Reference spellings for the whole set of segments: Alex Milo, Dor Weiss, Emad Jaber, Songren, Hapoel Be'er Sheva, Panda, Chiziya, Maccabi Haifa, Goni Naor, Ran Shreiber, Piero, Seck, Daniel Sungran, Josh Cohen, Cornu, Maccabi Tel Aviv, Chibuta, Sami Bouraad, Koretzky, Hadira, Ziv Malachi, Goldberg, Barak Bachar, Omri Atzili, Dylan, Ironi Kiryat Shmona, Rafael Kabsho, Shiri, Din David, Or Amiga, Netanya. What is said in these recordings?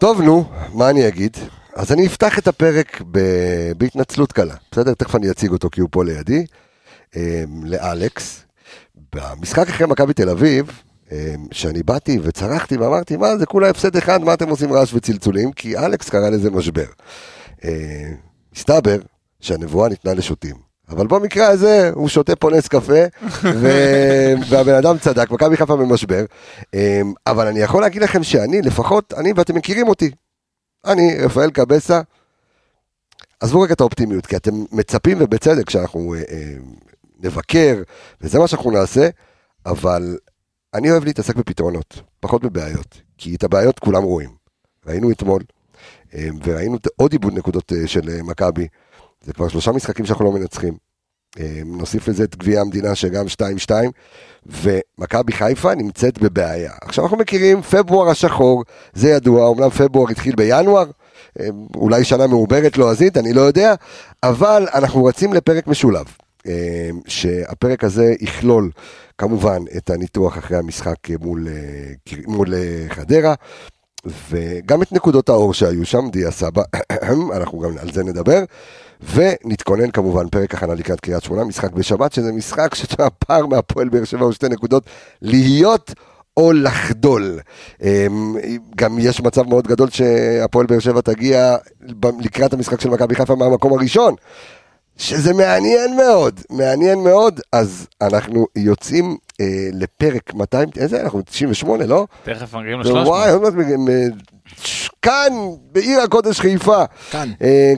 טוב, נו, מה אני אגיד? אז אני אפתח את הפרק בהתנצלות קלה, בסדר? תכף אני אציג אותו כי הוא פה לידי, לאלכס. במשחק אחרי מכבי תל אביב, שאני באתי וצרחתי ואמרתי, מה זה כולה הפסד אחד, מה אתם עושים רעש וצלצולים? כי אלכס קרא לזה משבר. הסתבר שהנבואה ניתנה לשוטים. אבל במקרה הזה הוא שותה פונס קפה, והבן אדם צדק, מכבי חיפה במשבר, אבל אני יכול להגיד לכם שאני, לפחות, אני ואתם מכירים אותי, אני, רפאל קבסה, עזבו רק את האופטימיות, כי אתם מצפים ובצדק שאנחנו נבקר, וזה מה שאנחנו נעשה, אבל אני אוהב להתעסק בפתרונות, פחות בבעיות, כי את הבעיות כולם רואים, ראינו אתמול, וראינו עוד איבוד נקודות של מכבי, זה כבר 3 משחקים שאנחנו לא מנצחים. נוסיף לזה את גביע המדינה שגם 2-2, ומכבי חיפה נמצאת בבעיה. עכשיו אנחנו מכירים, פברואר השחור, זה ידוע, אומנם פברואר התחיל בינואר, אולי שנה מעוברת לועזית, אני לא יודע, אבל אנחנו רצים לפרק משולב, שהפרק הזה יכלול כמובן את הניתוח אחרי המשחק מול חדרה, וגם את נקודות האור שהיו שם, דיה סבא, אנחנו גם על זה נדבר, ונתכונן כמובן פרק הכנה לקראת קריית שמונה, משחק בשבת, שזה משחק שהפער מהפועל באר שבע הוא 2 נקודות, להיות או לחדול. גם יש מצב מאוד גדול שהפועל באר שבע תגיע לקראת המשחק של מכבי חיפה מהמקום הראשון, שזה מעניין מאוד, מעניין מאוד, אז אנחנו יוצאים לפרק 200, איזה אנחנו 98, לא? תכף מגיעים ל-300. וואי, עוד מעט מגיעים, כאן, בעיר הקודש חיפה. כאן.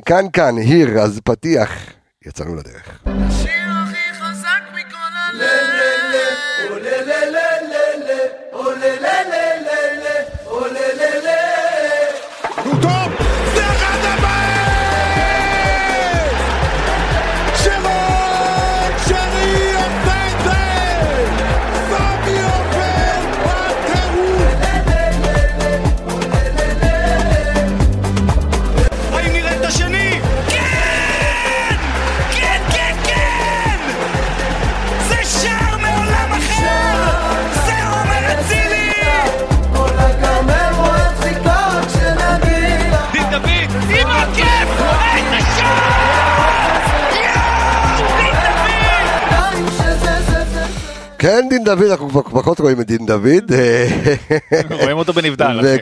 כאן, כאן, היר, אז פתיח, יצאנו לדרך. השיר הכי חזק מכל הלב, הוא טוב! כן, דין דוד, אנחנו פחות רואים את דין דוד. רואים אותו בנבדל.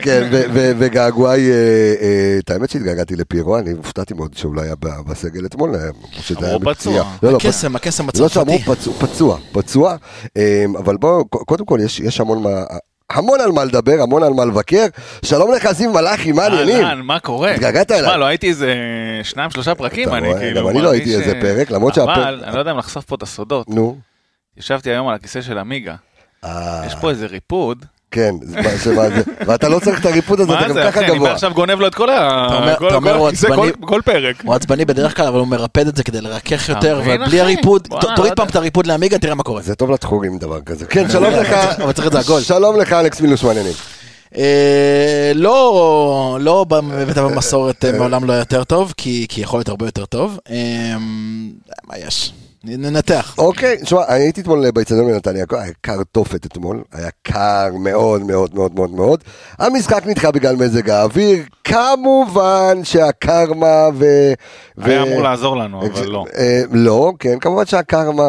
וגעגועי, את האמת שהתגעגעתי לפירו, אני הופתעתי מאוד שאולי היה בסגל אתמול. אמרו פצוע. הקסם הצרפתי. פצוע, פצוע. אבל בואו, קודם כל יש המון מה... המון על מה לדבר, המון על מה לבקר. שלום לך, זיו מלאכי, מה העניינים? מה קורה? התגעגעת אליי. מה, לא הייתי איזה 2-3 פרקים? אני לא הייתי איזה פרק, למרות שהפרק... אבל, אני לא יודע אם לחשוף פה את הסודות. נו. ישבתי היום על הכיסא של אמיגה, יש פה איזה ריפוד. כן, ואתה לא צריך את הריפוד הזה, אתה גם ככה גבוה. אני בעכשיו גונב לו את כל הכיסא, כל פרק. הוא עצבני בדרך כלל, אבל הוא מרפד את זה כדי לרכך יותר, ובלי הריפוד, תוריד פעם את הריפוד לאמיגה, תראה מה קורה. זה טוב לתחורים דבר כזה. כן, שלום לך. אבל צריך את זה עגול. שלום לך, אלכס מילו, שמעניינים. לא באמת במסורת מעולם לא יותר טוב, כי יכול להיות הרבה יותר טוב. מה יש? ננתח. אוקיי, שמה, הייתי אתמול ביצדון בנתניה, היה קר תופת אתמול, היה קר מאוד מאוד מאוד מאוד מאוד, המשחק נדחה בגלל מזג האוויר, כמובן שהקרמה היה אמור לעזור לנו, אבל לא. לא, כן, כמובן שהקרמה,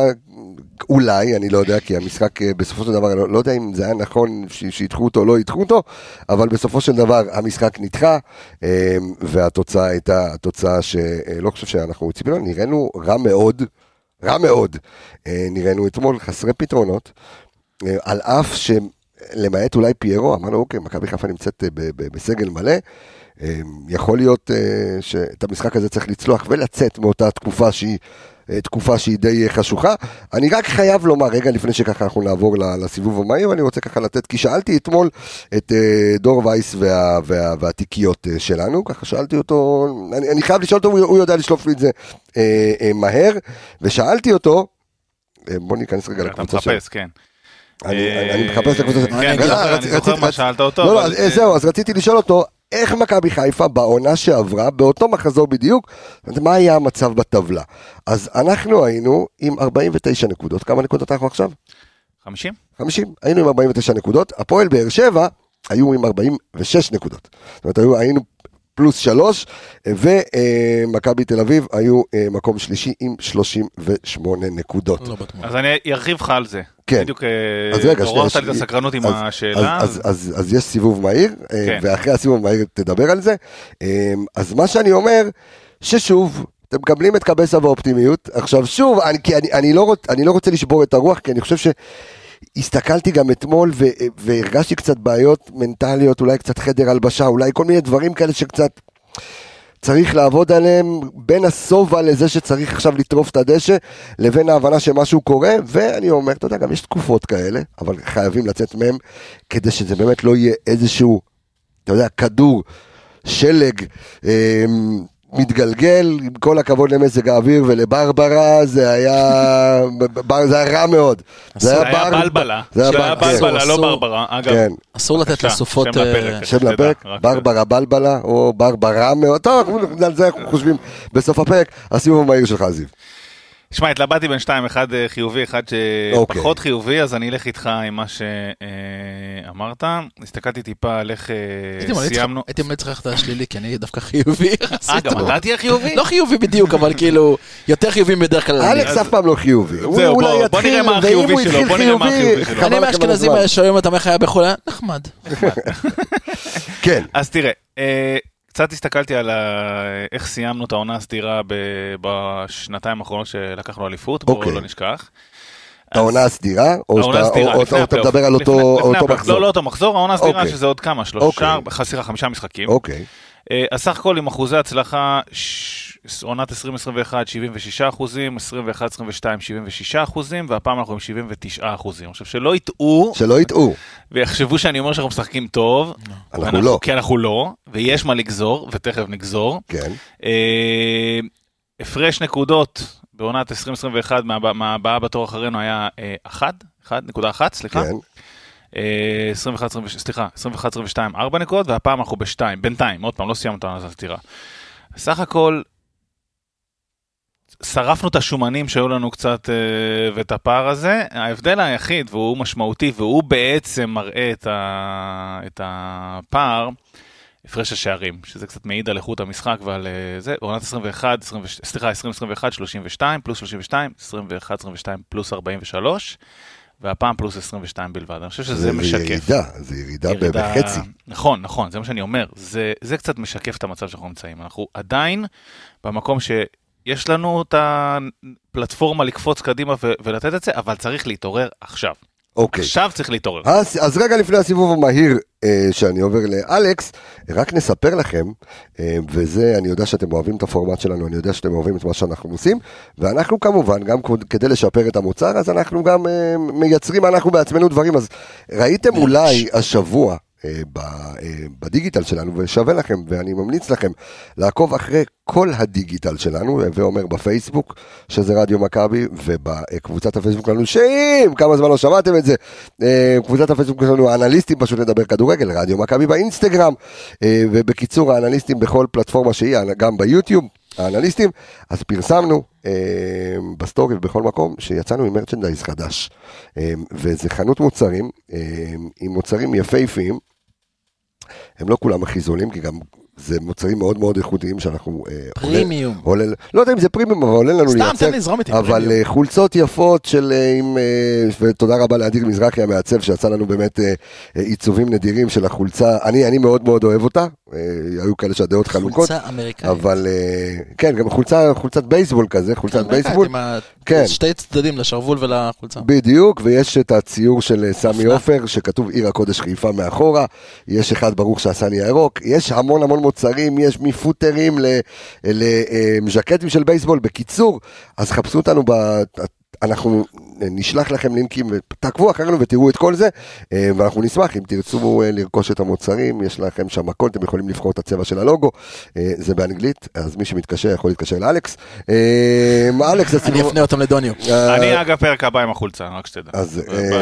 אולי, אני לא יודע, כי המשחק בסופו של דבר, לא יודע אם זה היה נכון שיתחו אותו או לא יתחו אותו, אבל בסופו של דבר המשחק נדחה, והתוצאה הייתה התוצאה שלא חושב שאנחנו ציפינו, נראינו רע מאוד, רע מאוד, נראינו אתמול חסרי פתרונות, על אף שלמעט אולי פיירו, אמרנו אוקיי, מכבי חיפה נמצאת בסגל מלא, יכול להיות שאת המשחק הזה צריך לצלוח ולצאת מאותה תקופה שהיא, תקופה שהיא די חשוכה, אני רק חייב לומר, רגע לפני שככה אנחנו נעבור לסיבוב המהיר, אני רוצה ככה לתת, כי שאלתי אתמול את דור וייס והתיקיות שלנו, ככה שאלתי אותו, אני חייב לשאול אותו, הוא יודע לשלוף לי את זה מהר, ושאלתי אותו, בוא ניכנס רגע לקבוצה שלנו. אתה מחפש, כן. אני מחפש לקבוצה שלנו. אני זוכר מה שאלת אותו. זהו, אז רציתי לשאול אותו, איך מכבי חיפה בעונה שעברה, באותו מחזור בדיוק, מה היה המצב בטבלה? אז אנחנו היינו עם 49 נקודות, כמה נקודות אנחנו עכשיו? 50. היינו עם 49 נקודות, הפועל באר שבע היו עם 46 נקודות. זאת אומרת, היינו פלוס 3, ומכבי תל אביב היו מקום שלישי עם 38 נקודות. אז אני ארחיב לך על זה. כן. בדיוק עוררת את הסקרנות עם השאלה. אז יש סיבוב מהיר, ואחרי הסיבוב מהיר תדבר על זה. אז מה שאני אומר, ששוב, אתם מקבלים את קבסה באופטימיות. עכשיו שוב, אני לא רוצה לשבור את הרוח, כי אני חושב ש... הסתכלתי גם אתמול והרגשתי קצת בעיות מנטליות, אולי קצת חדר הלבשה, אולי כל מיני דברים כאלה שקצת צריך לעבוד עליהם, בין הסובה לזה שצריך עכשיו לטרוף את הדשא, לבין ההבנה שמשהו קורה, ואני אומר, אתה יודע, גם יש תקופות כאלה, אבל חייבים לצאת מהם, כדי שזה באמת לא יהיה איזשהו, אתה יודע, כדור, שלג, מתגלגל, עם כל הכבוד למזג האוויר ולברברה, זה היה רע מאוד. זה היה בלבלה. זה היה בלבלה, לא ברברה. אסור לתת לסופות... שם לפרק, ברברה בלבלה, או ברברה מאוד. טוב, על זה אנחנו חושבים בסוף הפרק, הסיום המהיר שלך, זיו. שמע, התלבטתי בין שתיים, אחד חיובי, אחד שפחות חיובי, אז אני אלך איתך עם מה שאמרת. הסתכלתי טיפה על איך סיימנו. הייתי מלא צריך את השלילי, כי אני דווקא חיובי. גם אתה תהיה חיובי? לא חיובי בדיוק, אבל כאילו, יותר חיובי בדרך כלל. אלכס אף פעם לא חיובי. זהו, בוא נראה מה החיובי שלו. אני מהאשכנזים שהיום אתה מחיה בחולה, נחמד. כן. אז תראה, קצת הסתכלתי על איך סיימנו את העונה הסדירה בשנתיים האחרונות שלקחנו אליפות, בואו לא נשכח. את העונה הסדירה? או אתה מדבר על אותו מחזור? לא אותו מחזור, העונה הסדירה שזה עוד כמה, 5 משחקים. אז סך הכל עם אחוזי הצלחה, עונת 2021 76%, 21-22 76%, והפעם אנחנו עם 79%. אני חושב שלא יטעו. שלא יטעו. ויחשבו שאני אומר שאנחנו משחקים טוב. אנחנו לא. כי אנחנו לא, ויש מה לגזור, ותכף נגזור. כן. הפרש נקודות בעונת 2021, מהבאה בתור אחרינו היה 1.1, סליחה. כן. 21-22, 4 נקודות, והפעם אנחנו ב-2, בינתיים, עוד פעם, לא סיימנו אותנו, אז תראה. סך הכל, שרפנו את השומנים שהיו לנו קצת ואת הפער הזה, ההבדל היחיד, והוא משמעותי, והוא בעצם מראה את הפער, הפרש השערים, שזה קצת מעיד על איכות המשחק ועל זה, עונת 2021, 32 פלוס 32, 21, 22 פלוס 43, והפעם פלוס 22 בלבד. אני חושב שזה משקף. זה ירידה בחצי. נכון, זה מה שאני אומר. זה קצת משקף את המצב שאנחנו נמצאים. אנחנו עדיין במקום שיש לנו את הפלטפורמה לקפוץ קדימה ולתת את זה, אבל צריך להתעורר עכשיו. אוקיי. עכשיו צריך להתעורר. אז רגע לפני הסיבוב המהיר שאני עובר לאלכס, רק נספר לכם, וזה, אני יודע שאתם אוהבים את הפורמט שלנו, אני יודע שאתם אוהבים את מה שאנחנו עושים, ואנחנו כמובן, גם כדי לשפר את המוצר, אז אנחנו גם מייצרים אנחנו בעצמנו דברים, אז ראיתם אולי השבוע בדיגיטל שלנו, ושווה לכם, ואני ממליץ לכם לעקוב אחרי כל הדיגיטל שלנו, ואומר בפייסבוק, שזה רדיו מכבי, ובקבוצת הפייסבוק שלנו, שאם כמה זמן לא שמעתם את זה, קבוצת הפייסבוק שלנו, האנליסטים פשוט נדבר כדורגל, רדיו מכבי באינסטגרם, ובקיצור האנליסטים בכל פלטפורמה שהיא, גם ביוטיוב, האנליסטים, אז פרסמנו בסטורי ובכל מקום שיצאנו עם מרצ'נדייז חדש, וזה חנות מוצרים, עם מוצרים יפהפיים, הם לא כולם הכי זולים, כי גם זה מוצרים מאוד מאוד איכותיים שאנחנו... פרימיום. לא יודע אם זה פרימיום, אבל עולה לנו לייצר. סתם, תן לזרום איתי. אבל חולצות יפות של... ותודה רבה לאדיר מזרחי המעצב, שיצא לנו באמת עיצובים נדירים של החולצה. אני מאוד מאוד אוהב אותה. היו כאלה שהדעות חלוקות. חולצה אמריקאית. אבל... כן, גם חולצת בייסבול כזה, חולצת בייסבול. כן. שתי צדדים, לשרוול ולחולצה. בדיוק, ויש את הציור של סמי עופר, שכתוב עיר הקודש חיפה מאחורה. יש אחד ברוך שעשני הירוק. יש המון המון מוצרים, יש מפוטרים לז'קטים של בייסבול, בקיצור, אז חפשו אותנו, אנחנו נשלח לכם לינקים, תעקבו אחרינו ותראו את כל זה, ואנחנו נשמח, אם תרצו לרכוש את המוצרים, יש לכם שם הכל, אתם יכולים לבחור את הצבע של הלוגו, זה באנגלית, אז מי שמתקשר יכול להתקשר לאלכס, אני אפנה אותם לדוניו. אני אגב פרק הבא עם החולצה, רק שתדע,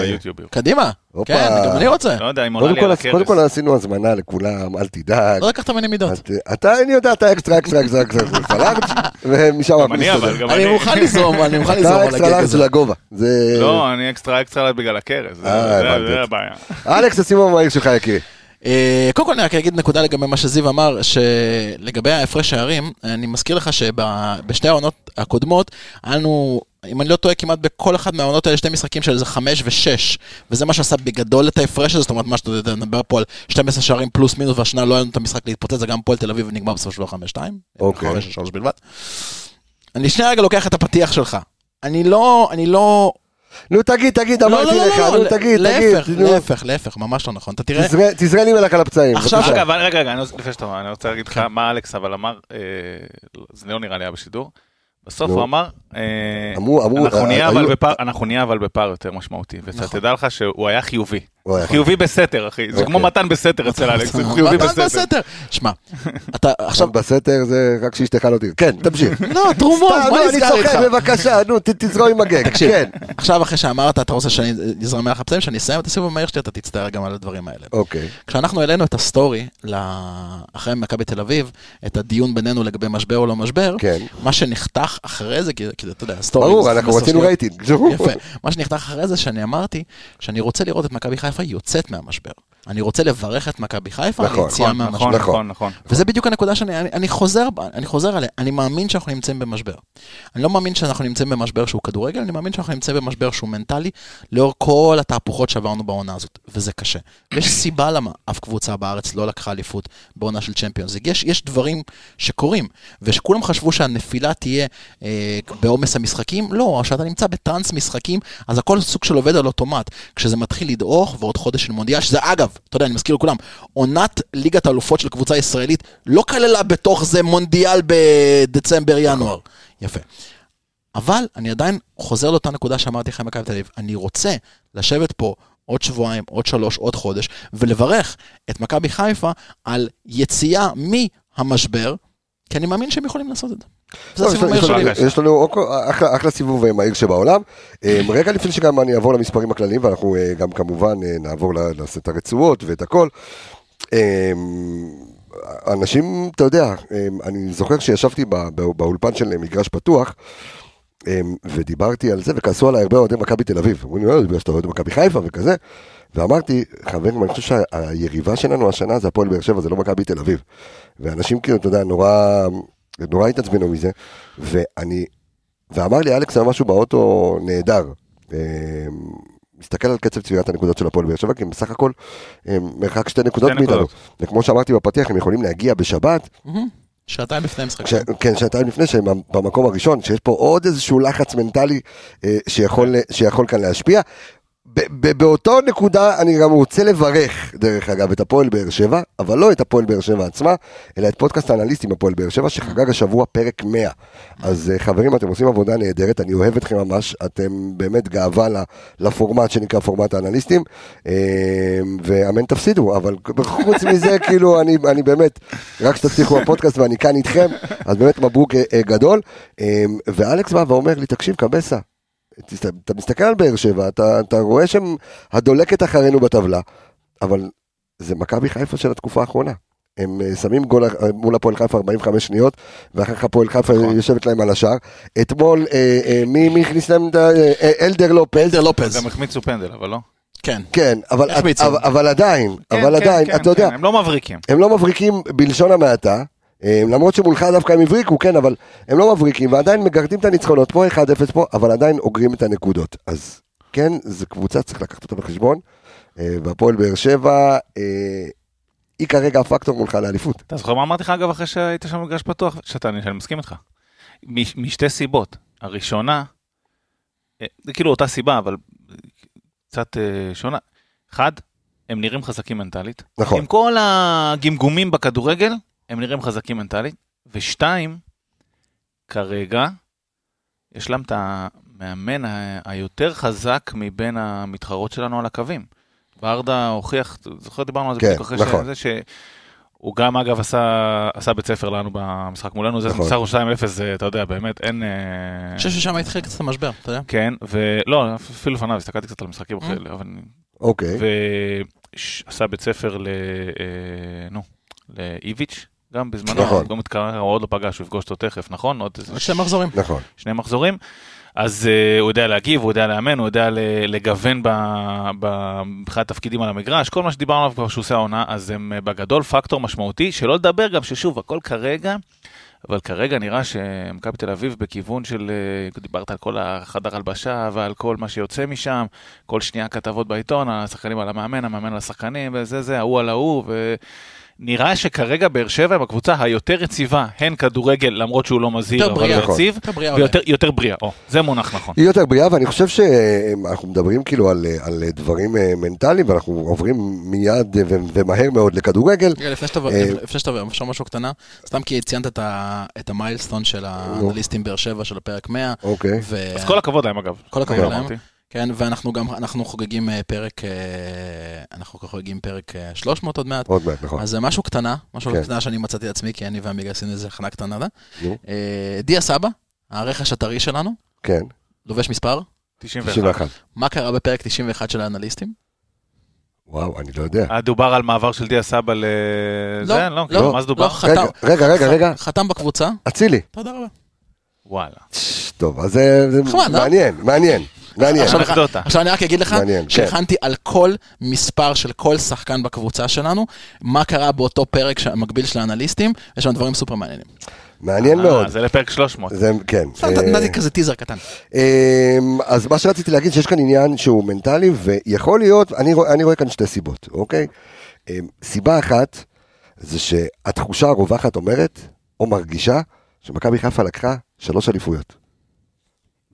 ביוטיוב. קדימה. כן, גם אני רוצה. לא יודע, אם עולה לי על הקרס. קודם כל עשינו הזמנה לכולם, אל תדאג. לא לקחת מני מידות. אני יודע, אתה אקסטרה, פלארג' ומשם... גם אני אבל. אני מוכן לזרום על הגג הזה. לגובה. לא, אני אקסטרה בגלל הקרס. זה הבעיה. אלכס, עשינו המהיר שלך, יקירי. קודם כל אני רק אגיד נקודה לגבי מה שזיו אמר, שלגבי ההפרש שערים, אני מזכיר לך שבשתי העונות הקודמות, אנו, אם אני לא טועה, כמעט בכל אחד מהעונות האלה, שתי משחקים של זה 5 ו-6, וזה מה שעשה בגדול את ההפרש הזה, זאת אומרת מה שאתה נדבר פה על 12 שערים פלוס מינוס, והשנה לא היה לנו את המשחק להתפוצץ, זה גם פועל תל אביב ונגמר בסופו של 5-2, 5-3 בלבד. אני שנייה רגע לוקח את הפתיח שלך, אני לא... נו תגיד, אמרתי לך, נו תגיד. להפך, ממש לא נכון, אתה תראה. תזרע לי מלך על הפצעים. רגע, אני רוצה להגיד לך מה אלכס, אבל אמר, זה לא נראה לי היה בשידור, בסוף הוא אמר, אנחנו נהיה אבל בפער יותר משמעותי, ותדע לך שהוא היה חיובי. חיובי בסתר, אחי. זה כמו מתן בסתר אצל אלכס, זה חיובי בסתר. שמע, אתה עכשיו... בסתר זה רק שאשתך לא תראה. כן, תמשיך. לא, תרומות, מה נסגר איתך? בבקשה, נו, תזרום עם הגג. תקשיב, עכשיו אחרי שאמרת, אתה רוצה שאני אזרום מהלך הפצעים, שאני אסיים את הסיבוב המהיר שלי, אתה תצטער גם על הדברים האלה. אוקיי. כשאנחנו העלינו את הסטורי, אחרי מכבי תל אביב, את הדיון בינינו לגבי משבר או לא משבר, מה שנחתך אחרי זה, כי אתה יודע, הסטורי... ברור, אנחנו רצינו רייטינג. יפה. מה שנחתך אחרי זה, שאני אמרתי, שאני רוצה לראות את מכבי חיפה יוצאת מהמשבר. אני רוצה לברך את מכבי חיפה, אני יציאה מהמשבר. נכון. וזה בדיוק הנקודה שאני חוזר עליה. אני מאמין שאנחנו נמצאים במשבר. אני לא מאמין שאנחנו נמצאים במשבר שהוא כדורגל, אני מאמין שאנחנו נמצאים במשבר שהוא מנטלי, לאור כל התהפוכות שעברנו בעונה הזאת. וזה קשה. יש סיבה למה אף קבוצה בארץ לא לקחה אליפות בעונה של צ'מפיונס. יש דברים שקורים, ושכולם חשבו שהנפילה תהיה בעומס המשחקים. לא, שאתה נמצא בטרנס משחקים, אז הכל סוג של עובד על אוטומט. כשזה מתחיל לדעוך, ועוד חודש של מונדיאל, שזה אגב, אתה יודע, אני מזכיר לכולם, עונת ליגת האלופות של קבוצה ישראלית לא כללה בתוך זה מונדיאל בדצמבר-ינואר. יפה. אבל אני עדיין חוזר לאותה נקודה שאמרתי לכם מכבי תל אביב. אני רוצה לשבת פה עוד שבועיים, עוד 3, עוד חודש, ולברך את מכבי חיפה על יציאה מהמשבר, כי אני מאמין שהם יכולים לעשות את זה. יש לנו אחלה סיבוב מהיר שבעולם. רגע לפני שגם אני אעבור למספרים הכלליים, ואנחנו גם כמובן נעבור לעשות את הרצועות ואת הכל. אנשים, אתה יודע, אני זוכר שישבתי באולפן של מגרש פתוח, ודיברתי על זה, וכעסו עליי הרבה אוהדי מכבי תל אביב. שאתה אוהד מכבי חיפה וכזה, ואמרתי, חברים, אני חושב שהיריבה שלנו השנה זה הפועל באר שבע, זה לא מכבי תל אביב. ואנשים כאילו, אתה יודע, נורא התעצבנו מזה, ואמר לי אלכס משהו באוטו נהדר, מסתכל על קצב צבירת הנקודות של הפועל באר שבע, כי בסך הכל מרחק 2 נקודות מאיתנו, וכמו שאמרתי בפתיח, הם יכולים להגיע בשבת, שעתיים לפני משחק. כן, שעתיים לפני, שבמקום הראשון, שיש פה עוד איזשהו לחץ מנטלי, שיכול כאן להשפיע, באותו נקודה אני גם רוצה לברך דרך אגב את הפועל באר שבע, אבל לא את הפועל באר שבע עצמה, אלא את פודקאסט האנליסטים הפועל באר שבע שחגג השבוע פרק 100. אז חברים, אתם עושים עבודה נהדרת, אני אוהב אתכם ממש, אתם באמת גאווה לפורמט שנקרא פורמט האנליסטים, ואמן תפסידו, אבל חוץ מזה כאילו אני באמת, רק שתצליחו הפודקאסט ואני כאן איתכם, אז באמת מברוק גדול, ואלכס בא ואומר לי, תקשיב קבסה, אתה מסתכל על באר שבע, אתה רואה שם הדולקת אחרינו בטבלה, אבל זה מכבי חיפה של התקופה האחרונה. הם שמים גול מול הפועל חיפה 45 שניות, ואחר כך הפועל חיפה יושבת להם על השאר. אתמול, מי הכניס להם? אלדר לופז. גם החמיצו פנדל, אבל לא. כן, אבל עדיין, אתה יודע. הם לא מבריקים. הם לא מבריקים בלשון המעטה. למרות שמולך דווקא הם הבריקו, כן, אבל הם לא מבריקים, ועדיין מגרדים את הניצחונות פה, 1-0 פה, אבל עדיין אוגרים את הנקודות. אז כן, זו קבוצה, צריך לקחת אותה בחשבון, והפועל באר שבע, היא כרגע הפקטור מולך לאליפות. אתה זוכר מה אמרתי לך, אגב, אחרי שהיית שם מגרש פתוח, שאני מסכים איתך. משתי סיבות. הראשונה, זה כאילו אותה סיבה, אבל קצת שונה. אחד, הם נראים חזקים מנטלית. נכון. עם כל הגמגומים בכדורגל, הם נראים חזקים מנטלית, ו2, כרגע, יש להם את המאמן היותר חזק מבין המתחרות שלנו על הקווים. ברדה הוכיח, זוכר דיברנו על זה בדיוק אחרי שזה, שהוא גם אגב עשה בית ספר לנו במשחק מולנו, זה נמצא 2-0, אתה יודע, באמת, אין... אני חושב ששם התחיל קצת המשבר, אתה יודע? כן, ולא, אפילו לפניו, הסתכלתי קצת על משחקים אחרי, אבל... אוקיי. ועשה בית ספר ל... נו, לאיביץ' גם בזמנו, גם מתקרב, הוא עוד לא פגש, הוא יפגוש אותו תכף, נכון? עוד שני מחזורים. נכון. שני מחזורים. אז הוא יודע להגיב, הוא יודע לאמן, הוא יודע לגוון בכלל התפקידים על המגרש, כל מה שדיברנו עליו כבר שהוא עושה העונה, אז הם בגדול פקטור משמעותי, שלא לדבר גם ששוב, הכל כרגע, אבל כרגע נראה שמכבי תל אביב בכיוון של, דיברת על כל החדר הלבשה ועל כל מה שיוצא משם, כל שנייה כתבות בעיתון, השחקנים על המאמן, המאמן על השחקנים, וזה, ההוא על ההוא, נראה שכרגע באר שבע עם הקבוצה היותר רציבה, הן כדורגל, למרות שהוא לא מזהיר, אבל הוא רציב, ויותר בריאה, זה מונח נכון. היא יותר בריאה, ואני חושב שאנחנו מדברים כאילו על דברים מנטליים, ואנחנו עוברים מיד ומהר מאוד לכדורגל. לפני שאתה עובר, אפשר משהו קטנה, סתם כי ציינת את המיילסטון של האנליסטים באר שבע, של הפרק 100. אז כל הכבוד להם אגב. כל הכבוד להם. כן, ואנחנו גם, אנחנו חוגגים פרק 300 עוד מעט. עוד מעט, נכון. אז זה משהו קטנה, משהו קטנה שאני מצאתי לעצמי, כי אני ועמיגה עשינו איזה חנה קטנה. דיה סבא, הרכש הטרי שלנו. כן. לובש מספר? 91. מה קרה בפרק 91 של האנליסטים? וואו, אני לא יודע. דובר על מעבר של דיה סבא ל... לא, מה זה דובר? רגע. חתם בקבוצה. אצילי. תודה רבה. וואלה. טוב, אז זה מעניין. עכשיו אני רק אגיד לך שהכנתי על כל מספר של כל שחקן בקבוצה שלנו, מה קרה באותו פרק המקביל של האנליסטים, יש שם דברים סופר מעניינים. מעניין מאוד. זה לפרק 300. כן. נעתי כזה טיזר קטן. אז מה שרציתי להגיד שיש כאן עניין שהוא מנטלי, ויכול להיות, אני רואה כאן שתי סיבות, אוקיי? סיבה אחת, זה שהתחושה הרווחת אומרת, או מרגישה, שמכבי חיפה לקחה 3 אליפויות.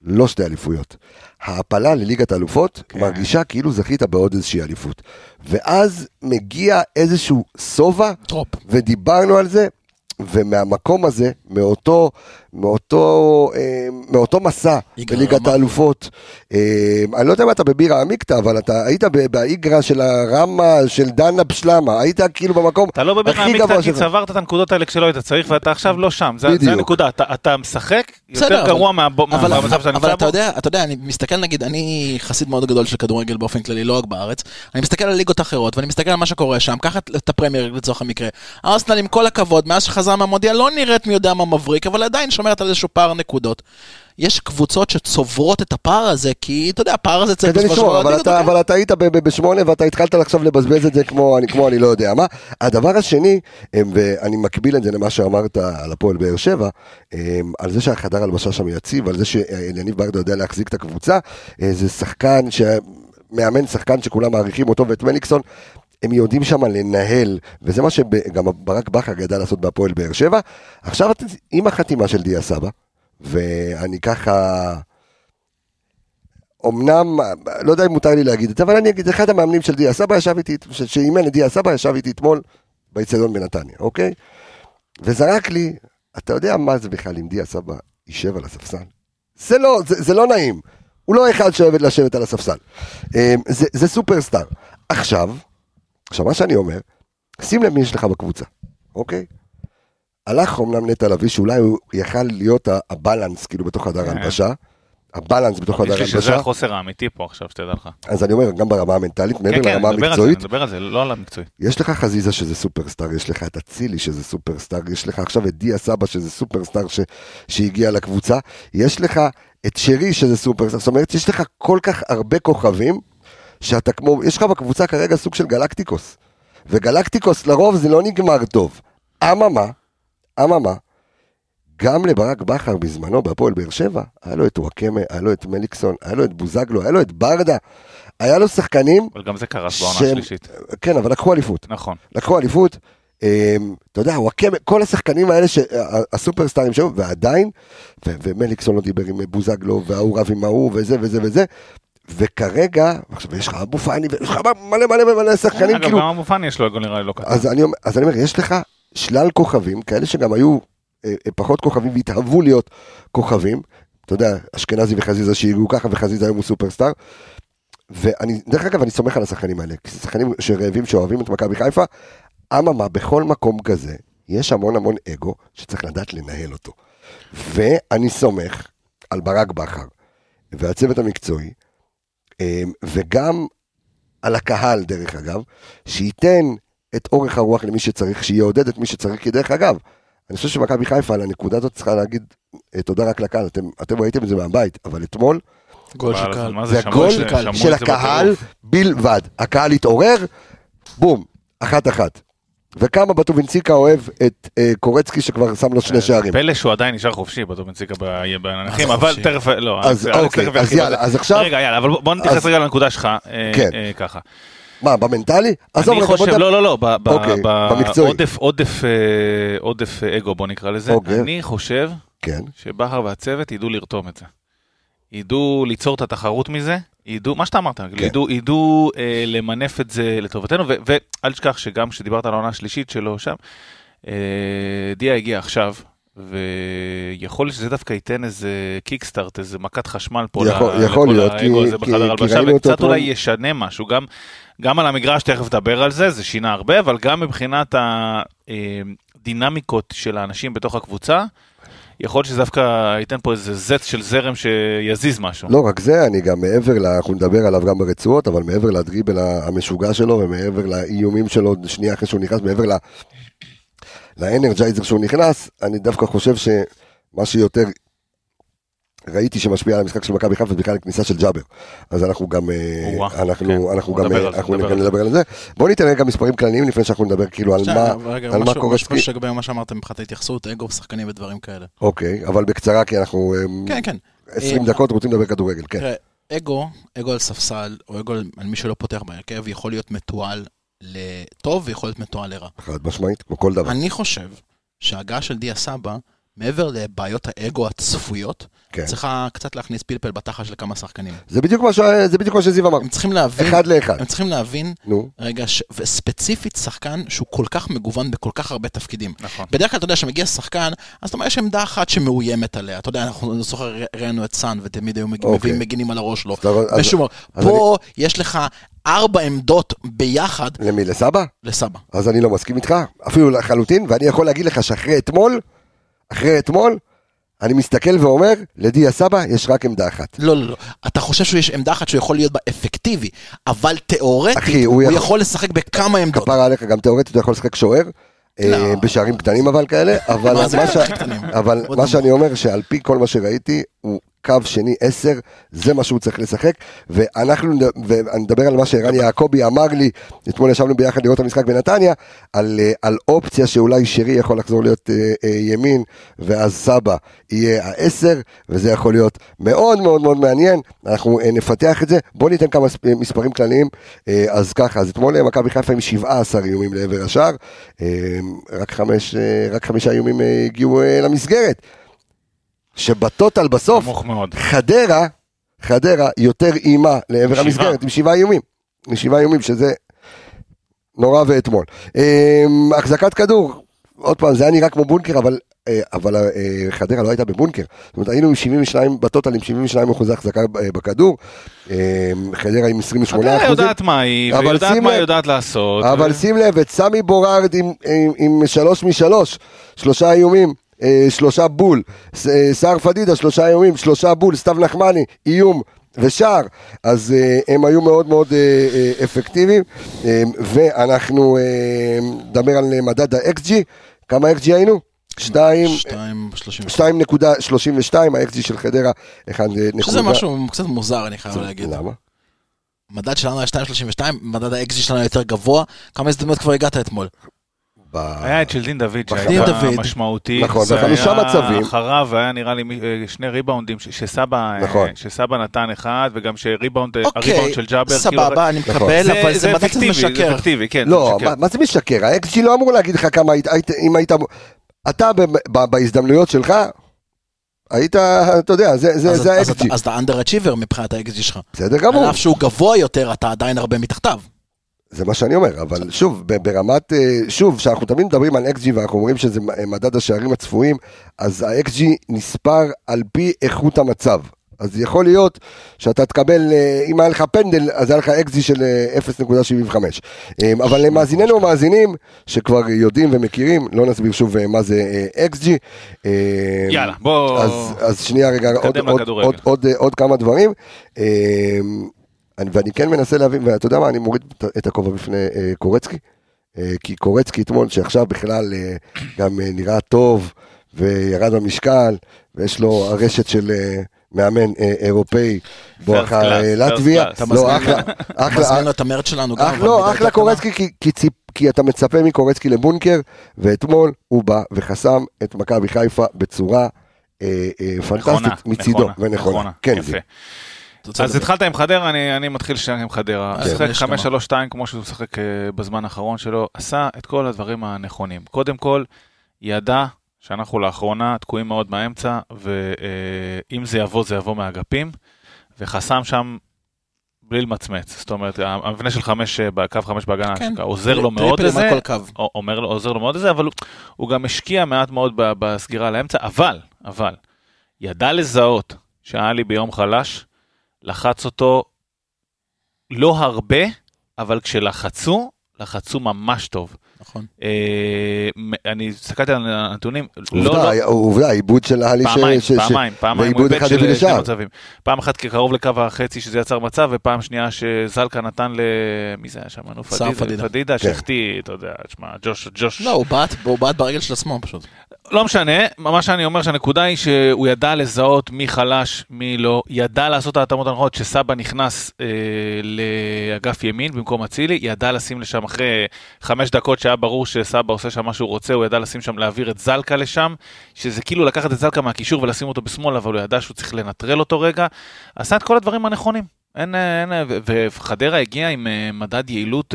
לא 2 אליפויות. ההפלה לליגת האלופות מרגישה כאילו זכית בעוד איזושהי אליפות. ואז מגיע איזשהו סובה, ודיברנו על זה, ומהמקום הזה, מאותו מסע בליגת האלופות, אני לא יודע אם אתה בבירה עמיקתא, אבל אתה היית באיגרה של הרמה, של דנה בשלמה, היית כאילו במקום הכי גבוה שלך. אתה לא בבירה עמיקתא, כי צברת את הנקודות האלה כשלא היית צריך, ואתה עכשיו לא שם, זה הנקודה, אתה משחק יותר גרוע מהמצב שאני נמצא בו. אבל אתה יודע, אני מסתכל נגיד, אני חסיד מאוד גדול של כדורגל באופן כללי, לא רק בארץ, אני מסתכל על ליגות אחרות, ואני מסתכל על מה שקורה שם, קח את הפרמייר לצורך המקרה. ארסנל עם כל הכבוד, מאז שחזר מהמונדיאל, לא נראית מי יודע מה מבריק, אבל עדיין שומרת על איזשהו פער נקודות. יש קבוצות שצוברות את הפער הזה, כי אתה יודע, הפער הזה צריך... אבל אתה היית בשמונה, ואתה התחלת לחשוב לבזבז את זה כמו אני לא יודע מה. הדבר השני, ואני מקביל את זה למה שאמרת על הפועל באר שבע, על זה שהחדר הלבשה שם יציב, על זה שיניב ברדה יודע להחזיק את הקבוצה, זה שחקן שמאמן שחקן שכולם מעריכים אותו ואת מליקסון, הם יודעים שם לנהל, וזה מה שגם ברק בחר ידע לעשות בהפועל באר שבע. עכשיו עם החתימה של דיה סבא, ואני ככה, אמנם, לא יודע אם מותר לי להגיד את זה, אבל אני אגיד, אחד המאמנים של דיה סבא ישב איתי, שאימן את דיה סבא ישב איתי אתמול, באיצטדיון בנתניה, אוקיי? וזרק לי, אתה יודע מה זה בכלל אם דיה סבא יישב על הספסל? זה לא נעים, הוא לא אחד שאוהב לשבת על הספסל. זה סופרסטאר. עכשיו, מה שאני אומר, שים לב מי יש לך בקבוצה, אוקיי? הלך אמנם נטע לביא, שאולי הוא יכל להיות הבלנס, כאילו בתוך חדר ההלבשה, הבלנס בתוך חדר ההלבשה. שזה החוסר האמיתי פה עכשיו, שתדע לך. אז אני אומר, גם ברמה המנטלית, מעבר לרמה המקצועית. נדבר על זה, לא על המקצועית. יש לך חזיזה שזה סופרסטאר, יש לך את אצילי שזה סופרסטאר, יש לך עכשיו את דיה סבא שזה סופרסטאר שהגיע לקבוצה, יש לך את שרי שזה סופרסטאר, זאת אומרת, יש לך כל כך הרבה כוכבים שאתה כמו, יש לך בקבוצה כרגע סוג של גלקטיקוס, וגלקטיקוס לרוב זה לא נגמר טוב. אממה, גם לברק בחר בזמנו, בהפועל באר שבע, היה לו את וואקמה, היה לו את מליקסון, היה לו את בוזגלו, היה לו את ברדה, היה לו שחקנים... אבל גם זה קרס בעונה השלישית. כן, אבל לקחו אליפות. נכון. לקחו אליפות, אתה יודע, וואקמה, כל השחקנים האלה, הסופרסטארים שלו, ועדיין, ומליקסון לא דיבר עם בוזגלו, והוא רב עם ההוא, וזה וזה וזה, וכרגע, עכשיו יש לך אבו פאני, ויש לך מלא שחקנים, כאילו... אגב, גם אבו פאני יש לו אגו נראה לי לא קטן. אז אני אומר, יש לך שלל כוכבים, כאלה שגם היו פחות כוכבים, והתאהבו להיות כוכבים, אתה יודע, אשכנזי וחזיזה שהגיעו ככה, וחזיזה היום הוא סופרסטאר, ואני, דרך אגב, אני סומך על השחקנים האלה, כי זה שחקנים שרעבים, שאוהבים את מכבי חיפה, אממה, בכל מקום כזה, יש המון אגו, שצריך לדעת לנהל אותו. ואני סומך על ברק בכר, והצוות המקצועי, וגם על הקהל דרך אגב, שייתן את אורך הרוח למי שצריך, שיהיה עודד את מי שצריך, כי דרך אגב, אני חושב שמכבי חיפה על הנקודה הזאת צריכה להגיד תודה רק לקהל, אתם ראיתם את זה מהבית, אבל אתמול, זה הגול של הקהל בלבד, הקהל התעורר, בום, 1-1, וכמה בטובינציקה אוהב את קורצקי שכבר שם לו 2 שערים. פלש הוא עדיין נשאר חופשי בטובינציקה בענכים, אבל תכף, לא, אז יאללה, אז עכשיו, רגע, יאללה, אבל בוא נתייחס רגע לנקודה שלך, ככה. מה, במנטלי? אני חושב, לא, עודף אגו, בוא נקרא לזה, אני חושב שבחר והצוות ידעו לרתום את זה. ידעו ליצור את התחרות מזה, ידעו, מה שאתה אמרת, ידעו למנף את זה לטובתנו, ואל תשכח שגם כשדיברת על העונה השלישית שלו שם, דיה הגיע עכשיו, ויכול להיות שזה דווקא ייתן איזה קיקסטארט, איזה מכת חשמל פה לכל האגו הזה בחדר הלבשה, וקצת אולי ישנה משהו, גם על המגרש תכף דבר על זה, זה שינה הרבה, אבל גם מבחינת הדינמיקות של האנשים בתוך הקבוצה, יכול להיות שזה דווקא ייתן פה איזה זץ של זרם שיזיז משהו. לא רק זה, אני גם מעבר, אנחנו נדבר עליו גם ברצועות, אבל מעבר לדריבל המשוגע שלו, ומעבר לאיומים שלו, שנייה אחרי שהוא נכנס, מעבר לאנרג'ייזר שהוא נכנס, אני דווקא חושב שמה שיותר ראיתי שמשפיע על המשחק של מכבי חיפה, בכלל הכניסה של ג'אבר. אז אנחנו גם, אנחנו נדבר על זה. בואו ניתן רגע מספרים כלליים, לפני שאנחנו נדבר כאילו על מה קורצקי. משהו שגבי מה שאמרתם, מבחינת ההתייחסות, אגו ושחקנים ודברים כאלה. אוקיי, אבל בקצרה, כי אנחנו 20 דקות רוצים לדבר כדורגל. אגו על ספסל, או אגו על מי שלא פותח בהרכב, יכול להיות מתועל לטוב, ויכול להיות מתועל לרע. חד משמעית, כמו כל דבר. אני חושב שההגעה של דיה סבא, מעבר לבעיות האגו הצפויות, צריכה קצת להכניס פלפל בתחה של כמה שחקנים. זה בדיוק מה שזיו אמר. הם צריכים להבין, רגע, וספציפית שחקן שהוא כל כך מגוון בכל כך הרבה תפקידים. בדרך כלל אתה יודע שמגיע שחקן, אז אתה אומר יש עמדה אחת שמאוימת עליה. אתה יודע, אנחנו זוכר ראינו את סן, ותמיד היו מגינים על הראש לו. פה יש לך 4 עמדות ביחד. למי? לסבא? לסבא. אז אני לא מסכים איתך, אפילו לחלוטין, ואני יכול להגיד לך שאחרי אתמול אני מסתכל ואומר, לדיה סבא יש רק עמדה אחת. לא, אתה חושב שיש עמדה אחת שהוא יכול להיות בה אפקטיבי, אבל תיאורטית הוא יכול לשחק בכמה עמדות. כפרה עליך, גם תיאורטית הוא יכול לשחק שוער, בשערים קטנים אבל כאלה, אבל מה שאני אומר, שעל פי כל מה שראיתי, הוא קו שני 10, זה מה שהוא צריך לשחק, ואנחנו נדבר על מה שערן יעקובי אמר לי, אתמול ישבנו ביחד לראות המשחק בנתניה, על אופציה שאולי שירי יכול לחזור להיות ימין, ואז סבא יהיה 10, וזה יכול להיות מאוד מאוד מאוד מעניין, אנחנו נפתח את זה, בואו ניתן כמה מספרים כלליים, אז ככה, אז אתמול מכבי חיפה עם 17 איומים לעבר השאר, רק 5 איומים הגיעו למסגרת, שבטוטל בסוף, חדרה יותר אימה לעבר המסגרת, עם 7 איומים, שזה נורא ואתמול. החזקת כדור, עוד פעם, זה היה נראה כמו בונקר, אבל חדרה לא הייתה בבונקר, זאת אומרת, היינו עם 72, בטוטל עם 72% החזקה בכדור, חדרה עם 28%. חדרה יודעת מה היא, יודעת לעשות. אבל שים לב, את סמי בורארד עם 3 מ-3, 3 איומים, 3 בול, שר פדידה 3 איומים, 3 בול, סתיו נחמני איום ושער, אז הם היו מאוד מאוד אפקטיביים, ואנחנו נדבר על מדד ה-XG, כמה XG היינו? 2.32, ה-XG של חדרה 1.1. שזה משהו קצת מוזר אני חייב להגיד. למה? מדד שלנו היה 2.32, מדד ה-XG שלנו יותר גבוה, כמה הזדמנות כבר הגעת אתמול? היה את של דין דוד שהיה משמעותי, זה היה אחריו, והיה נראה לי 2 ריבאונדים שסבא נתן אחד, וגם שריבאונד של ג'אבר, סבבה, אני מקבל, אבל זה אפקטיבי. לא, מה זה משקר? האקסג'י לא אמור להגיד לך כמה, אם היית, אתה בהזדמנויות שלך, היית, אתה יודע, זה האקסג'י. אז אתה אנדר אצ'יבר מבחינת האקסג'י שלך. בסדר גמור. על אף שהוא גבוה יותר, אתה עדיין הרבה מתחתיו. זה מה שאני אומר, אבל שוב, ברמת, שוב, שאנחנו תמיד מדברים על אקס-ג'י, ואנחנו אומרים שזה מדד השערים הצפויים, אז האקס-ג'י נספר על פי איכות המצב. אז יכול להיות שאתה תקבל, אם היה לך פנדל, אז היה לך אקס-ג'י של 0.75. אבל למאזיננו ומאזינים, שכבר יודעים ומכירים, לא נסביר שוב מה זה אקס-ג'י. יאללה, בוא. אז שנייה רגע, עוד כמה דברים. ואני כן מנסה להבין, ואתה יודע מה, אני מוריד את הכובע בפני קורצקי, כי קורצקי אתמול, שעכשיו בכלל גם נראה טוב, וירד במשקל, ויש לו הרשת של מאמן אירופאי, בואכה לטביה. אתה מזמין לו את המרץ שלנו. לא, אחלה קורצקי, כי אתה מצפה מקורצקי לבונקר, ואתמול הוא בא וחסם את מכבי חיפה בצורה פנטסטית מצידו. ונכונה, יפה. אז התחלת עם חדרה, אני מתחיל שנייה עם חדרה. שחק 5-3-2 כמו שהוא שחק בזמן האחרון שלו, עשה את כל הדברים הנכונים. קודם כל, ידע שאנחנו לאחרונה תקועים מאוד מהאמצע, ואם זה יבוא, זה יבוא מהאגפים, וחסם שם בלי למצמץ. זאת אומרת, המבנה של 5 בקו 5 בהגנה, עוזר לו מאוד לזה, עוזר לו מאוד לזה, אבל הוא גם השקיע מעט מאוד בסגירה לאמצע, אבל, ידע לזהות שהאלי ביום חלש, לחץ אותו לא הרבה, אבל כשלחצו ממש טוב. נכון. אני הסתכלתי על הנתונים. עובדה, העיבוד של אלי פעמיים. ועיבוד אחד הביא לשער. פעם אחת כקרוב לקו החצי שזה יצר מצב, ופעם שנייה שזלקה נתן למי זה היה שם? פדידה, שכתי, אתה יודע, תשמע, ג'וש. לא, הוא בעט ברגל של השמאל פשוט. לא משנה, מה שאני אומר שהנקודה היא שהוא ידע לזהות מי חלש, מי לא, ידע לעשות ההתאמות הנכונות, שסבא נכנס לאגף ימין במקום אצילי, ידע לשים לשם אחרי 5 דקות שהיה ברור שסבא עושה שם מה שהוא רוצה, הוא ידע לשים שם, להעביר את זלקה לשם, שזה כאילו לקחת את זלקה מהקישור ולשים אותו בשמאל, אבל הוא ידע שהוא צריך לנטרל אותו רגע, עשה את כל הדברים הנכונים, וחדרה הגיעה עם מדד יעילות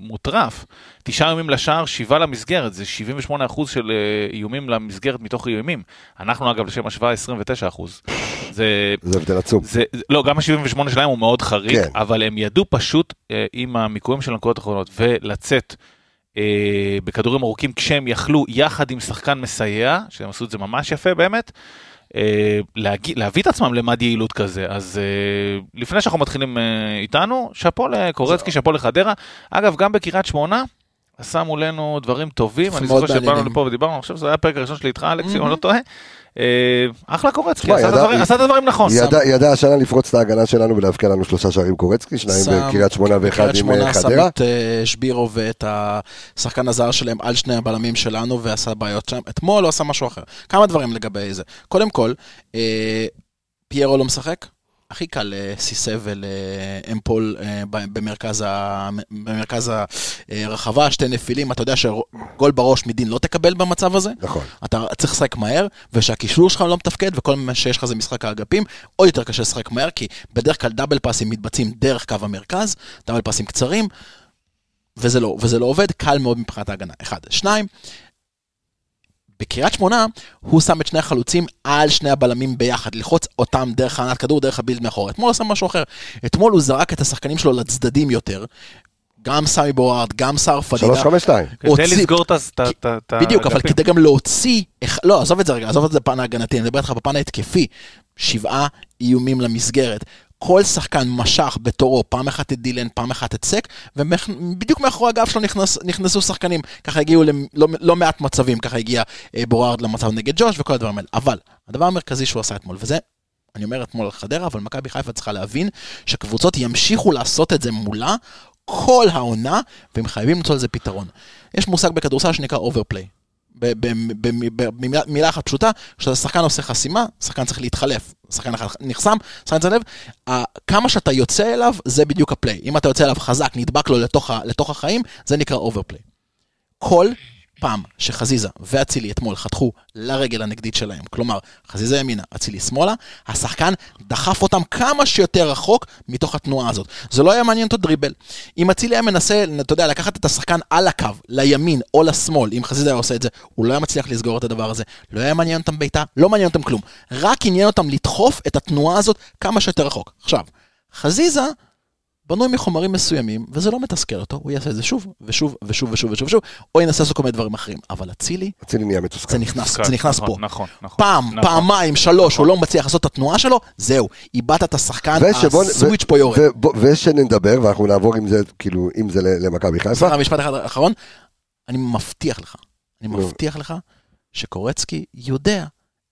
מוטרף, 9 איומים לשער, 7 למסגרת, זה 78% של איומים למסגרת מתוך איומים. אנחנו אגב לשם השוואה 29%. זה הבדל עצום. לא, גם ה-78 שלהם הוא מאוד חריג, אבל הם ידעו פשוט עם המיקויים של הנקודות האחרונות, ולצאת בכדורים ארוכים כשהם יכלו יחד עם שחקן מסייע, שהם עשו את זה ממש יפה באמת, להביא את עצמם למד יעילות כזה. אז לפני שאנחנו מתחילים איתנו, שפו לקורצקי, שפו לחדרה. אגב, גם בקירת שמונה, עשה מולנו דברים טובים. אני זוכר שבאנו לפה ודיברנו, אני חושב שזה היה הפרק הראשון שלי איתך, אלכס, אם אני לא טועה. אחלה קורצקי, עשה את הדברים נכון. ידע השנה לפרוץ את ההגנה שלנו ולהבקיע לנו 3 שערים קורצקי, 2 בקירת שמונה ואחד עם חדרה. בקירת שמונה שם את שבירו ואת השחקן הזר שלהם על 2 הבלמים שלנו ועשה בעיות שם. אתמול הוא עשה משהו אחר. כמה דברים לגבי זה. קודם כל, פיירו לא משחק. הכי קל לסיסה ולאמפול במרכז הרחבה, 2 נפילים, אתה יודע שגול בראש מדין לא תקבל במצב הזה, נכון. אתה צריך לשחק מהר, ושהקישור שלך לא מתפקד, וכל מה שיש לך זה משחק האגפים, עוד יותר קשה לשחק מהר, כי בדרך כלל דאבל פאסים מתבצעים דרך קו המרכז, דאבל פאסים קצרים, וזה לא עובד, קל מאוד מבחינת ההגנה. 1, 2, בקריית שמונה, הוא שם את 2 החלוצים על 2 הבלמים ביחד, ללחוץ אותם דרך הענת כדור, דרך הבילד מאחור. אתמול הוא שם משהו אחר. אתמול הוא זרק את השחקנים שלו לצדדים יותר, גם סמי בוראד, גם סער פדידה. 3-5-2. כדי לסגור את... בדיוק, אבל כדי גם להוציא... לא, עזוב את זה רגע, עזוב את זה בפן ההגנתי, אני מדבר איתך בפן ההתקפי. 7 איומים למסגרת. כל שחקן משך בתורו, פעם אחת את דילן, פעם אחת את סק, ובדיוק מאחורי הגב שלו נכנסו שחקנים, ככה הגיעו לא מעט מצבים, ככה הגיע בורארד למצב נגד ג'וש וכל הדברים האלה, אבל הדבר המרכזי שהוא עשה אתמול, וזה, אני אומר אתמול על חדרה, אבל מכבי חיפה צריכה להבין שקבוצות ימשיכו לעשות את זה מולה, כל העונה, והם חייבים למצוא לזה פתרון. יש מושג בכדורסל שנקרא אוברפליי, במילה אחת פשוטה, כששחקן עושה חסימה, שחקן צריך להתחלף, שחקן נחסם, שחקן צריך לב, כמה שאתה יוצא אליו, זה בדיוק הפליי. אם אתה יוצא אליו חזק, נדבק לו לתוך החיים, זה נקרא אוברפליי. כל פעם שחזיזה ואצילי אתמול חתכו לרגל הנגדית שלהם, כלומר, חזיזה ימינה, אצילי שמאלה, השחקן דחף אותם כמה שיותר רחוק מתוך התנועה הזאת. זה לא היה מעניין אותו דריבל. אם אצילי היה מנסה, אתה יודע, לקחת את השחקן על הקו, לימין או לשמאל, אם חזיזה היה עושה את זה, הוא לא היה מצליח לסגור את הדבר הזה. לא היה מעניין אותם ביתה, לא מעניין אותם כלום. רק עניין אותם לדחוף את התנועה הזאת כמה שיותר רחוק. עכשיו, חזיזה בנוי מחומרים מסוימים, וזה לא מתסכל אותו, הוא יעשה את זה שוב, ושוב, ושוב, ושוב, ושוב, או ינסה לעשות כל מיני דברים אחרים, אבל אצילי נהיה מתוסכל. זה נכנס פה. פעם, פעמיים, 3, הוא לא מצליח לעשות את התנועה שלו, זהו, איבדת את השחקן, הסוויץ' פה יורד. ושנדבר, ואנחנו נעבור עם זה, כאילו, אם זה למכבי חיפה. המשפט האחרון, אני מבטיח לך שקורצקי יודע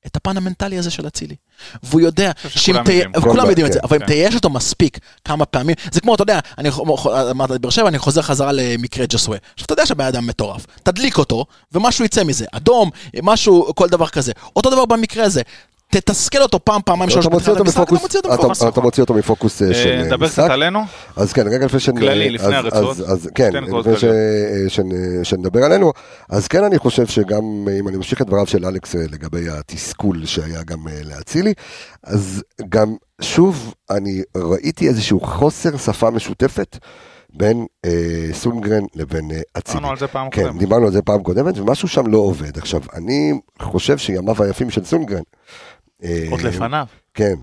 את הפן המנטלי הזה של אצילי. והוא יודע, כולם יודעים את זה, אבל אם תייש אותו מספיק כמה פעמים, זה כמו, אתה יודע, אני אמרת את בר שבע, אני חוזר חזרה למקרה ג'סווה. עכשיו, אתה יודע שהבן אדם מטורף, תדליק אותו, ומשהו יצא מזה, אדום, משהו, כל דבר כזה. אותו דבר במקרה הזה, תתסכל אותו פעמיים שלוש, אתה מוציא אותו מפוקוס של משחק. נדבר קצת עלינו? אז כן, רגע לפני שנדבר עלינו, אז כן אני חושב שגם, אם אני ממשיך את דבריו של אלכס לגבי התסכול שהיה גם להצילי, אז גם שוב אני ראיתי איזשהו חוסר שפה משותפת, בין סונגרן לבין אצילי. דיברנו על זה פעם קודמת, ומשהו שם לא עובד. עכשיו, אני חושב שימיו היפים של סונגרן... עוד לפניו. כן.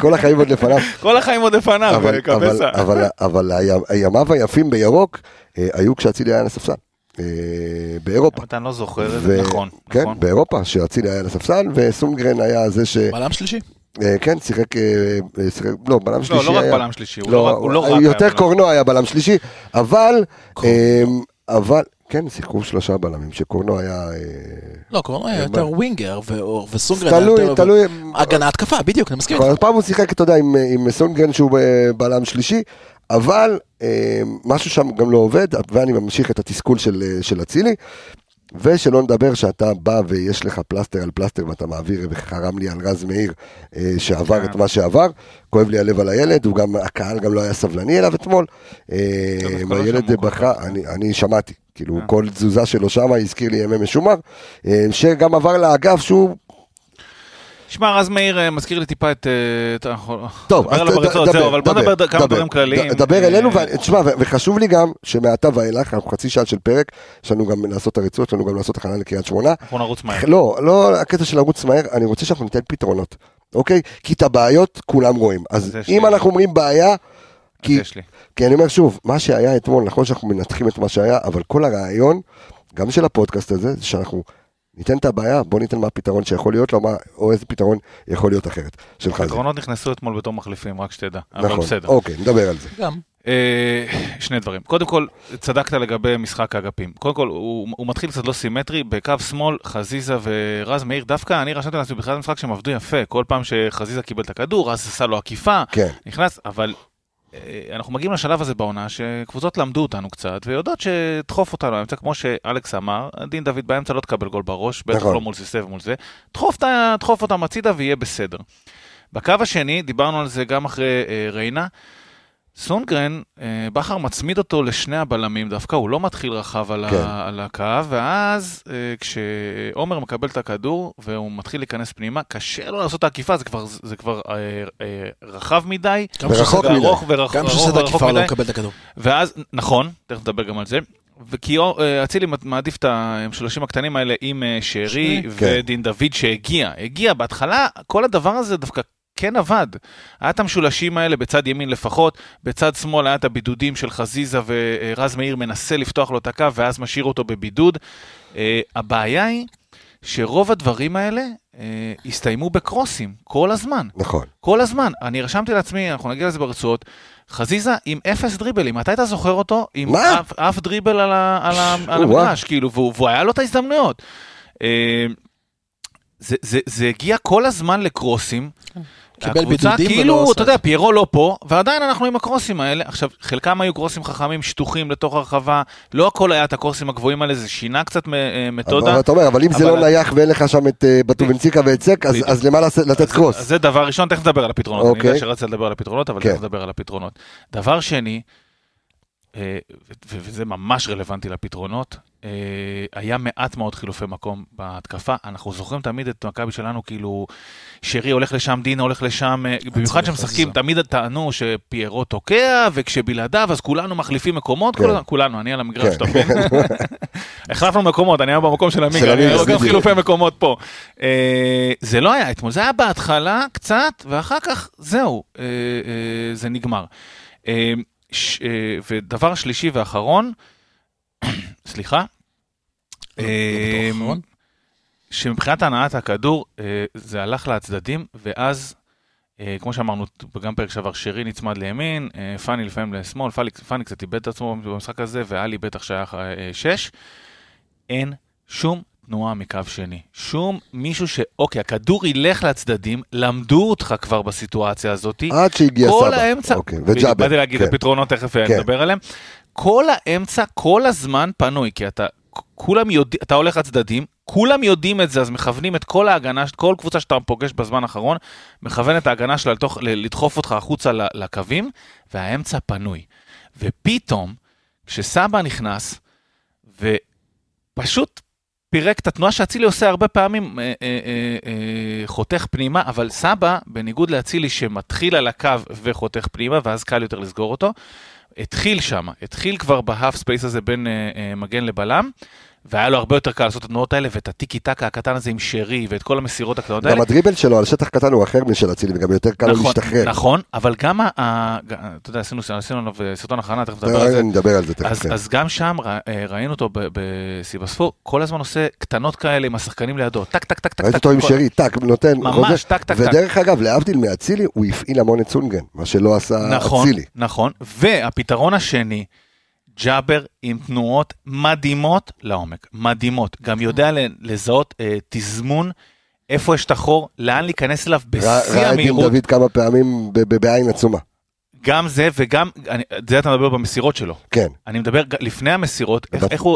כל החיים עוד לפניו. כל החיים עוד לפניו, בקבסה. אבל הימיו היפים בירוק, היו כשאצילי היה לספסל. באירופה. אתה לא זוכר, זה נכון. כן, באירופה, שאצילי היה לספסל, וסונגרן היה זה ש... בלם שלישי. כן, שיחק, לא, בלם שלישי היה. לא, לא רק בלם שלישי, הוא לא רק... יותר קורנו היה בלם שלישי, אבל, כן, שיחקו שלושה בלמים, שקורנו היה... לא, קורנו היה יותר ווינגר, וסונגרן היה יותר... הגנה התקפה, בדיוק, אני מסכים. אבל פעם הוא שיחק, אתה יודע, עם סונגרן שהוא בלם שלישי, אבל משהו שם גם לא עובד, ואני ממשיך את התסכול של הצילי, ושלא נדבר שאתה בא ויש לך פלסטר על פלסטר ואתה מעביר, וחרם לי על רז מאיר שעבר את מה שעבר, כואב לי הלב על הילד, הקהל גם לא היה סבלני אליו אתמול, הילד בכה, אני שמעתי, כאילו כל תזוזה שלו שם הזכיר לי ימי משומר, שגם עבר לאגף שהוא... שמע, רז מאיר מזכיר לי טיפה את... טוב, אז דבר אלינו, תשמע, וחשוב לי גם שמעתה ואילך, חצי שעה של פרק, שאנו גם לעשות הרצועות, שאנו גם לעשות הכנה לקריית שמונה. אנחנו נרוץ מהר. לא, הקטע של ערוץ מהר, אני רוצה שאנחנו ניתן פתרונות, אוקיי? כי את הבעיות כולם רואים. אז אם אנחנו אומרים בעיה... כי אני אומר שוב, מה שהיה אתמול, נכון שאנחנו מנתחים את מה שהיה, אבל כל הרעיון, גם של הפודקאסט הזה, שאנחנו... ניתן את הבעיה, בוא ניתן מה הפתרון שיכול להיות לו, או איזה פתרון יכול להיות אחרת. הפתרונות נכנסו אתמול בתור מחליפים, רק שתדע. נכון, אוקיי, נדבר על זה. גם. שני דברים. קודם כל, צדקת לגבי משחק האגפים. קודם כל, הוא מתחיל קצת לא סימטרי, בקו שמאל, חזיזה ורז מאיר. דווקא אני רשמתי לעצמי בכלל משחק שהם עבדו יפה. כל פעם שחזיזה קיבל את הכדור, אז עשה לו עקיפה, נכנס, אבל... אנחנו מגיעים לשלב הזה בעונה שקבוצות למדו אותנו קצת, ויודעות שדחוף אותנו באמצע, כמו שאלכס אמר, דין דוד באמצע לא תקבל גול בראש, בטח לא מול סיסב ומול זה, דחוף אותם הצידה ויהיה בסדר. בקו השני, דיברנו על זה גם אחרי ריינה, סונגרן, בחר מצמיד אותו לשני הבלמים דווקא, הוא לא מתחיל רחב על הקו, ואז כשעומר מקבל את הכדור, והוא מתחיל להיכנס פנימה, קשה לו לעשות את העקיפה, זה כבר רחב מדי, ורחוק מדי, גם שעשת העקיפה לא מקבל את הכדור. ואז, נכון, תכף נדבר גם על זה, וכי אצילי מעדיף את השלושים הקטנים האלה עם שרי ודין דוד שהגיע בהתחלה, כל הדבר הזה דווקא, כן עבד. היה את המשולשים האלה בצד ימין לפחות, בצד שמאל היה את הבידודים של חזיזה ורז מאיר מנסה לפתוח לו את הקו ואז משאיר אותו בבידוד. הבעיה היא שרוב הדברים האלה הסתיימו בקרוסים כל הזמן. נכון. כל הזמן. אני רשמתי לעצמי, אנחנו נגיע לזה ברצועות, חזיזה עם 0 דריבלים, אתה היית זוכר אותו עם אף דריבל על המגרש, כאילו, והוא היה לו את ההזדמנויות. זה הגיע כל הזמן לקרוסים, הקבוצה, כאילו, אתה יודע, פיירו לא פה, ועדיין אנחנו עם הקרוסים האלה. עכשיו, חלקם היו קרוסים חכמים, שטוחים לתוך הרחבה, לא הכל היה את הקרוסים הגבוהים האלה, זה שינה קצת מתודה. אבל אם זה לא נייח ואין לך שם את בטובנציקה ואת סק, אז למה לתת קרוס? זה דבר ראשון, תכף נדבר על הפתרונות. אני יודע שרצה לדבר על הפתרונות, אבל תכף נדבר על הפתרונות. דבר שני, וזה ממש רלוונטי לפתרונות, היה מעט מאוד חילופי מקום בהתקפה, אנחנו זוכרים תמיד את מכבי שלנו, כאילו שרי הולך לשם, דינה הולך לשם, במיוחד שמשחקים, תמיד טענו שפיירו תוקע, וכשבלעדיו, אז כולנו מחליפים מקומות, כולנו, אני על המגרש, החלפנו מקומות, אני היה במקום של המיגה, היה גם חילופי מקומות פה. זה לא היה אתמול, זה היה בהתחלה קצת, ואחר כך זהו, זה נגמר. ודבר שלישי ואחרון, סליחה, שמבחינת הנעת הכדור, זה הלך להצדדים, ואז, כמו שאמרנו, גם פרק שבר, שרי נצמד לימין, פני לפעמים לשמאל, פני קצת איבד את עצמו במשחק הזה, ואלי בטח שייך 6, אין שום תנועה מקו שני. שום מישהו אוקיי, הכדור ילך לצדדים, למדו אותך כבר בסיטואציה הזאת. עד שהגיע סבא. כל האמצע, באתי להגיד את הפתרונות, תכף נדבר עליהם. כל האמצע, כל הזמן פנוי, כי אתה הולך לצדדים, כולם יודעים את זה, אז מכוונים את כל ההגנה, כל קבוצה שאתה פוגש בזמן האחרון, מכוון את ההגנה שלה לדחוף אותך החוצה לקווים, והאמצע פנוי. ופתאום, כשסבא נכנס, ופשוט פירק את התנועה שאצילי עושה הרבה פעמים, חותך פנימה, אבל סבא, בניגוד לאצילי שמתחיל על הקו וחותך פנימה, ואז קל יותר לסגור אותו, התחיל שם, התחיל כבר בהאף ספייס הזה בין מגן לבלם, והיה לו הרבה יותר קל לעשות את התנועות האלה, ואת הטיקי-טקה הקטן הזה עם שרי, ואת כל המסירות הקטנות האלה. גם הדריבל שלו על שטח קטן הוא אחר משל אצילי, וגם יותר קל לו להשתחרר. נכון, אבל גם, אתה יודע, עשינו לנו סרטון הכנה, תכף נדבר על זה. אז גם שם ראינו אותו בסיבספור, כל הזמן עושה קטנות כאלה עם השחקנים לידו, טק, טק, טק, טק. ראית אותו עם שרי, טק, נותן, ממש, טק, טק. ודרך אגב, להבדיל מאצילי, הוא הפעיל המון את סונגרן, מה שלא עשה אצילי. נכון, והפתרון השני ג'אבר עם תנועות מדהימות לעומק, מדהימות. גם יודע לזהות תזמון, איפה יש תחור, לאן להיכנס אליו בשיא המהירות. ראה דין דוד כמה פעמים בעין עצומה. גם זה וגם, זה אתה מדבר במסירות שלו. כן. אני מדבר לפני המסירות,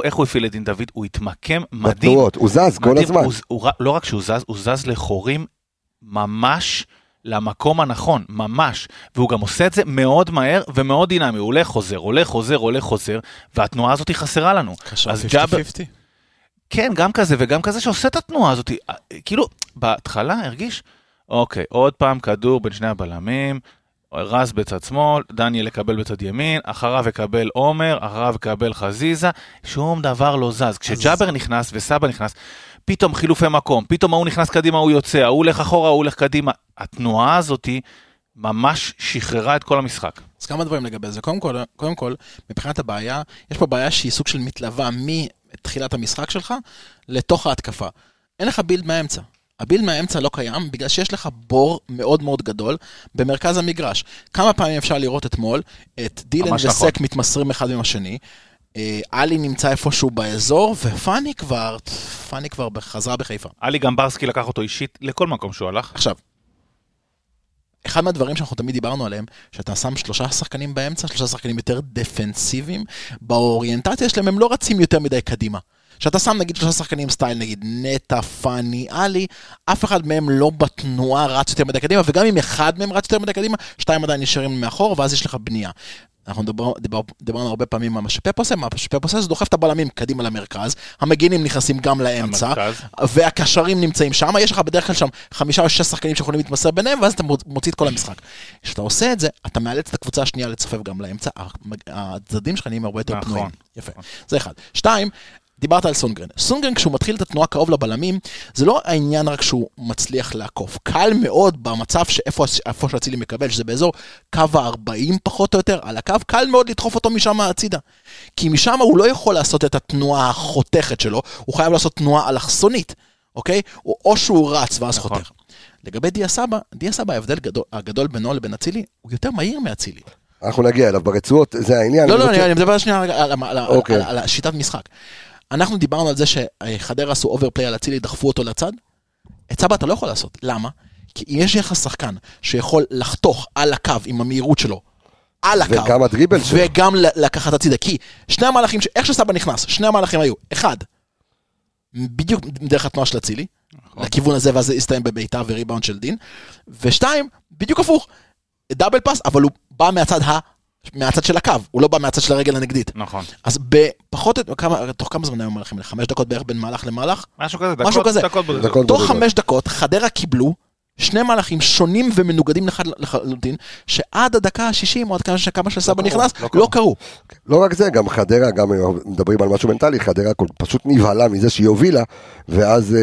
איך הוא הפעיל את דין דוד, הוא התמקם מדהים. בתנועות, הוא זז כל הזמן. לא רק שהוא זז, הוא זז לחורים ממש למקום הנכון, ממש, והוא גם עושה את זה מאוד מהר ומאוד דינמי, הוא הולך חוזר, הולך חוזר, הולך חוזר, והתנועה הזאת היא חסרה לנו. חשוב 50-50? כן, גם כזה וגם כזה שעושה את התנועה הזאת, כאילו, בהתחלה הרגיש, אוקיי, עוד פעם כדור בין שני הבלמים, רז בצד שמאל, דניאל יקבל בצד ימין, אחריו יקבל עומר, אחריו יקבל חזיזה, שום דבר לא זז, כשג'אבר נכנס וסבא נכנס, פתאום חילופי מקום, פתאום הוא נכנס קדימה, הוא יוצא, הוא הולך אחורה, הוא הולך קדימה. התנועה הזאת ממש שחררה את כל המשחק. אז כמה דברים לגבי זה. קודם כל, מבחינת הבעיה, יש פה בעיה שהיא סוג של מתלווה מתחילת המשחק שלך לתוך ההתקפה. אין לך בילד מהאמצע. הבילד מהאמצע לא קיים, בגלל שיש לך בור מאוד מאוד גדול במרכז המגרש. כמה פעמים אפשר לראות אתמול, את דילן וסק מתמסרים אחד עם השני, אלי נמצא איפשהו באזור, ופני כבר חזרה בחיפה. אלי גם ברסקי לקח אותו אישית לכל מקום שהוא הלך. עכשיו, אחד מהדברים שאנחנו תמיד דיברנו עליהם, שאתה שם 3 שחקנים באמצע, 3 שחקנים יותר דפנסיביים, באוריינטציה שלהם הם לא רצים יותר מדי קדימה. שאתה שם נגיד 3 שחקנים סטייל, נגיד נטה, פני, אלי, אף אחד מהם לא בתנועה רץ יותר מדי קדימה, וגם אם אחד מהם רץ יותר מדי קדימה, 2 עדיין נשארים מאחור, ואז יש לך בנייה. אנחנו דיברנו הרבה פעמים מה שפפוס, זה דוחף את הבלמים קדימה למרכז, המגינים נכנסים גם לאמצע, והקשרים נמצאים שם, יש לך בדרך כלל שם 5 או 6 שחקנים שיכולים להתמסר ביניהם, ואז אתה מוציא את כל המשחק. כשאתה עושה את זה, אתה מאלץ את הקבוצה השנייה לצופף גם לאמצע, הצדדים שלך נהיים הרבה יותר פנויים. יפה, זה אחד. 2, דיברת על סונגרן. סונגרן, כשהוא מתחיל את התנועה קרוב לבלמים, זה לא העניין רק שהוא מצליח לעקוף. קל מאוד במצב שאיפה שאצילי מקבל, שזה באזור קו ה-40 פחות או יותר, על הקו, קל מאוד לדחוף אותו משם הצידה. כי משם הוא לא יכול לעשות את התנועה החותכת שלו, הוא חייב לעשות תנועה אלכסונית, אוקיי? או שהוא רץ ואז נכון. חותך. לגבי דיה סבא, ההבדל הגדול בינו לבין אצילי, הוא יותר מהיר מאצילי. אנחנו נגיע אליו ברצועות, זה העניין. לא, אני מדבר שנייה על שיטת משחק. אנחנו דיברנו על זה שחדרה עשו אוברפליי על אצילי, דחפו אותו לצד. את סבא אתה לא יכול לעשות. למה? כי יש לך שחקן שיכול לחתוך על הקו עם המהירות שלו, על הקו, וגם הדריבל שלו. וגם לקחת הצידה. כי שני המהלכים, איך שסבא נכנס, שני המהלכים היו, 1, בדיוק דרך התנועה של אצילי, לכיוון הזה ואז הסתיים בביתה וריבאונד של דין, 2, בדיוק הפוך, דאבל פס, אבל הוא בא מהצד של הקו, הוא לא בא מהצד של הרגל הנגדית. נכון. אז בפחות, תוך כמה זמן היום מהלכים, 5 דקות בערך בין מהלך למהלך? משהו כזה. תוך 5 דקות, חדרה קיבלו 2 מהלכים שונים ומנוגדים לחלוטין, שעד הדקה ה-60, או עד כמה שסבא נכנס, לא קרו. לא רק זה, גם חדרה, גם מדברים על משהו מנטלי, חדרה פשוט נבהלה מזה שהיא הובילה, ואז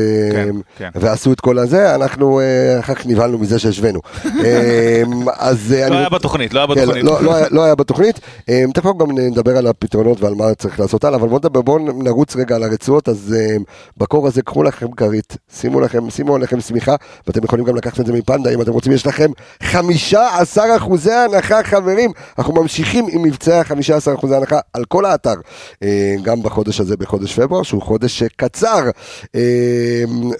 ועשו את כל הזה, אנחנו אחר כך נבהלנו מזה שהשווינו. לא היה בתוכנית. לא היה בתוכנית, תכף גם נדבר על הפתרונות ועל מה צריך לעשות הלאה, אבל בואו נרוץ רגע על הרצועות, אז בקור הזה קחו לכם כרית, שימו עליכם שמיכה, ואתם יכולים גם לקחת את זה מפנדה, אם אתם רוצים, יש לכם 15% הנחה, חברים. אנחנו ממשיכים עם מבצע 15% הנחה על כל האתר, גם בחודש הזה, בחודש פברואר, שהוא חודש קצר,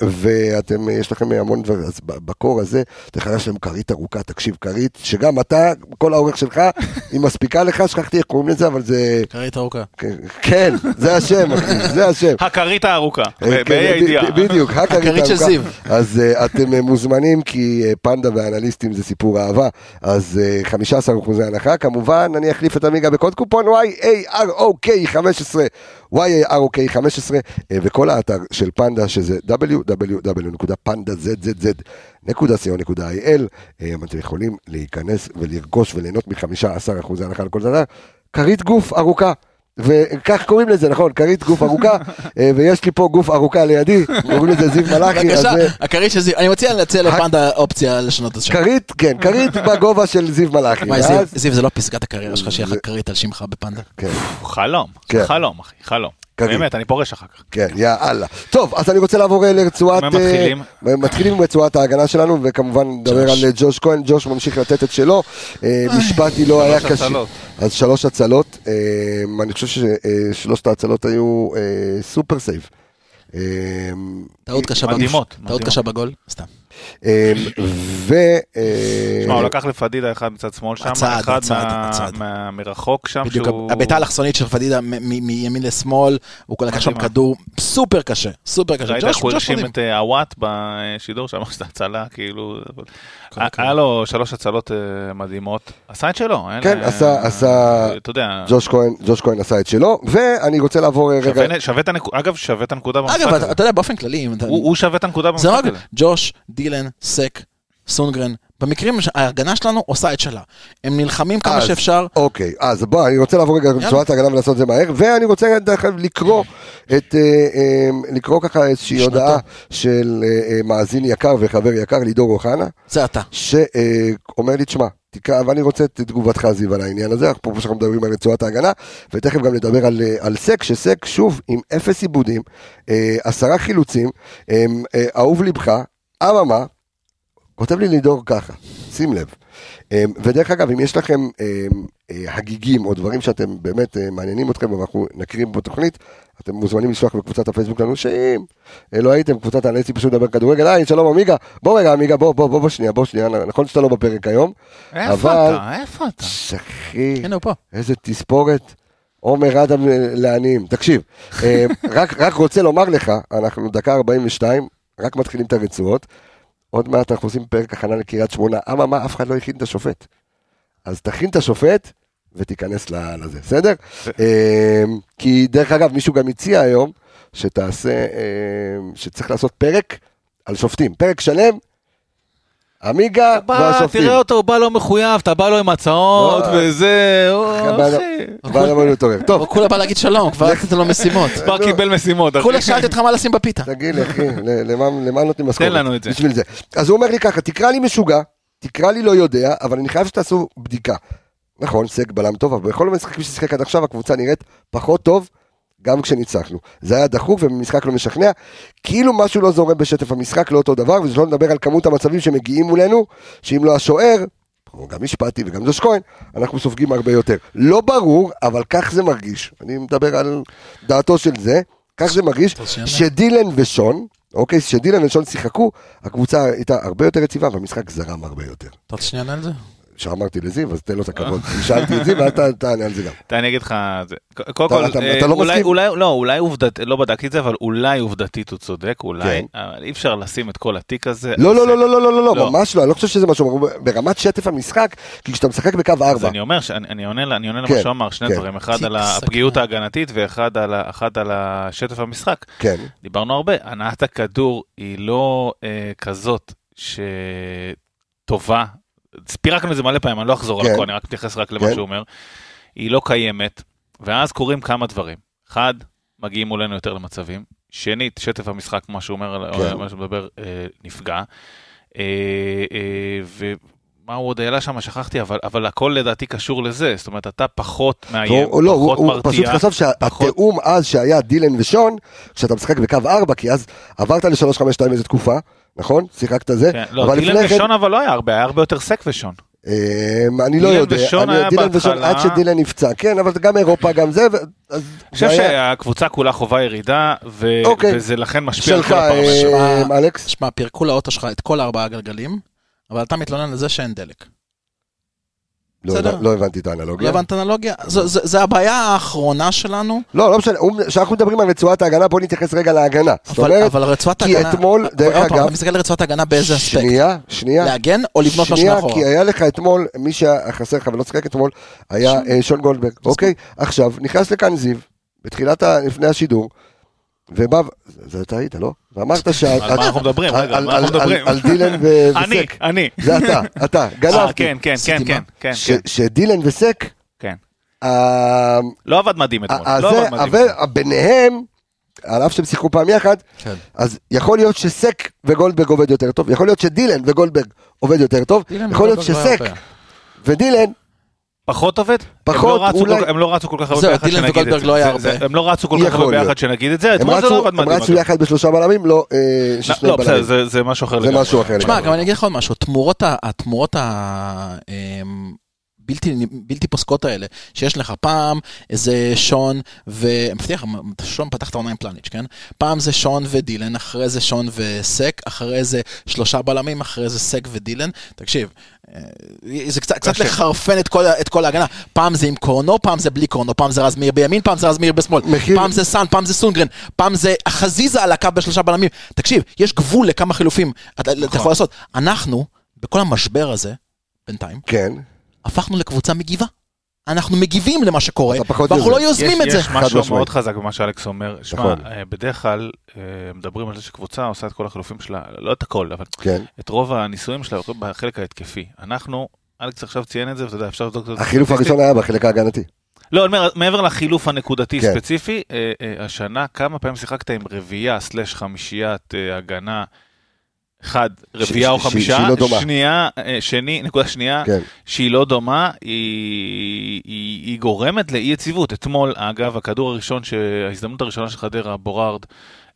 ואתם, יש לכם המון דבר, אז בקור הזה, תחרש להם קרית ארוכה, תקשיב, קרית, שגם אתה, כל האורך שלך, היא מספיקה לך, שכחתי איך קוראים לזה, אבל זה... קרית ארוכה. כן, זה השם, זה השם. הקרית הארוכה, ב-AIDA. בדיוק, הקרית של זיו. אז אתם מוזמנים, כי פנדה ואנליסטים זה סיפור אהבה, אז 15% הנחה, כמובן, אני אחליף את המיגה בקוד קופון YAROK 15, וכל האתר של פנדה, שזה www.pandazz.co.il, אתם יכולים להיכנס ולרגוש וליהנות מ-15% הנחה על כל דבר, קרית גוף ארוכה, וכך קוראים לזה, נכון, קרית גוף ארוכה, ויש לי פה גוף ארוכה לידי, קוראים לזה זיו מלאכי, הקרית של זיו, אני מציע לנצל לפנדה אופציה לשנות את השם. קרית, כן, קרית בגובה של זיו מלאכי. זיו, זה לא פסגת הקריירה שלך, שיהיה לך קרית על שמך בפנדה. חלום, חלום אחי, חלום. באמת, אני פורש אחר כך. כן, יאללה. טוב, אז אני רוצה לעבור לרצועת... מתחילים עם רצועת ההגנה שלנו, וכמובן נדבר על ג'וש כהן. ג'וש ממשיך לתת את שלו. משפטי לא היה קשה. אז 3 הצלות. אני חושב ששלושת ההצלות היו סופר סייב. טעות קשה בגול, סתם. הוא לקח לפדידה אחד מצד שמאל שם, אחד מרחוק שם, הביתה הלחסונית של פדידה מימין לשמאל, הוא לקח שם כדור סופר קשה, סופר קשה. ראית איך הוא הרשים את הוואט בשידור שם, שזה הצלה, כאילו היה לו 3 הצלות מדהימות, עשה את שלו. כן, עשה, ג'וש כהן עשה את שלו, ואני רוצה לעבור רגע, אגב שווה את הנקודה במשחק, אגב אתה יודע באופן כללי הוא שווה את הנקודה במשחק, ג'וש, דילן, סק, סונגרן, במקרים ההגנה שלנו עושה את שלה. הם נלחמים כמה שאפשר. אוקיי, אז בוא, אני רוצה לעבור רגע לצורת ההגנה ולעשות את זה מהר, ואני רוצה לקרוא ככה איזושהי הודעה של מאזין יקר וחבר יקר, לידור אוחנה. זה אתה. שאומר לי, תשמע, ואני רוצה את תגובתך זיו על העניין הזה, אנחנו פה שאנחנו מדברים על רצועת ההגנה, ותכף גם נדבר על סק, שסק שוב עם 0 עיבודים, 10 חילוצים, אהוב לבך, אממה, כותב לי לידור ככה, שים לב. ודרך אגב, אם יש לכם הגיגים או דברים שאתם באמת מעניינים אתכם, ואנחנו נקרים בתוכנית, אתם מוזמנים לשלוח בקבוצת הפייסבוק לנו, שאם לא הייתם קבוצת האנליסטי פשוט לדבר כדורגל, שלום אמיגה, בוא רגע אמיגה, בוא שנייה, נכון שאתה לא בפרק היום, איפה אבל... איפה אתה? שכי, איזה תספורת. עומר אדם לעניים, תקשיב, רק רוצה לומר לך, אנחנו דקה 42, רק מתחילים את הרצועות, עוד מעט אנחנו עושים פרק הכנה לקריית שמונה, אממה, אף אחד לא הכין את השופט. אז תכין את השופט, ותיכנס לזה, בסדר? כי דרך אגב, מישהו גם הציע היום, שצריך לעשות פרק על שופטים, פרק שלם, אמיגה והשופטים. תראה אותו, הוא בא לא מחויב, אתה בא לו עם הצעות, וזה, בא לא מתעורר. טוב. הוא כולה בא להגיד שלום, כבר עשית לו משימות. כבר קיבל משימות. כולה שאלתי אותך מה לשים בפיתה. תגיד לי, אחי, למה נותנים מסכות? תן לנו את זה. בשביל זה. אז הוא אומר לי ככה, תקרא לי משוגע, תקרא לי לא יודע, אבל אני חייב שתעשו בדיקה. נכון, סק בלם טוב, אבל בכל המשחקים ששיחק עד עכשיו, הקבוצה נראית פחות טוב, גם כשניצחנו. זה היה דחוק, ובמשחק לא משכנע, כאילו משהו לא זורם בשטף המשחק, לא אותו דבר, וזה לא נדבר על כמות המצבים שמגיעים מולנו, שאם לא השוער, גם משפטי וגם ג'וש כהן, אנחנו סופגים הרבה יותר. לא ברור, אבל כך זה מרגיש. אני מדבר על דעתו של זה, כך זה מרגיש, שדילן ושון, אוקיי, שדילן ושון שיחקו, הקבוצה הייתה הרבה יותר רציבה, והמשחק זרם הרבה יותר. אתה תשניין על זה? שאמרתי לזיו, אז תן לו את הכבוד. שאלתי את זיו, ואתה תענה על זה גם. אני אגיד לך, קודם כל, אולי עובדתית, לא בדקתי את זה, אבל אולי עובדתית הוא צודק, אולי, אבל אי אפשר לשים את כל התיק הזה. לא, לא, לא, לא, לא, ממש לא, אני לא חושב שזה משהו, ברמת שטף המשחק, כי כשאתה משחק בקו 4. אז אני אומר, אני עונה למה שהוא אמר, שני דברים, אחד על הפגיעות ההגנתית, ואחד על השטף המשחק. כן. דיברנו הרבה, הנעת הכדור היא לא כזאת שטובה פירקנו את זה מלא פעמים, אני לא אחזור על הכל, אני רק מתייחס רק למה שהוא אומר, היא לא קיימת, ואז קוראים כמה דברים. אחד, מגיעים מולנו יותר למצבים, שנית, שטף המשחק, מה שהוא אומר, מה שהוא מדבר, נפגע, ומה הוא עוד העלה שם, שכחתי, אבל הכל לדעתי קשור לזה, זאת אומרת, אתה פחות מאיים, פחות מרתיע. הוא פשוט חשב שהתאום אז שהיה דילן ושון, כשאתה משחק בקו 4, כי אז עברת ל-352 איזה תקופה, נכון? שיחקת זה? כן, לא, דילן ושון אבל לא היה הרבה, היה הרבה יותר סק ושון. אני לא יודע, דילן ושון עד שדילן נפצע, כן, אבל גם אירופה, גם זה. אני חושב שהקבוצה כולה חובה ירידה, וזה לכן משפיע על כל הפרשה. אלכס? שמע, פירקו לאוטו שלך את כל 4 הגלגלים, אבל אתה מתלונן לזה שאין דלק. לא הבנתי את האנלוגיה. זה הבעיה האחרונה שלנו. לא משנה, שאנחנו מדברים על רצועת ההגנה, בואו נתייחס רגע להגנה. אבל רצועת ההגנה... כי אתמול, דרך אגב... אתה מסתכל לרצועת ההגנה באיזה אספקט? שנייה. להגן או לבנות משהו מאחורה? כי היה לך אתמול, מי שהחסר לך ולא שחק אתמול, היה שון גולדברג. אוקיי, עכשיו, נכנס לכאן זיו, בתחילת, לפני השידור, ובא, זה אתה היית, לא? ואמרת שאת... על מה אנחנו מדברים? רגע, על מה אנחנו מדברים? על דילן וסק. אני. זה אתה, גנבתי. כן. שדילן וסק... כן. לא עבד מדהים אתמול. ביניהם, על אף שהם שיחקו פעם יחד, אז יכול להיות שסק וגולדברג עובד יותר טוב, יכול להיות שדילן וגולדברג עובד יותר טוב, יכול להיות שסק ודילן... פחות עובד? הם לא רצו כל כך הרבה ביחד שנגיד את זה. הם לא רצו כל כך הרבה ביחד שנגיד את זה. הם רצו יחד ב3 בלמים, לא ששני בלמים. לא, זה משהו אחר. זה משהו אחר. תשמע, גם אני אגיד לך עוד משהו. התמורות הבלתי פוסקות האלה, שיש לך פעם איזה שון שון פתח את העונה עם פלניץ', כן? פעם זה שון ודילן, אחרי זה שון וסק, אחרי זה 3 בלמים, אחרי זה סק ודילן. תקשיב, זה קצת לחרפן את כל ההגנה. פעם זה עם קורנו, פעם זה בלי קורנו, פעם זה רז מאיר בימין, פעם זה רז מאיר בשמאל, פעם זה סן, פעם זה סונגרן, פעם זה החזיזה על הקו ב3 בלמים. תקשיב, יש גבול לכמה חילופים אתה יכול לעשות. אנחנו, בכל המשבר הזה, בינתיים, כן, הפכנו לקבוצה מגיבה. אנחנו מגיבים למה שקורה, ואנחנו לא יוזמים את זה. יש משהו מאוד חזק במה שאלכס אומר. שמע, בדרך כלל מדברים על זה שקבוצה עושה את כל החילופים שלה, לא את הכל, אבל את רוב הניסויים שלה, בחלק ההתקפי. אנחנו, אלכס עכשיו ציין את זה, ואתה יודע, אפשר לדוק את זה. החילוף הראשון היה בחלק ההגנתי. לא, מעבר לחילוף הנקודתי ספציפי, השנה, כמה פעמים שיחקת עם רביעייה, /5 הגנה, אחד, רביעה או חמישה, נקודה שנייה, שהיא לא דומה, היא גורמת לאי יציבות. אתמול, אגב, הכדור הראשון, ההזדמנות הראשונה של חדרה, בורארד,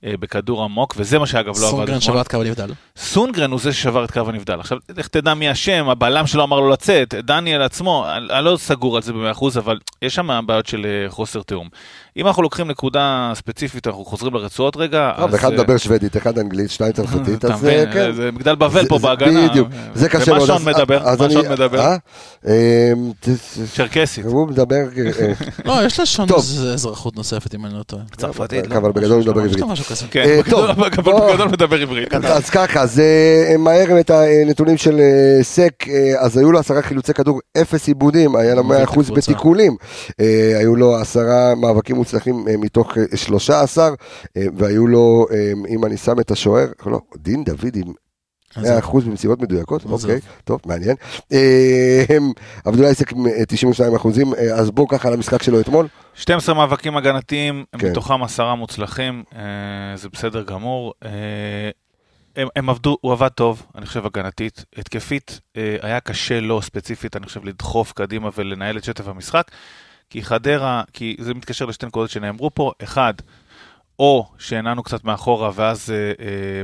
בכדור עמוק, וזה מה שאגב לא עבד. סונגרן שבר את קו הנבדל. סונגרן הוא זה ששבר את קו הנבדל. עכשיו, איך תדע מי השם, הבעלם שלו אמר לו לצאת, דניאל עצמו, אני לא סגור על זה ב100%, אבל יש שם בעיות של חוסר תיאום. אם אנחנו לוקחים נקודה ספציפית, אנחנו חוזרים לרצועות רגע, אז... אחד מדבר שוודית, אחד אנגלית, 2 צרפתית, אז כן. זה מגדל בבל פה בהגנה. בדיוק. זה קשה מאוד. מה שעוד מדבר? צ'רקסית. הוא מדבר... לא, יש לשון אזרחות נוספת, אם אני לא טועה. צרפתית. אבל בגדול הוא מדבר עברית. כן, בגדול מדבר עברית. אז ככה, זה מהר את הנתונים של סק, אז היו לו 10 חילוצי כדור, 0 עיבודים, היה לו 100% בתיקולים. היו לו 10 מאבקים מוצלחים מתוך 13, והיו לו, אם אני שם את השוער, לא, דין דוד עם 100% במציאות מדויקות, אוקיי, טוב, מעניין. עבדולאי עסק 92%, אז בואו ככה על המשחק שלו אתמול. 12 מאבקים הגנתיים, מתוכם 10 מוצלחים, זה בסדר גמור. הוא עבד טוב, אני חושב, הגנתית. התקפית, היה קשה לו ספציפית, אני חושב, לדחוף קדימה ולנהל את שטף המשחק. כי חדרה, כי זה מתקשר לשתי נקודות שנאמרו פה, אחד, או שהנענו קצת מאחורה, ואז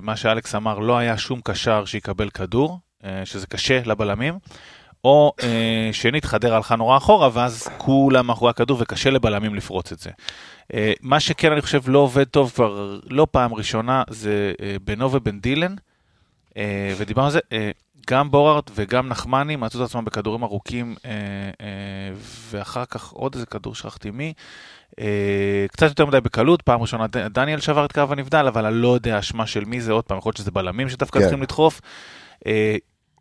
מה שאלכס אמר, לא היה שום קשר שיקבל כדור, שזה קשה לבלמים, או שנית, חדרה הלכה נורא אחורה, ואז כולם מאחורי הכדור, וקשה לבלמים לפרוץ את זה. מה שכן אני חושב לא עובד טוב, כבר לא פעם ראשונה, זה בינו ובן דילן, ודיברנו על זה, גם בורארד וגם נחמני מצאו את עצמם בכדורים ארוכים, ואחר כך עוד איזה כדור שכחתי מי, קצת יותר מדי בקלות, פעם ראשונה דניאל שבר את קו הנבדל, אבל אני לא יודע אשמה של מי זה, עוד פעם יכול להיות שזה בלמים שדווקא צריכים לדחוף,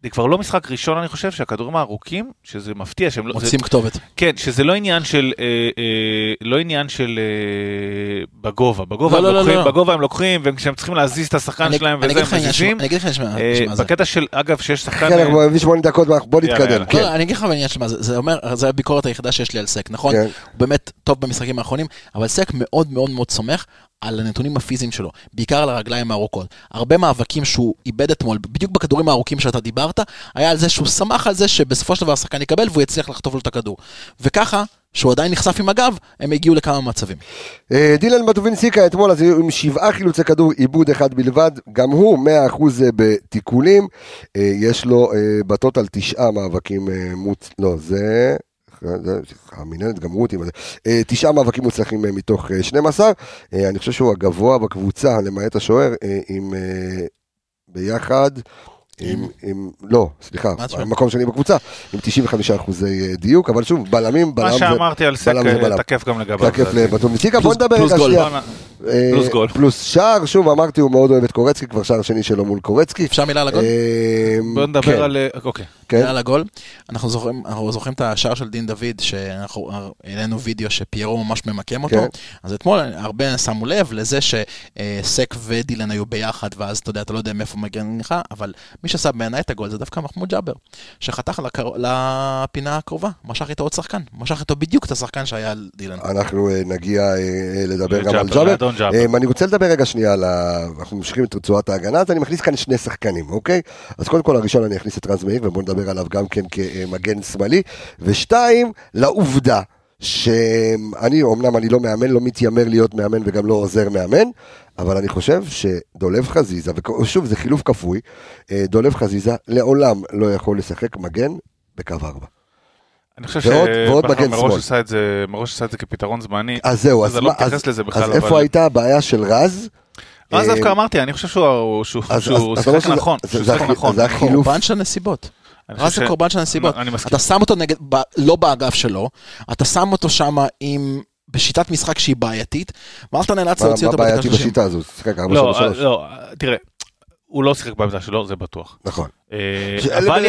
זה כבר לא משחק ראשון, אני חושב, שהכדורים הארוכים, שזה מפתיע, שהם לא... מוצאים כתובת. כן, שזה לא עניין של... לא עניין של... בגובה. בגובה הם לוקחים, וכשהם צריכים להזיז את השחקן שלהם, וזה הם מזיזים. אני אגיד לך נשמע. בקטע של, אגב, שיש שחקן... חלק, בואו נביא 8 דקות, בואו נתקדם. אני אגיד לך בעניין של מה זה. זה אומר, זה הביקורת היחידה שיש לי על סק, נכון? הוא באמת טוב במשחקים האחרונים, אבל סק מאוד מאוד מאוד סומך על הנתונים הפיזיים שלו, בעיקר על הרגליים הארוכות. הרבה מאבקים שהוא איבד אתמול, בדיוק בכדורים הארוכים שאתה דיברת, היה על זה שהוא שמח על זה שבסופו של דבר השחקן יקבל, והוא יצליח לחטוף לו את הכדור. וככה, שהוא עדיין נחשף עם הגב, הם הגיעו לכמה מצבים. דילן מטובין סיקה אתמול, אז עם 7 חילוצי כדור, עיבוד אחד בלבד, גם הוא 100% בתיקולים, יש לו בטוטל 9 מאבקים לא, זה... המינלת גמרו אותי, 9 מאבקים מוצלחים מתוך 12, אני חושב שהוא הגבוה בקבוצה, למעט השוער, עם ביחד, עם, לא, סליחה, המקום שני בקבוצה, עם 95% דיוק, אבל שוב, בלמים, בלם זה בלם. מה שאמרתי על סק, תקף גם לגביו. תקף לבטום נסיקה, בוא נדבר רגע שנייה. פלוס גול. פלוס שער, שוב, אמרתי, הוא מאוד אוהב את קורצקי, כבר שער שני שלו מול קורצקי. אפשר מילה על הגול? בוא נדבר על, אוקיי. מילה על הגול. אנחנו זוכרים את השער של דין דוד, שאנחנו העלינו וידאו שפיירו ממש ממקם אותו. אז אתמול הרבה שמו לב לזה שסק ודילן היו ביחד, ואז אתה יודע, אתה לא יודע מאיפה מגן לך, אבל מי שעשה בעיניי את הגול זה דווקא מחמוד ג'אבר, שחתך לפינה הקרובה, משך איתו עוד שחקן, משך איתו בדיוק את השחקן שהיה על דילן. אנחנו נגיע לדבר גם על ג'אבר. אני רוצה לדבר רגע שנייה, אנחנו ממשיכים את רצועת ההגנה, אז אני מכניס כאן 2 שחקנים, אוקיי? אז קודם כל הראשון אני אכניס את רז מאיר, ובואו נדבר עליו גם כן כמגן שמאלי, 2 לעובדה, שאני אומנם אני לא מאמן, לא מתיימר להיות מאמן וגם לא עוזר מאמן, אבל אני חושב שדולב חזיזה, ושוב זה חילוף כפוי, דולב חזיזה לעולם לא יכול לשחק מגן בקו 4. אני חושב שמראש עשה את זה, כפתרון זמני, אז זהו, אז לא מתייחס לזה בכלל. אז איפה הייתה הבעיה של רז? רז דווקא אמרתי, אני חושב שהוא שחק נכון. זה החילוף. קורבן של נסיבות. רז זה קורבן של נסיבות. אתה שם אותו לא באגף שלו, אתה שם אותו שם עם... בשיטת משחק שהיא בעייתית, ואתה נאלץ להוציא אותו בדקה 30. מה בעייתי בשיטה הזו? שחק 433. לא, תראה, הוא לא שחק בעמדה שלו, זה בטוח. נכון. אבל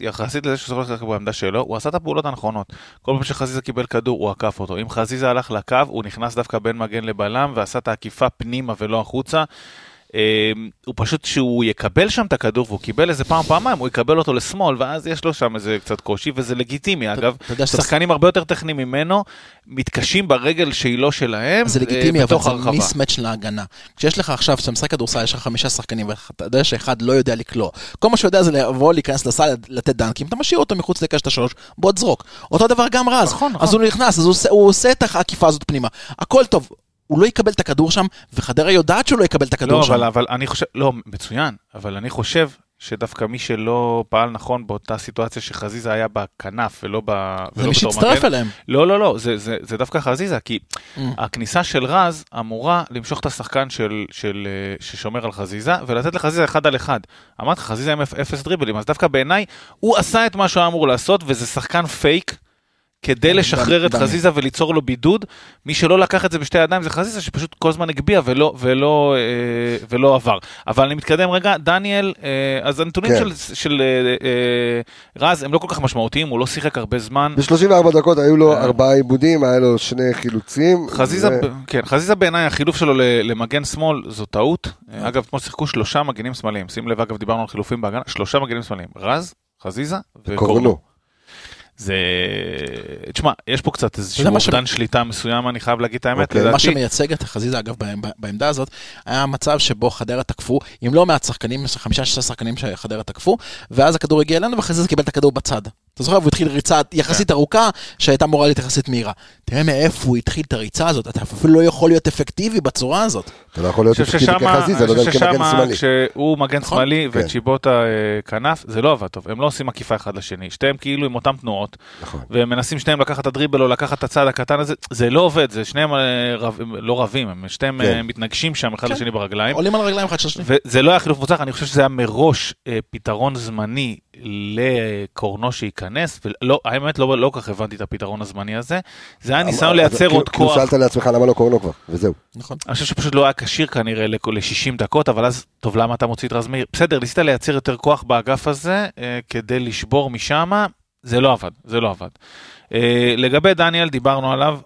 יחסית לזה ששחק בעמדה שלו, הוא עשה את הפעולות הנכונות. כל פעם שחזיזה קיבל כדור, הוא עקף אותו. אם חזיזה הלך לקו, הוא נכנס דווקא בין מגן לבלם, ועשה את העקיפה פנימה ולא החוצה. הוא פשוט שהוא יקבל שם את הכדור, והוא קיבל איזה פעמיים, הוא יקבל אותו לשמאל, ואז יש לו שם איזה קצת קושי, וזה לגיטימי, אגב, שחקנים הרבה יותר טכניים ממנו, מתקשים ברגל שאילו שלהם, זה לגיטימי, אבל זה מיסמץ' להגנה. כשיש לך עכשיו, כשאתה משחק כדורסל, יש לך 5 שחקנים, ואתה יודע שאחד לא יודע לקלוע. כל מה שהוא יודע זה לבוא, להיכנס לסל, לתת דנקים, אתה משאיר אותו מחוץ לקשת 3, בוא תזרוק. אותו דבר גם רז, אז הוא נכנס, אז הוא עושה את העקיפה הזאת פנימה. הכל טוב. הוא לא יקבל את הכדור שם, וחדרה יודעת שהוא לא יקבל את הכדור שם. לא, אבל אני חושב, לא, מצוין, אבל אני חושב שדווקא מי שלא פעל נכון באותה סיטואציה שחזיזה היה בכנף ולא בתור מגן. זה מי שהצטרף אליהם. לא, זה דווקא חזיזה, כי הכניסה של רז אמורה למשוך את השחקן ששומר על חזיזה, ולתת לחזיזה 1 על 1. אמרת, חזיזה עם 0 דריבלים, אז דווקא בעיניי הוא עשה את מה שהוא אמור לעשות, וזה שחקן פייק, כדי לשחרר את חזיזה וליצור לו בידוד, מי שלא לקח את זה בשתי ידיים זה חזיזה, שפשוט כל הזמן הגביע ולא עבר. אבל אני מתקדם רגע, דניאל, אז הנתונים של רז הם לא כל כך משמעותיים, הוא לא שיחק הרבה זמן. ב-34 דקות היו לו 4 עיבודים, היה לו 2 חילוצים. חזיזה בעיניי, החילוף שלו למגן שמאל זו טעות. אגב, כמו שיחקו 3 מגנים שמאליים, שים לב, אגב, דיברנו על חילופים בהגנה, 3 מגנים שמאליים, רז, חזיזה וקורנו. זה, תשמע, יש פה קצת איזשהו אובדן שליטה מסוים, אני חייב להגיד את האמת. מה שמייצג את חזיזה, אגב, בעמדה הזאת, היה מצב שבו חדרה תקפו, אם לא מעט שחקנים, 5-6 שחקנים שחדרה תקפו, ואז הכדור הגיע אלינו, וחזיזה קיבל את הכדור בצד. אתה זוכר, הוא התחיל ריצה יחסית ארוכה, שהייתה מורה יחסית מהירה. תראה מאיפה הוא התחיל את הריצה הזאת, אתה אפילו לא יכול להיות אפקטיבי בצורה הזאת. אתה לא יכול להיות אפקטיבי כחזיזה, לא דרך כמגן שמאלי. כשהוא מגן שמאלי וצ'יבוטה כנף, זה לא עבד טוב, הם לא עושים עקיפה אחד לשני, שתיהם כאילו עם אותם תנועות, והם מנסים שניהם לקחת את הדריבל או לקחת את הצד הקטן הזה, זה לא עובד, זה שניהם לא רבים, הם שתיהם מתנגשים שם אחד לשני ברגליים. עולים על הרגליים אחד לשני. וזה לא היה חילוף מוצלח, אני חושב שזה היה מראש פתרון זמני לקורנו שייכנס, האמת לא כך הבנתי את הפתרון הזמני הזה, זה היה ניסיון לייצר עוד כוח. כאילו שאלת לעצמך למה לא קורנו כבר, וזהו. נכון. אני חושב שפשוט לא היה קשיר כנראה ל-60 דקות, אבל אז טוב, למה אתה מוציא את רז מאיר? בסדר, ניסית לייצר יותר כוח באגף הזה, כדי לשבור משם, זה לא עבד, זה לא עבד. לגבי דניאל, דיברנו עליו,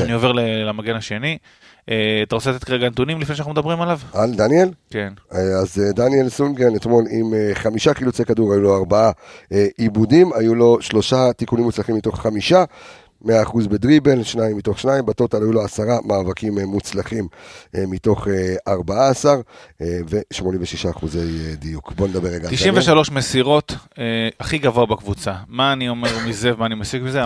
אני עובר למגן השני, אתה רוצה לתת כרגע נתונים לפני שאנחנו מדברים עליו? על דניאל? כן. אז דניאל סונגרן אתמול עם 5 חילוצי כדור, היו לו 4 עיבודים, היו לו 3 תיקולים מוצלחים מתוך 5, 100% בדריבל, 2 מתוך 2, בטוטל היו לו 10 מאבקים מוצלחים מתוך 14, ו-86% דיוק. בוא נדבר רגע. 93 מסירות, הכי גבוה בקבוצה. מה אני אומר מזה ומה אני מסיק מזה?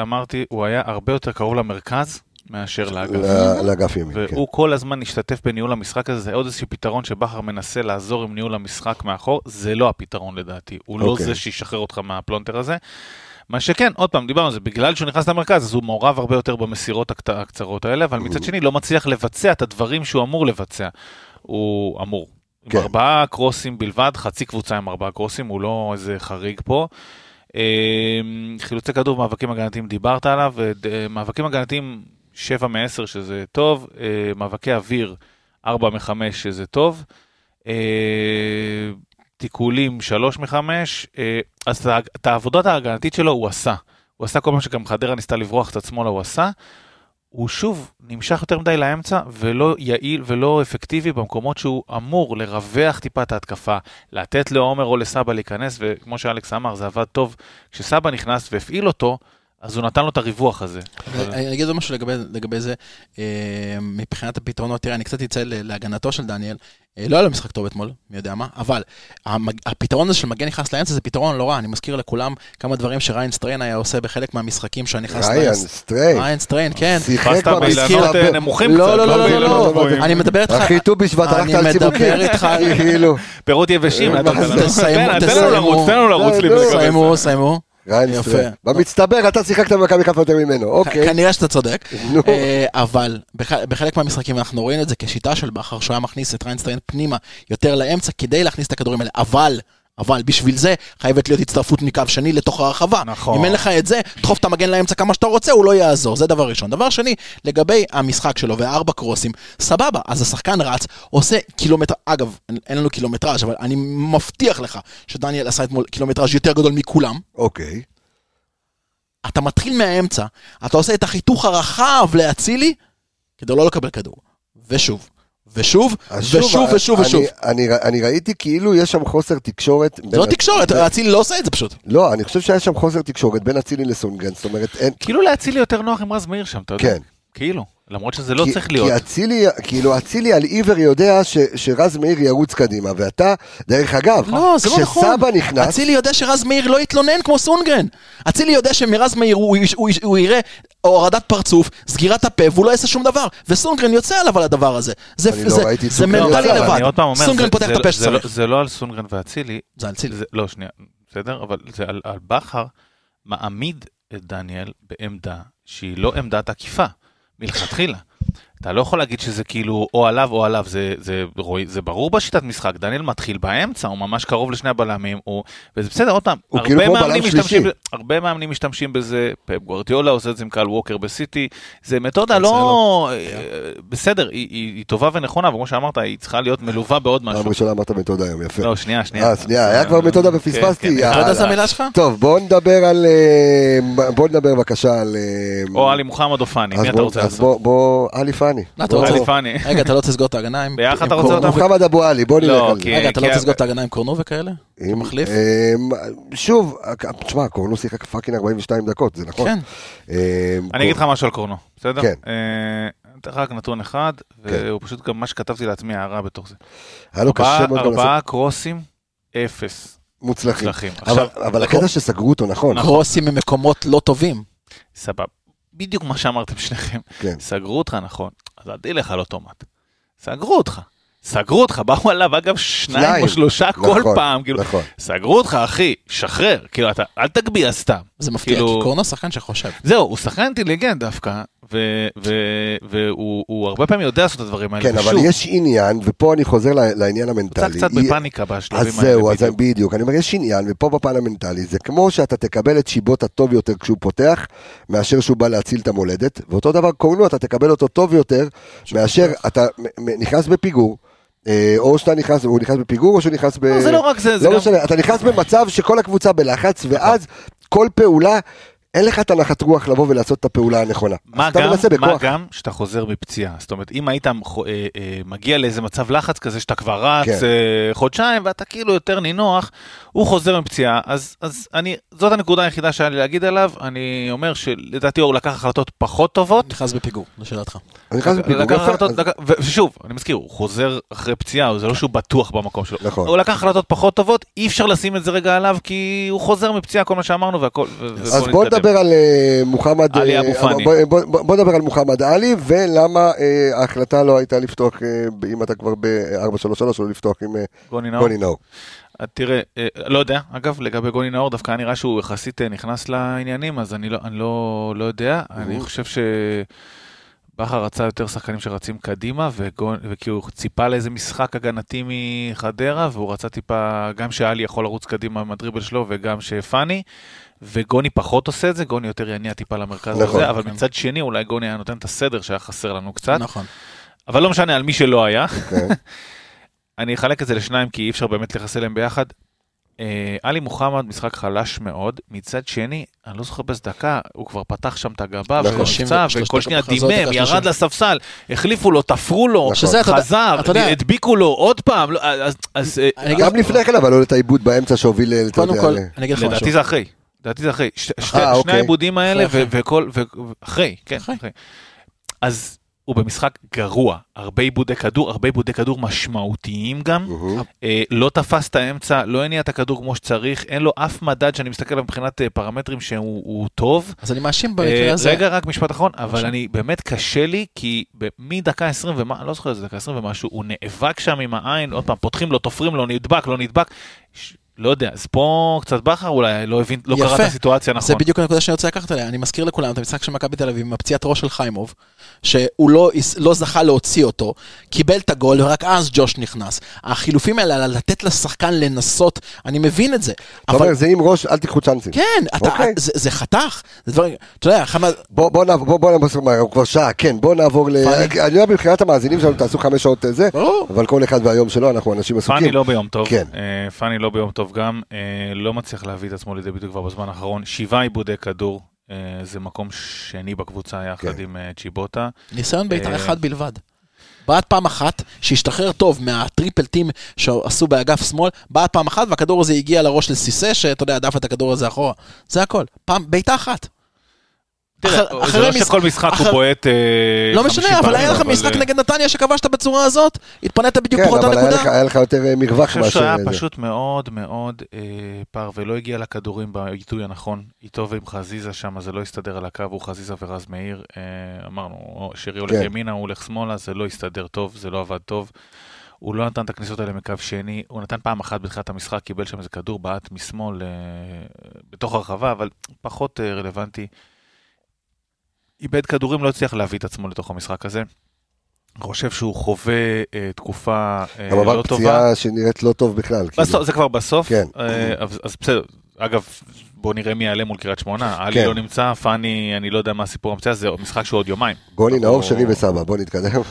אמרתי, הוא היה הרבה יותר קרוב למרכז, מאשר לאגף ימין. והוא כל הזמן השתתף בניהול המשחק הזה, זה עוד איזשהו פתרון שבחר מנסה לעזור עם ניהול המשחק מאחור, זה לא הפתרון לדעתי, הוא לא זה שישחרר אותך מהפלונטר הזה, מה שכן, עוד פעם, דיברנו על זה, בגלל שהוא נכנס למרכז, אז הוא מעורב הרבה יותר במסירות הקצרות האלה, אבל מצד שני, לא מצליח לבצע את הדברים שהוא אמור לבצע. הוא אמור. עם 4 קרוסים בלבד, חצי קבוצה עם 4 קרוסים, הוא לא איזה חריג פה. חילוצי כדור, מאבקים הגנתיים, דיברת עליו, מאבקים הגנתיים 7 מ-10, שזה טוב, מאבקי אוויר 4 מ-5, שזה טוב, תיקולים 3 מ-5, אז את העבודות ההגנתית שלו הוא עשה. הוא עשה כל מה שגם חדרה ניסתה לברוח את עצמו, הוא עשה. הוא שוב נמשך יותר מדי לאמצע, ולא יעיל ולא אפקטיבי במקומות שהוא אמור לרווח טיפת ההתקפה, לתת לעומר או לסבא להיכנס, וכמו שאלכס אמר, זה עבד טוב. כשסבא נכנס והפעיל אותו, אז הוא נתן לו את הריווח הזה. אני אגיד לו משהו לגבי זה, מבחינת הפתרונות, תראה, אני קצת יצא להגנתו של דניאל, לא היה לו משחק טוב אתמול, מי יודע מה, אבל הפתרון הזה של מגן נכנס לאמצע, זה פתרון לא רע, אני מזכיר לכולם כמה דברים שריין סטריין היה עושה בחלק מהמשחקים שנכנס לאמצע. ריין סטריין, כן. שיחק במסקירות נמוכים קצת. לא, אני מדבר איתך. אחיתו בשבט, הלכת על ציבוקים. אני מדבר איתך. פירות יבשים. תסיימו. במצטבר אתה שיחקת במכבי חיפה יותר ממנו, כנראה שאתה צודק, אבל בחלק מהמשחקים אנחנו רואים את זה כשיטה של בכר, שהוא היה מכניס את ריינסטריין פנימה יותר לאמצע כדי להכניס את הכדורים האלה, אבל בשביל זה חייבת להיות הצטרפות מקו שני לתוך הרחבה. אם אין לך את זה, תחוף את המגן לאמצע כמה שאתה רוצה, הוא לא יעזור. זה דבר ראשון. דבר שני, לגבי המשחק שלו והארבע קרוסים, סבבה, אז השחקן רץ, עושה קילומטר, אגב, אין לנו קילומטראז', אבל אני מבטיח לך שדניאל עשה אתמול קילומטראז' יותר גדול מכולם. אוקיי. אתה מתחיל מהאמצע, אתה עושה את החיתוך הרחב להצילי, כדי לא לקבל כדור. ושוב. ושוב. אני ראיתי כאילו יש שם חוסר תקשורת. זה לא תקשורת, אצילי לא עושה את זה פשוט. לא, אני חושב שהיה שם חוסר תקשורת בין אצילי לסונגרן, זאת אומרת אין... כאילו לאצילי יותר נוח עם רז מאיר שם, אתה יודע. כן. כאילו, למרות שזה לא צריך להיות. כי אצילי, כאילו אצילי על עיוור יודע שרז מאיר ירוץ קדימה, ואתה, דרך אגב, כשסבא נכנס... אצילי יודע שרז מאיר לא יתלונן כמו סונגרן. אצילי יודע שמרז מאיר הוא יראה... הורדת פרצוף, סגירת הפה, והוא לא יעשה שום דבר. וסונגרן יוצא עליו על הדבר הזה. זה מרדלי לבד. סונגרן פותח את הפה שצריך. זה לא על סונגרן והצילי. זה על צילי. לא, שנייה, בסדר? אבל זה על בכר מעמיד את דניאל בעמדה שהיא לא עמדת עקיפה, מלכתחילה. אתה לא יכול להגיד שזה כאילו או עליו או עליו, זה ברור בשיטת משחק, דניאל מתחיל באמצע, הוא ממש קרוב לשני הבלמים, וזה בסדר, עוד פעם, הרבה מאמנים משתמשים בזה, פפ גוארדיולה עושה את זה עם קייל ווקר בסיטי, זה מתודה לא, בסדר, היא טובה ונכונה, וכמו שאמרת, היא צריכה להיות מלווה בעוד משהו. ראשונה אמרת מתודה היום, יפה. לא, שנייה, היה כבר מתודה ופספסתי. מתודה זה המילה שלך? טוב, בוא נדבר בבקשה על... או עלי מוחמד או פני, מי אתה רוצה לעשות? עלי פני. רגע, אתה לא תסגור את ההגנה עם... ביחד אתה רוצה אותם? מוחמד אבו עלי, בוא נלך על זה. רגע, אתה לא תסגור את ההגנה עם קורנו וכאלה? עם מחליף? שוב, תשמע, קורנו שיחק פאקינג 42 דקות, זה נכון? כן. אני אגיד לך משהו על קורנו, בסדר? כן. רק נתון אחד, והוא פשוט גם מה שכתבתי לעצמי, הערה בתוך זה. הלו, קשה מאוד. 4 קרוסים, 0. מוצלחים. אבל הקטע שסגרו אותו, נכון. קרוסים ממקומות לא טובים. סבב. בדיוק מה שאמרתם שניכם, סגרו אותך נכון, אז עדי לך על אוטומט, סגרו אותך, באו עליו אגב 2 או 3 כל פעם, סגרו אותך אחי, שחרר, אל תגביע סתם. זה מפתיע, כי קורנו שחקן שחושב. זהו, הוא שחקן אינטליגנט דווקא, והוא הרבה פעמים יודע לעשות את הדברים האלה. כן, אבל יש עניין, ופה אני חוזר לעניין המנטלי. אתה קצת בפניקה בשלבים האלה. אז זהו, אז בדיוק. אני אומר, יש עניין, ופה בפן המנטלי, זה כמו שאתה תקבל את שיבוט הטוב יותר כשהוא פותח, מאשר שהוא בא להציל את המולדת, ואותו דבר קורנו, אתה תקבל אותו טוב יותר, מאשר אתה נכנס בפיגור, או שאתה נכנס, הוא נכנס בפיגור, או שהוא נכנס ב... זה לא רק זה, אתה נכנס במצב שכל הקבוצה בלחץ, ואז כל פעולה אין לך את הנחת רוח לבוא ולעשות את הפעולה הנכונה. מה גם שאתה חוזר מפציעה, זאת אומרת, אם היית מגיע לאיזה מצב לחץ כזה, שאתה כבר רץ חודשיים, ואתה כאילו יותר נינוח, הוא חוזר מפציעה, אז זאת הנקודה היחידה שהיה לי להגיד עליו, אני אומר שלדעתי אור לקח החלטות פחות טובות. נכנס בפיגור, לשאלתך. ושוב, אני מזכיר, הוא חוזר אחרי פציעה, זה לא שהוא בטוח במקום שלו. הוא לקח החלטות פחות טובות, אי אפשר לשים את זה רגע עליו, כי הוא חוזר מפציעה, כל מה שאמרנו, והכל. אז בוא נדבר על מוחמד עלי אבו פאני. בוא נדבר על מוחמד עלי, ולמה ההחלטה לא הייתה לפתוח, אם אתה כבר ב-433, או לפתוח עם גוני נאור. תראה, לא יודע, אגב, לגבי גוני נאור, דווקא נראה שהוא יחסית נכנס לעניינים, אז אני לא יודע, אני חושב ש... בכר רצה יותר שחקנים שרצים קדימה, וכי הוא ציפה לאיזה משחק הגנתי מחדרה, והוא רצה טיפה, גם שאלי יכול לרוץ קדימה עם הדריבל שלו, וגם שפני, וגוני פחות עושה את זה, גוני יותר יניע טיפה למרכז הזה, אבל מצד שני, אולי גוני היה נותן את הסדר שהיה חסר לנו קצת, אבל לא משנה על מי שלא היה, אני אחלק את זה לשניים, כי אי אפשר באמת לחסל להם ביחד, אלי מוחמד משחק חלש מאוד, מצד שני, אני לא זוכר בצדקה, הוא כבר פתח שם את הגבה, וכל שניה דימם, ירד לספסל, החליפו לו, תפרו לו, חזר, הדביקו לו עוד פעם, גם לפני כן, אבל לא את העיבוד באמצע שהוביל לדעתי זה אחרי, שני העיבודים האלה, אחרי, כן, אז הוא במשחק גרוע, הרבה עיבודי כדור, הרבה עיבודי כדור משמעותיים גם, לא תפס את האמצע, לא הניע את הכדור כמו שצריך, אין לו אף מדד שאני מסתכל עליו מבחינת פרמטרים שהוא טוב. אז אני מאשים במקרה הזה. רגע, רק משפט אחרון, אבל אני באמת קשה לי, כי מדקה 20 ומה, לא זוכר איזה דקה 20 ומשהו, הוא נאבק שם עם העין, עוד פעם, פותחים לו, תופרים לו, נדבק, לא נדבק, לא יודע, אז פה קצת בחר, אולי לא הבין, לא קרא את הסיטואציה, נכון. זה בדיוק הנקודה שאני רוצה לקחת עליה. אני מזכיר לכולם, אתה משחק שמכבי תל אביב, מפציעת ראש של חיימוב, שהוא לא זכה להוציא אותו, קיבל את הגול, ורק אז ג'וש נכנס. החילופים האלה, לתת לשחקן לנסות, אני מבין את זה. זאת אומרת, זה עם ראש, אל תיקחו צ'אנסים. כן, זה חתך. זה דברים, אתה יודע, חמד... בוא נעבור, הוא כבר שעה, כן, בוא נעבור ל... אני לא מבחינת המאזינים שלנו, תעשו 5 שעות זה, אבל כל אחד והיום שלו, אנחנו אנשים עסוקים. פני לא ביום טוב. כן. פני לא ביום טוב. טוב גם, לא מצליח להביא את עצמו לידי ביטוי כבר בזמן האחרון, 7 עיבודי כדור, זה מקום שני בקבוצה יחד עם צ'יבוטה. ניסיון בית"ר אחד בלבד. בעד פעם אחת, שהשתחרר טוב מהטריפל טים שעשו באגף שמאל, בעד פעם אחת והכדור הזה הגיע לראש לסיסה, שאתה יודע, דף את הכדור הזה אחורה. זה הכל. פעם, בית"ר אחת. זה לא שכל משחק הוא בועט... לא משנה, אבל היה לך משחק נגד נתניה שכבשת בצורה הזאת, התפנית בדיוק פחות הנקודה. כן, אבל היה לך יותר מרווח. אני חושב שהיה פשוט מאוד מאוד פר, ולא הגיע לכדורים בעיתוי הנכון, איתו ועם חזיזה שם, זה לא הסתדר על הקו, הוא חזיזה ורז מאיר, אמרנו, שירי הולך ימינה, הוא הולך שמאלה, זה לא הסתדר טוב, זה לא עבד טוב. הוא לא נתן את הכניסות האלה מקו שני, הוא נתן פעם אחת בתחילת המשחק, קיבל שם איזה כדור בעט משמאל בתוך הרחבה, אבל פחות רלוונטי. איבד כדורים, לא הצליח להביא את עצמו לתוך המשחק הזה. אני חושב שהוא חווה תקופה לא טובה. אבל פציעה שנראית לא טוב בכלל. זה כבר בסוף. כן. אז בסדר, אגב, בואו נראה מי יעלה מול קריית שמונה. עלי לא נמצא, פני, אני לא יודע מה הסיפור המצאה, זה משחק שהוא עוד יומיים. גוני נאור, שרי וסבא, בואו נתקדם.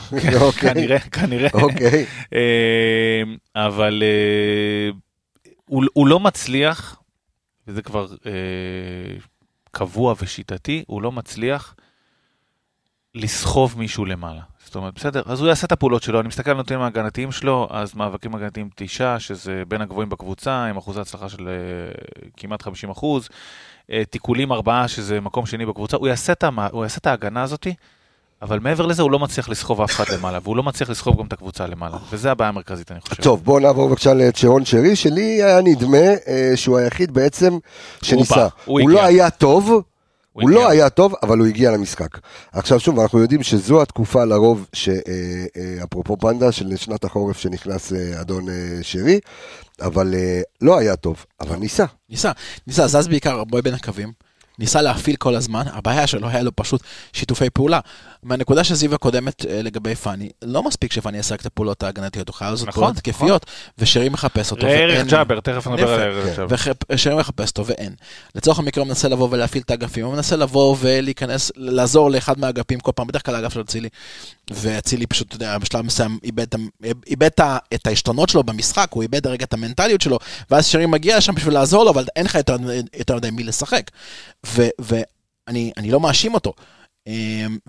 כנראה. אוקיי. אבל הוא לא מצליח, וזה כבר קבוע ושיטתי, הוא לא מצליח לסחוב מישהו למעלה. זאת אומרת, בסדר, אז הוא יעשה את הפעולות שלו, אני מסתכל על נותנים ההגנתיים שלו, אז מאבקים הגנתיים 9, שזה בין הגבוהים בקבוצה, עם אחוז ההצלחה של כמעט 50%, תיקולים 4, שזה מקום שני בקבוצה, הוא יעשה את ההגנה הזאת, אבל מעבר לזה הוא לא מצליח לסחוב אף אחד למעלה, והוא לא מצליח לסחוב גם את הקבוצה למעלה, וזה הבעיה המרכזית, אני חושב. טוב, בואו נעבור בבקשה לצ'רון שרי, שלי היה נדמה שהוא היחיד בעצם שניסה. הוא לא היה טוב, הוא לא היה טוב, אבל הוא הגיע למשחק. עכשיו שוב, אנחנו יודעים שזו התקופה לרוב, אפרופו פנדה, של שנת החורף שנכנס אדון שרי, אבל לא היה טוב, אבל ניסה. ניסה, זז בעיקר בוי בין הקווים, ניסה להפעיל כל הזמן, הבעיה שלו היה לו פשוט שיתופי פעולה. מהנקודה שזיו הקודמת לגבי פני, לא מספיק שפני יסרק את הפעולות ההגנתיות, הוא חייב לעשות פעולות תקפיות, ושירי מחפש אותו, ואין. ג'אבר, תכף נדבר על ערך ג'אבר. ושירי מחפש אותו, ואין. לצורך המקרה הוא מנסה לבוא ולהפעיל את האגפים, הוא מנסה לבוא ולהיכנס, לעזור לאחד מהאגפים, כל פעם בדרך כלל האגף של אצילי, והצילי פשוט, בשלב מסוים, איבד את ההשתנות שלו במשחק, הוא איבד הרגע את המנטליות שלו, ואז שרים מגיע שם בשביל לעזור לו, אבל אין לך יותר מדי מי לשחק. ואני לא מאשים אותו.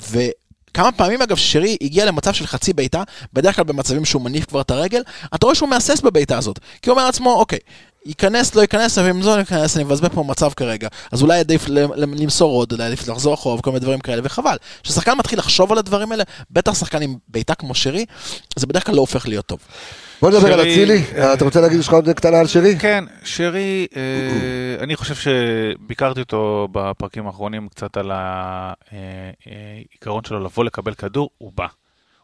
וכמה פעמים, אגב, שרי הגיע למצב של חצי ביתה, בדרך כלל במצבים שהוא מניף כבר את הרגל, אתה רואה שהוא מאסס בביתה הזאת, כי הוא אומר לעצמו, אוקיי, ייכנס, לא ייכנס, ואם זו ייכנס, אני מבזבז פה מצב כרגע. אז אולי עדיף למסור עוד, אולי עדיף לחזור אחורה, וכל מיני דברים כאלה, וחבל. כששחקן מתחיל לחשוב על הדברים האלה, בטח שחקן עם ביתה כמו שרי, זה בדרך כלל לא הופך להיות טוב. בוא נדבר על אצילי, אתה רוצה להגיד שכה עוד קטנה על שרי? כן, שרי, אני חושב שביקרתי אותו בפרקים האחרונים קצת על העיקרון שלו לבוא לקבל כדור, הוא בא.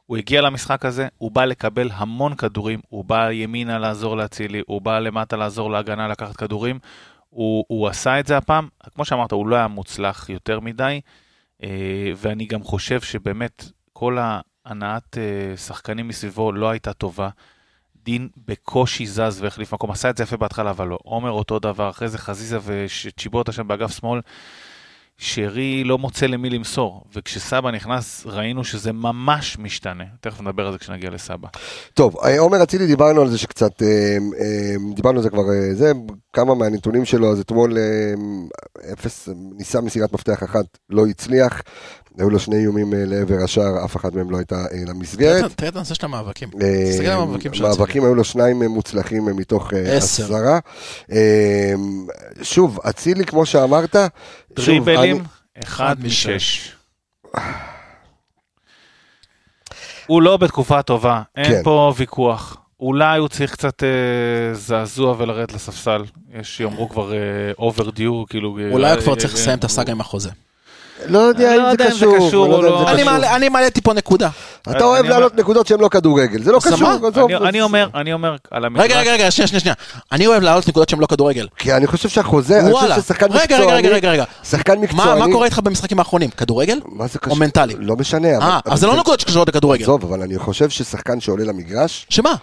הוא הגיע למשחק הזה, הוא בא לקבל המון כדורים, הוא בא ימינה לעזור להצילי, הוא בא למטה לעזור להגנה לקחת כדורים, הוא עשה את זה הפעם, כמו שאמרת, הוא לא היה מוצלח יותר מדי, ואני גם חושב שבאמת כל ההנעת שחקנים מסביבו לא הייתה טובה, דין בקושי זז והחליף מקום, עשה את זה יפה בהתחלה, אבל לא, עומר אותו דבר, אחרי זה חזיזה וצ'יבוטה שם באגף שמאל, שרי לא מוצא למי למסור, וכשסבא נכנס ראינו שזה ממש משתנה, תכף נדבר על זה כשנגיע לסבא. טוב, עומר אצילי דיברנו על זה שקצת, דיברנו על זה כבר, זה כמה מהנתונים שלו, אז אתמול אפס, ניסה מסירת מפתח אחת, לא הצליח, היו לו שני איומים לעבר השאר, אף אחד מהם לא הייתה למסגרת. תראה את הנושא של המאבקים. תסתכל על המאבקים של אצילי. מאבקים היו לו שניים מוצלחים מתוך 10. שוב, אצילי כמו שאמרת, דריבלים 1 מ-6. הוא לא בתקופה טובה, אין פה ויכוח. אולי הוא צריך קצת זעזוע ולרדת לספסל. יש שיאמרו כבר overdue, כאילו... אולי הוא כבר צריך לסיים את הסאגה עם החוזה. לא יודע אם זה קשור. אני מעליתי פה נקודה. אתה אוהב לעלות נקודות שהן לא כדורגל. זה לא קשור. אני אומר על המקרה. רגע, שנייה. אני אוהב לעלות נקודות שהן לא כדורגל. כי אני חושב שהחוזה, אני חושב ששחקן מקצועני. רגע. שחקן מקצועני. מה קורה איתך במשחקים האחרונים? כדורגל? או מנטלי? לא משנה. אז זה לא נקודות שקשורות לכדורגל. עזוב, אבל אני חושב ששחקן שעולה למגרש... שמה?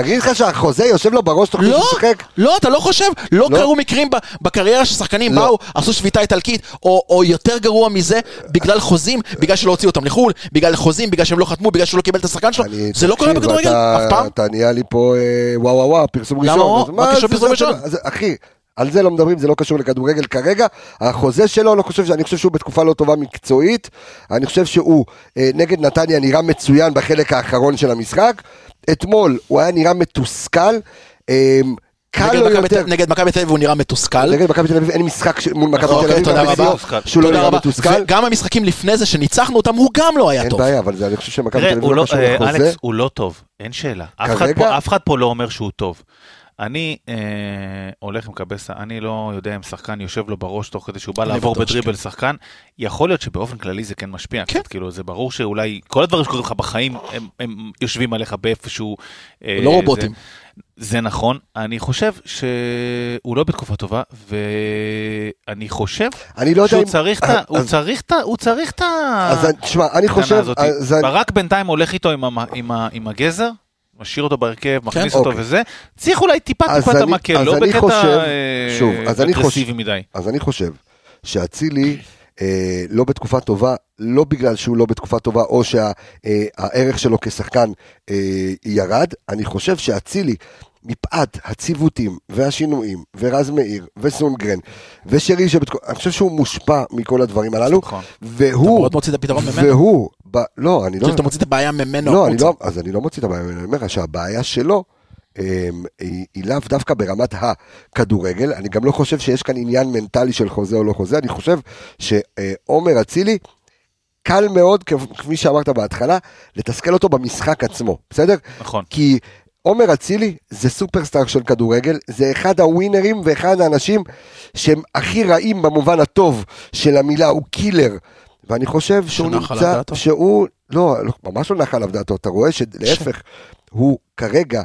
תגיד לך שהחוזה יושב לו בראש תוכלי ששחק? לא, אתה לא חושב? לא קרו מקרים בקריירה ששחקנים באו, עשו שביתה איטלקית, או יותר גרוע מזה, בגלל חוזים, בגלל שלא הוציאו אותם לחול, בגלל חוזים, בגלל שהם לא חתמו, בגלל שלא קיבל את השחקן שלו, זה לא קורה בכדורגל, אף פעם? אתה נהיה לי פה וואו וואו וואו, פרסום ראשון. מה קשור פרסום ראשון? אחי, על זה לא מדברים, זה לא קשור לכדורגל כרגע, החוזה שלו, אני חושב שהוא בתקופה לא טובה מקצועית, אני חושב שהוא נגד נתניה נראה מצוין בחלק האחרון של המשחק, אתמול הוא היה נראה מתוסכל, קל לו יותר. נגד מכבי תל אביב הוא נראה מתוסכל. נגד מכבי תל אביב אין משחק מול מכבי תל אביב. תודה רבה. שהוא לא נראה מתוסכל. גם המשחקים לפני זה שניצחנו אותם, הוא גם לא היה טוב. אין בעיה, אבל אני חושב שמכבי תל אביב לא קשור לחוזה. אלכס, הוא לא טוב, אין שאלה. אף אחד פה לא אומר שהוא טוב. אני הולך עם קבסה, אני לא יודע אם שחקן יושב לו בראש תוך כדי שהוא בא לעבור בדריבל שחקן, יכול להיות שבאופן כללי זה כן משפיע, כאילו זה ברור שאולי כל הדברים שקורים לך בחיים, הם יושבים עליך באיפשהו... לא רובוטים. זה נכון, אני חושב שהוא לא בתקופה טובה, ואני חושב שהוא צריך את ההגנה הזאת. ברק בינתיים הולך איתו עם הגזר, משאיר אותו בהרכב, מכניס אותו וזה, צריך אולי טיפה את המקל, לא בקטע אגרסיבי מדי. אז אני חושב שהצילי לא בתקופה טובה, לא בגלל שהוא לא בתקופה טובה, או שהערך שלו כשחקן ירד, אני חושב שהצילי, מפאת הציוותים והשינויים, ורז מאיר, וסונגרן, ושרי, אני חושב שהוא מושפע מכל הדברים הללו, והוא, לא, אני לא... אתה מוציא את הבעיה ממנו? לא, אז אני לא מוציא את הבעיה ממנו, אני אומר שהבעיה שלו היא לאו דווקא ברמת הכדורגל, אני גם לא חושב שיש כאן עניין מנטלי של חוזה או לא חוזה, אני חושב שעומר אצילי, קל מאוד, כפי שאמרת בהתחלה, לתסכל אותו במשחק עצמו, בסדר? נכון. כי... עומר אצילי זה סופרסטאר של כדורגל, זה אחד הווינרים ואחד האנשים שהם הכי רעים במובן הטוב של המילה, הוא קילר, ואני חושב שהוא נמצא, שהוא, לא, ממש לא נחל עבד דעתו, אתה רואה שלהפך, הוא כרגע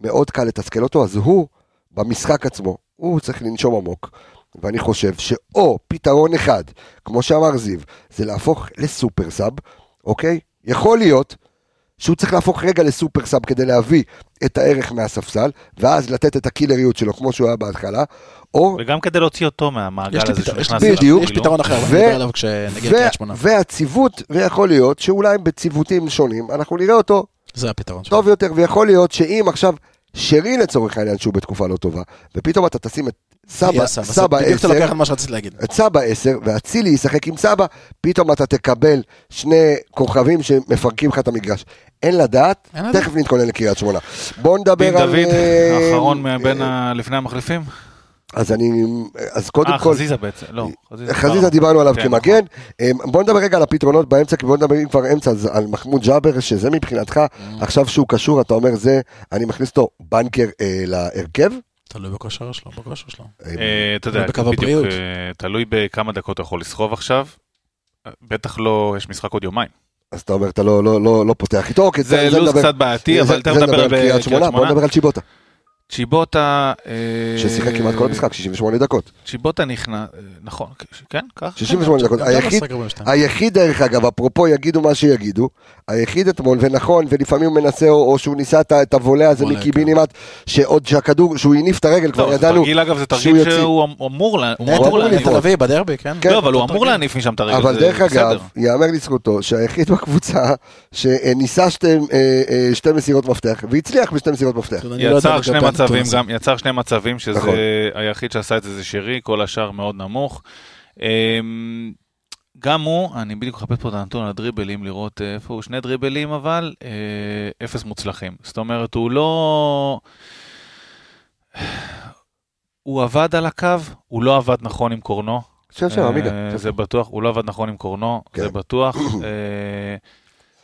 מאוד קל לתסכל אותו, אז הוא במשחק עצמו, הוא צריך לנשום עמוק, ואני חושב שאו פתרון אחד, כמו שאמר זיו, זה להפוך לסופרסאב, אוקיי? יכול להיות, שהוא צריך להפוך רגע לסופר סאב כדי להביא את הערך מהספסל, ואז לתת את הקילריות שלו כמו שהוא היה בהתחלה, או... וגם כדי להוציא אותו מהמעגל הזה שנכנס אליו. בדיוק. יש פתרון אחר, אבל נדבר עליו כשנגיע לקריית שמונה. והציוות, ויכול להיות שאולי בציוותים שונים, אנחנו נראה אותו זה הפתרון טוב שלנו. יותר, ויכול להיות שאם עכשיו שירי לצורך העניין שהוא בתקופה לא טובה, ופתאום אתה תשים את סבא 10, את סבא 10, והצילי ישחק עם סבא, פתאום אתה תקבל שני כוכבים שמפרקים לך את המגרש. אין לדעת, תכף נתכונן לקריית שמונה. בוא נדבר על... דין דוד, האחרון מבין לפני המחליפים? אז אני, אז קודם כל... חזיזה בעצם, לא. חזיזה דיברנו עליו כמגן. בוא נדבר רגע על הפתרונות באמצע, כי בוא נדבר אם כבר אמצע, על מחמוד ג'אבר, שזה מבחינתך, עכשיו שהוא קשור, אתה אומר זה, אני מכניס אותו בנקר להרכב. תלוי בכושר שלו, בכושר שלו. אתה יודע, בדיוק, תלוי בכמה דקות יכול לסחוב עכשיו, בטח לא, יש משחק עוד יומיים. אז אתה אומר, אתה לא פותח איתו, זה לוז קצת בעייתי, אבל אתה מדבר על קריית שמונה, בוא נדבר על צ'יבוטה. צ'יבוטה... ששיחק כמעט כל המשחק, 68 דקות. צ'יבוטה נכנע, נכון, כן, כך. 68 דקות, היחיד דרך אגב, אפרופו יגידו מה שיגידו, היחיד אתמול, ונכון, ולפעמים הוא מנסה, או שהוא ניסה את הוולה הזה מקיבינימט, שעוד שהכדור, שהוא הניף את הרגל, כבר ידענו... תרגיל אגב, זה תרגיל שהוא אמור להניף. תל אביב, בדרבי, כן? לא, אבל הוא אמור להניף משם את הרגל. אבל דרך אגב, יאמר לזכותו, שהיחיד בקבוצה, שניסה שתי מסירות מפתח, והצליח בשתי מסירות מפתח. יצר שני מצבים, שזה היחיד שעשה את זה שירי, כל השאר מאוד נמוך. גם הוא, אני בדיוק חפש פה את הנתון על הדריבלים, לראות איפה הוא, שני דריבלים אבל, אפס מוצלחים. זאת אומרת, הוא לא... הוא עבד על הקו, הוא לא עבד נכון עם קורנו. זה בטוח, הוא לא עבד נכון עם קורנו, זה בטוח.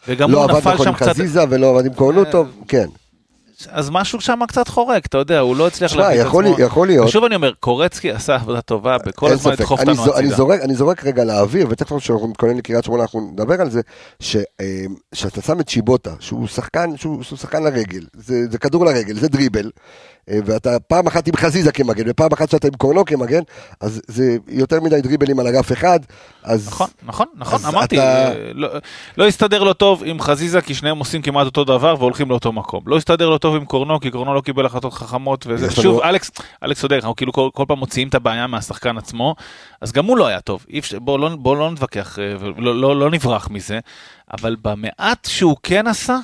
וגם הוא נפל שם קצת... לא עבד נכון עם חזיזה ולא עבד עם קורנו טוב, כן. אז משהו שם קצת חורק, אתה יודע, הוא לא הצליח להביא את עצמו. ושוב אני אומר, קורצקי עשה עבודה טובה, בכל הזמן לדחוף אותנו הצידה. אני זורק רגע לאוויר, ותכף כשאנחנו מתכונן לקריית שמונה, אנחנו נדבר על זה, שאתה שם את צ'יבוטה, שהוא שחקן לרגל, זה כדור לרגל, זה דריבל, ואתה פעם אחת עם חזיזה כמגן, ופעם אחת שאתה עם קורנו כמגן, אז זה יותר מדי דריבלים על אגף אחד, אז... נכון, אמרתי, לא הסתדר לו טוב עם חזיזה, כי שניהם עושים כמעט אותו דבר, והולכים לאותו מקום. לא הסתדר לו טוב עם קורנו, כי קורנו לא קיבל החלטות חכמות, ושוב, אלכס צודק, אנחנו כאילו כל פעם מוציאים את הבעיה מהשחקן עצמו, אז גם הוא לא היה טוב. בואו לא נתווכח, לא נברח מזה, אבל במעט שהוא כן עשה,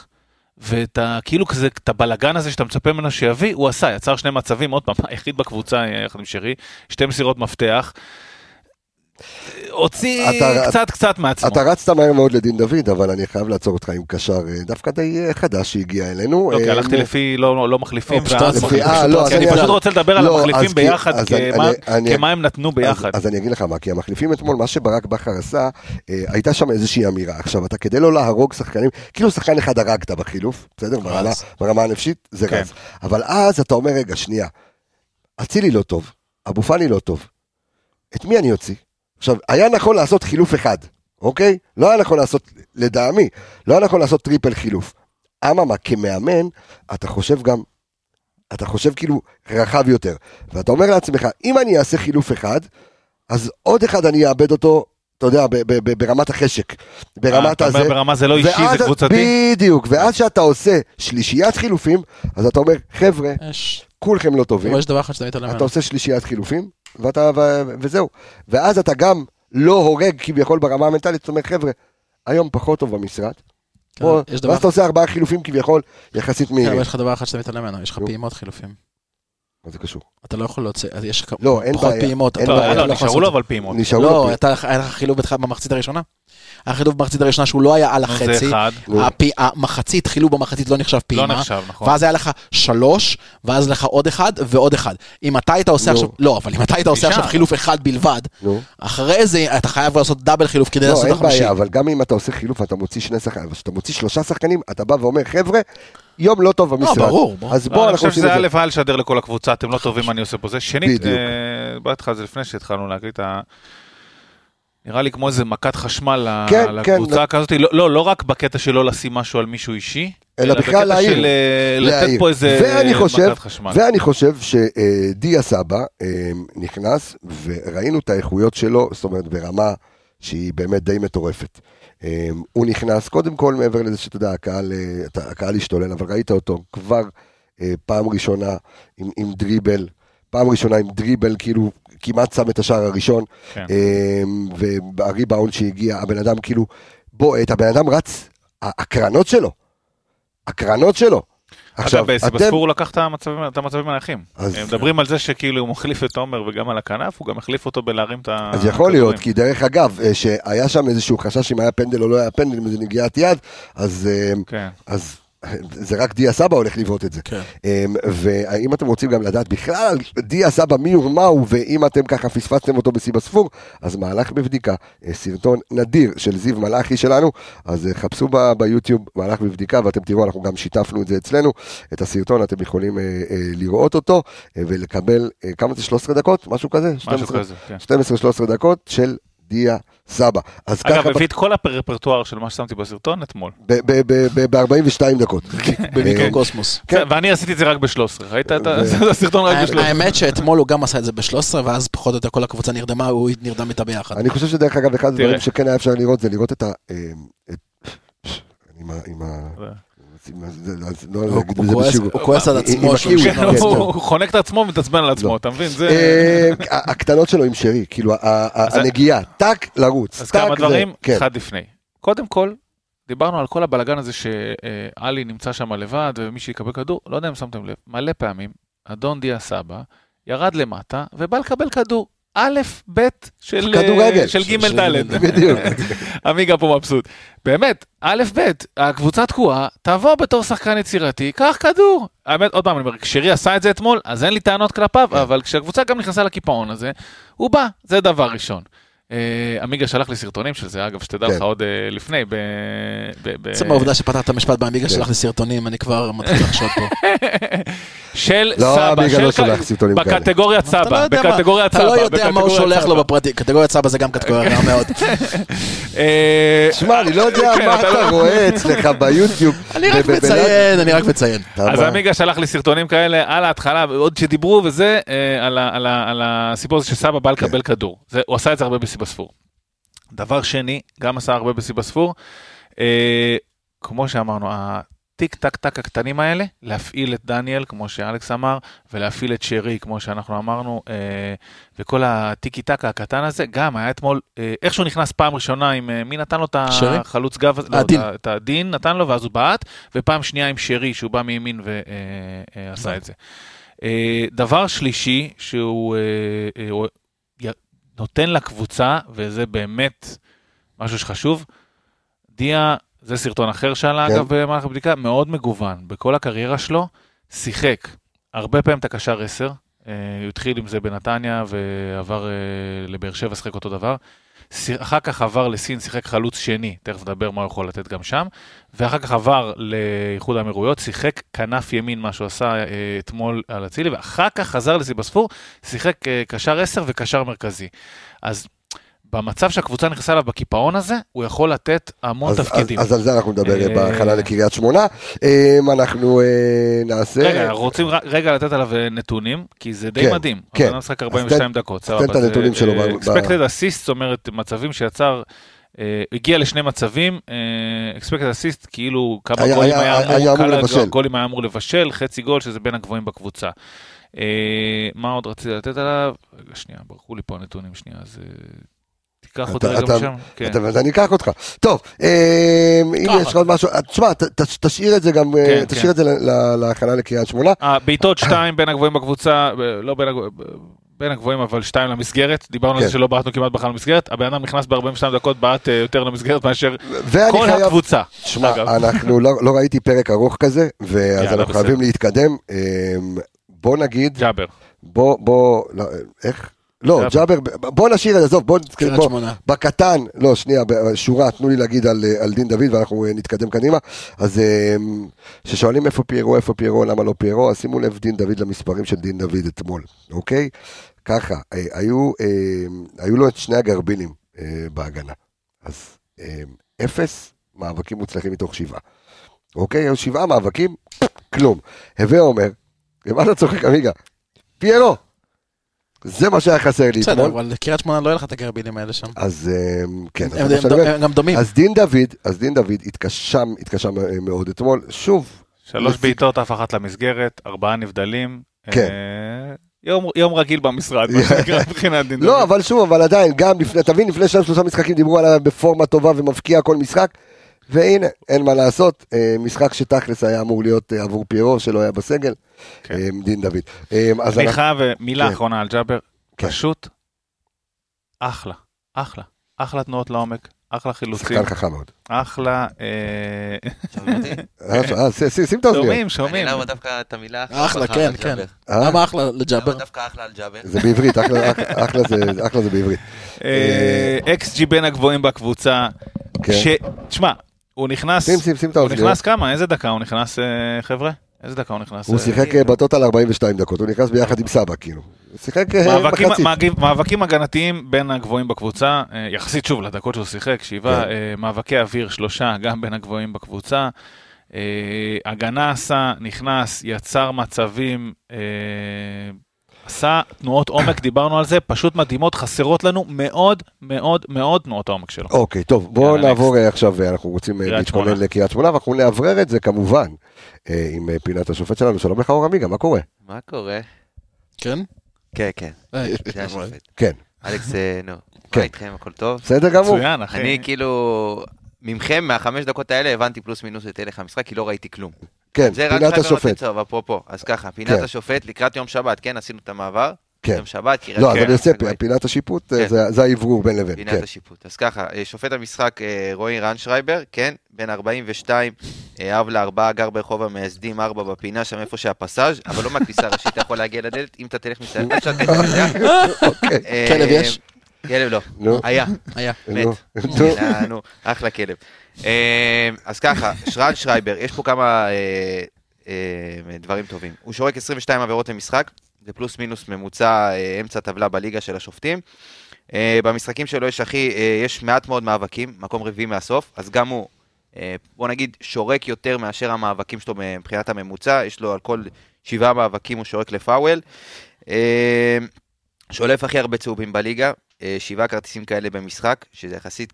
וכאילו כזה, את הבלגן הזה שאתה מצפה ממנו שיביא, הוא עשה, יצר שני מצבים, עוד פעם, היחיד בקבוצה, יחד עם שרי, שתי מסירות מפתח, הוציא קצת מעצמו. אתה רצת מהר מאוד לדין דוד, אבל אני חייב לעצור אותך עם קשר דווקא די חדש שהגיע אלינו. לא, כי הלכתי לפי לא מחליפים. אני פשוט רוצה לדבר על המחליפים ביחד, כמה הם נתנו ביחד. אז אני אגיד לך מה, כי המחליפים אתמול, מה שברק בכר עשה, הייתה שם איזושהי אמירה. עכשיו, אתה כדי לא להרוג שחקנים, כאילו שחקן אחד הרגת בחילוף, בסדר? ברמה הנפשית, זה רץ. אבל אז אתה אומר, רגע, שנייה, אצילי לא טוב, אבו פאני לא טוב. את מי אני יוציא? עכשיו, היה נכון לעשות חילוף אחד, אוקיי? לא היה נכון לעשות, לדעמי, לא היה נכון לעשות טריפל חילוף. אממה, כמאמן, אתה חושב כאילו רחב יותר. ואתה אומר לעצמך, אם אני אעשה חילוף אחד, אז עוד אחד אני אאבד אותו, אתה יודע, ברמת החשק. ברמת הזה. ברמה זה לא אישי, זה קבוצתי. בדיוק, ואז שאתה עושה שלישיית חילופים, אז אתה אומר, חבר'ה, כולכם לא טובים. אתה עושה שלישיית חילופים, וזהו, ואז אתה גם לא הורג כביכול ברמה המנטלית, זאת אומרת חבר'ה, היום פחות טוב במשרד, ואז אתה עושה 4 חילופים כביכול יחסית מהירים. יש לך דבר אחד שאתה מתעלם ממנו, יש לך פעימות חילופים. מה זה קשור? אתה לא יכול להוצא, יש פחות פעימות. לא, נשארו לו אבל פעימות. לא, היה לך חילוף במחצית הראשונה. היה חילוף במחצית הראשונה שהוא לא היה על החצי, המחצית, חילוף במחצית לא נחשב פעימה, ואז היה לך 3, ואז לך עוד 1 ועוד 1. אם אתה היית עושה עכשיו, לא, אבל אם אתה היית עושה עכשיו חילוף 1 בלבד, אחרי זה אתה חייב לעשות דאבל חילוף כדי לעשות 50. אבל גם אם אתה עושה חילוף, אתה מוציא 2 שחקנים, אתה מוציא 3 שחקנים, אתה בא ואומר, חבר'ה, יום לא טוב במשרד. ברור. אז בואו אנחנו... אני חושב שזה היה לבעל שדר לכל הקבוצה, אתם לא טובים, אני עושה פה זה. שנית, בהתחלה זה לפני שהתחלנו להקליט, נראה לי כמו איזה מכת חשמל לקבוצה כזאת, לא רק בקטע שלא לשים משהו על מישהו אישי, אלא בכלל בקטע של לתת פה איזה מכת חשמל. ואני חושב שדיה סבא נכנס, וראינו את האיכויות שלו, זאת אומרת ברמה שהיא באמת די מטורפת. הוא נכנס, קודם כל מעבר לזה שאתה יודע, הקהל השתולל, אבל ראית אותו כבר פעם ראשונה עם דריבל, פעם ראשונה עם דריבל, כאילו כמעט שם את השער הראשון, והריבאונד שהגיע, הבן אדם כאילו, בוא, את הבן אדם רץ, הקרנות שלו, עכשיו, אגב, בספור הוא לקח את המצבים הנייחים. הם מדברים על זה שכאילו הוא מחליף את עומר וגם על הכנף, הוא גם מחליף אותו בלהרים את הכדורים. אז יכול להיות, כי דרך אגב, שהיה שם איזשהו חשש אם היה פנדל או לא היה פנדל, אם זה נגיעת יד, אז זה רק דיה סבא הולך לבנות את זה. ואם אתם רוצים גם לדעת בכלל דיה סבא מי ומהו, ואם אתם ככה פספצתם אותו בסיבה ספור, אז מהלך בבדיקה, סרטון נדיר של זיו מלאכי שלנו, אז חפשו ביוטיוב מהלך בבדיקה, ואתם תראו, אנחנו גם שיתפנו את זה אצלנו, את הסרטון, אתם יכולים לראות אותו, ולקבל, כמה זה, 13 דקות? משהו כזה? 12-13 דקות של דיה סבא. אגב, הביא את כל הפרפרטואר של מה ששמתי בסרטון אתמול. ב-42 דקות. במיקרוקוסמוס. ואני עשיתי את זה רק ב-13. ראית את הסרטון רק ב-13. האמת שאתמול הוא גם עשה את זה ב-13, ואז פחות או יותר כל הקבוצה נרדמה, הוא נרדם איתה ביחד. אני חושב שדרך אגב, אחד הדברים שכן היה אפשר לראות, זה לראות את ה... עם ה... הוא כועס על עצמו, הוא חונק את עצמו ומתעצבן על עצמו, אתה מבין? הקטנות שלו עם שרי, כאילו הנגיעה, טק לרוץ. אז כמה דברים, אחד לפני. קודם כל, דיברנו על כל הבלגן הזה שאלי נמצא שם לבד ומי שיקבל כדור, לא יודע אם שמתם לב, מלא פעמים, אדון דיה סבא ירד למטה ובא לקבל כדור. א' ב' של ג' ד' בדיוק. עמיגה פה מבסוט. באמת, א' ב', הקבוצה תקועה, תבוא בתור שחקן יצירתי, קח כדור. האמת, עוד פעם, אני אומר, כשרי עשה את זה אתמול, אז אין לי טענות כלפיו, אבל כשהקבוצה גם נכנסה לכיפאון הזה, הוא בא, זה דבר ראשון. עמיגה שלח לי סרטונים של זה, אגב, שתדע לך עוד לפני. עצם העובדה שפתחת המשפט בעמיגה שלח לי סרטונים, אני כבר מתחיל לחשוד פה. של סבא, בקטגוריית סבא. אתה לא יודע מה הוא שולח לו בפרטי, קטגוריית סבא זה גם קטגוריה רעה מאוד. שמע, אני לא יודע מה אתה רואה אצלך ביוטיוב. אני רק מציין. אז עמיגה שלח לי סרטונים כאלה על ההתחלה, עוד שדיברו וזה, על הסיפור הזה שסבא בא לקבל כדור. הוא עשה את זה הרבה בסיבה ספור. דבר שני, גם עשה הרבה בסיבה ספור, כמו שאמרנו, הטיק טק טק הקטנים האלה, להפעיל את דניאל, כמו שאלכס אמר, ולהפעיל את שרי, כמו שאנחנו אמרנו, וכל הטיקי טק הקטן הזה, גם היה אתמול, איכשהו נכנס פעם ראשונה, מי נתן לו את החלוץ גב, את הדין נתן לו, ואז הוא בעט, ופעם שנייה עם שרי, שהוא בא מימין ועשה את זה. דבר שלישי, שהוא נותן לקבוצה, וזה באמת משהו שחשוב. דיה, זה סרטון אחר שעלה, אגב, במהלך הבדיקה, מאוד מגוון. בכל הקריירה שלו, שיחק. הרבה פעמים את הקשר 10, הוא התחיל עם זה בנתניה, ועבר לבאר שבע, שחק אותו דבר. אחר כך עבר לסין, שיחק חלוץ שני, תכף נדבר מה הוא יכול לתת גם שם, ואחר כך עבר לאיחוד האמירויות, שיחק כנף ימין, מה שהוא עשה אתמול על הצילי, ואחר כך חזר לסיבה ספור, שיחק קשר 10 וקשר מרכזי. אז במצב שהקבוצה נכנסה לה בכיפאון הזה, הוא יכול לתת המון תפקידים. אז על זה אנחנו נדבר בהכנה לקריית שמונה, אנחנו נעשה... רגע, רוצים רגע לתת עליו נתונים, כי זה די מדהים. כן. אני משחק 42 דקות, סבבה. תן את הנתונים שלו. Expected Assist, זאת אומרת, מצבים שיצר... הגיע לשני מצבים, expected assist, כאילו כמה גולים היה אמור לבשל, חצי גול שזה בין הגבוהים בקבוצה. מה עוד רציתי לתת עליו? רגע, שנייה, ברחו לי פה הנתונים, שנייה, אז... תיקח אותך רגע משם. אז אני אקח אותך. טוב, אם יש עוד משהו, תשמע, תשאיר את זה גם, תשאיר את זה להכנה לקריית שמונה. בעיתות 2 בין הגבוהים בקבוצה, לא בין הגבוהים, בין הגבוהים, אבל 2 למסגרת, דיברנו על זה שלא בעטנו כמעט בכלל למסגרת, הבן אדם נכנס ב-42 דקות, בעט יותר למסגרת מאשר כל הקבוצה. שמע, אנחנו לא ראיתי פרק ארוך כזה, ואז אנחנו חייבים להתקדם, בוא נגיד... ג'אבר. בוא, איך? לא, ג'אבר, בוא נשאיר את זה, עזוב, בוא בקטן, לא, שנייה, שורה, תנו לי להגיד על דין דוד, ואנחנו נתקדם קדימה, אז ששואלים איפה פיירו, למה לא פיירו, אז שימו לב דין דוד למספרים של דין דוד אתמול, אוקיי? ככה, היו לו את שני הגרבינים בהגנה, אז 0 מאבקים מוצלחים מתוך 7, אוקיי? היו 7 מאבקים, כלום. הווה אומר, ומה אתה צוחק, אמיגה? פיירו! זה מה שהיה חסר לי. בסדר, אבל קריית שמונה לא היה לך את הגרבילים האלה שם. אז כן. הם גם דומים. אז דין דוד התקשה מאוד אתמול. שוב. 3 בעיטות, אף אחת למסגרת, 4 נבדלים. כן. יום רגיל במשרד, מה שנקרא מבחינת דין דוד. לא, אבל שוב, אבל עדיין, גם לפני, תבין, לפני 3 משחקים דיברו עליו בפורמה טובה ומפקיע כל משחק, והנה, אין מה לעשות, משחק שתכלס היה אמור להיות עבור פירו, שלא היה בסגל, דין דוד. אני חייב מילה אחרונה על ג'אבר, פשוט אחלה, אחלה, אחלה תנועות לעומק, אחלה חילוצים. שחקן חכם מאוד. אחלה... שים את האוזניות. שומעים. אני למה דווקא את המילה אחלה כן, כן. למה אחלה לג'אבר? למה דווקא אחלה לג'אבר? זה בעברית, אחלה זה בעברית. XG בין הגבוהים בקבוצה, ששמע, הוא נכנס... הוא נכנס כמה? איזה דקה הוא נכנס, חבר'ה? איזה דקה הוא נכנס? הוא שיחק בטוטל 42 דקות, הוא נכנס ביחד עם סבא, כאילו. שיחק מחצית. מאבקים הגנתיים בין הגבוהים בקבוצה, יחסית שוב לדקות שהוא שיחק, 7, מאבקי אוויר 3, גם בין הגבוהים בקבוצה, הגנה עשה, נכנס, יצר מצבים, עשה תנועות עומק, דיברנו על זה, פשוט מדהימות, חסרות לנו מאוד מאוד מאוד תנועות העומק שלו. אוקיי, טוב, בואו נעבור עכשיו, אנחנו רוצים להתכונן לקריית שמונה, ואנחנו נעברר את זה כמובן עם פינת השופט שלנו. שלום לך, אור עמיגה, מה קורה? מה קורה? כן? כן, כן. כן. אלכס, נו, מה איתכם, הכל טוב? בסדר גמור. מצוין, אחי. אני כאילו, ממכם, מה5 דקות האלה, הבנתי פלוס מינוס את הלך המשחק, כי לא ראיתי כלום. כן, פינת השופט. אפרופו, אז ככה, פינת השופט לקראת יום שבת, כן, עשינו את המעבר, יום שבת, כי... לא, אז אני עושה, פינת השיפוט, זה העברור בין לבין. פינת השיפוט, אז ככה, שופט המשחק רועי רן שרייבר, כן, בין 42, אב ל4, גר ברחוב המייסדים 4 בפינה, שם איפה שהפסאז', אבל לא מהכניסה הראשית, אתה יכול להגיע לדלת, אם אתה תלך מסתכל, כלב יש? כלב לא, היה, מת, אחלה כלב. אז ככה, רן שרייבר, יש פה כמה דברים טובים. הוא שורק 22 עבירות למשחק, זה פלוס מינוס ממוצע אמצע טבלה בליגה של השופטים. במשחקים שלו יש אחי, יש מעט מאוד מאבקים, מקום רביעי מהסוף, אז גם הוא, בוא נגיד, שורק יותר מאשר המאבקים שלו מבחינת הממוצע, יש לו על כל 7 מאבקים הוא שורק לפאוול. שולף הכי הרבה צהובים בליגה, 7 כרטיסים כאלה במשחק, שזה יחסית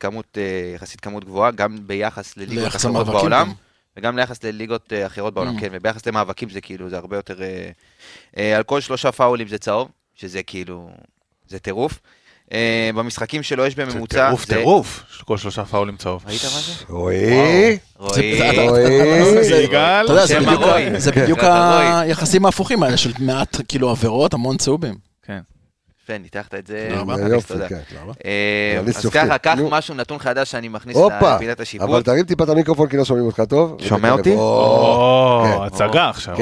כמות גבוהה, גם ביחס לליגות אחרות בעולם, וגם ליחס לליגות אחרות בעולם, כן, וביחס למאבקים זה כאילו, זה הרבה יותר, על כל 3 פאולים זה צהוב, שזה כאילו, זה טירוף, במשחקים שלו יש בממוצע... טירוף, כל 3 פאולים צהוב. ראית מה זה? רואי. אתה יודע, זה בדיוק היחסים ההפוכים האלה, של מעט כאילו עבירות, המון צהובים. כן. יפה, ניתחת את זה. אז ככה, כך משהו נתון חדש שאני מכניס לפינת השיפוט. אבל תרים טיפה את המיקרופון כי לא שומעים אותך טוב. שומע אותי? הצגה עכשיו.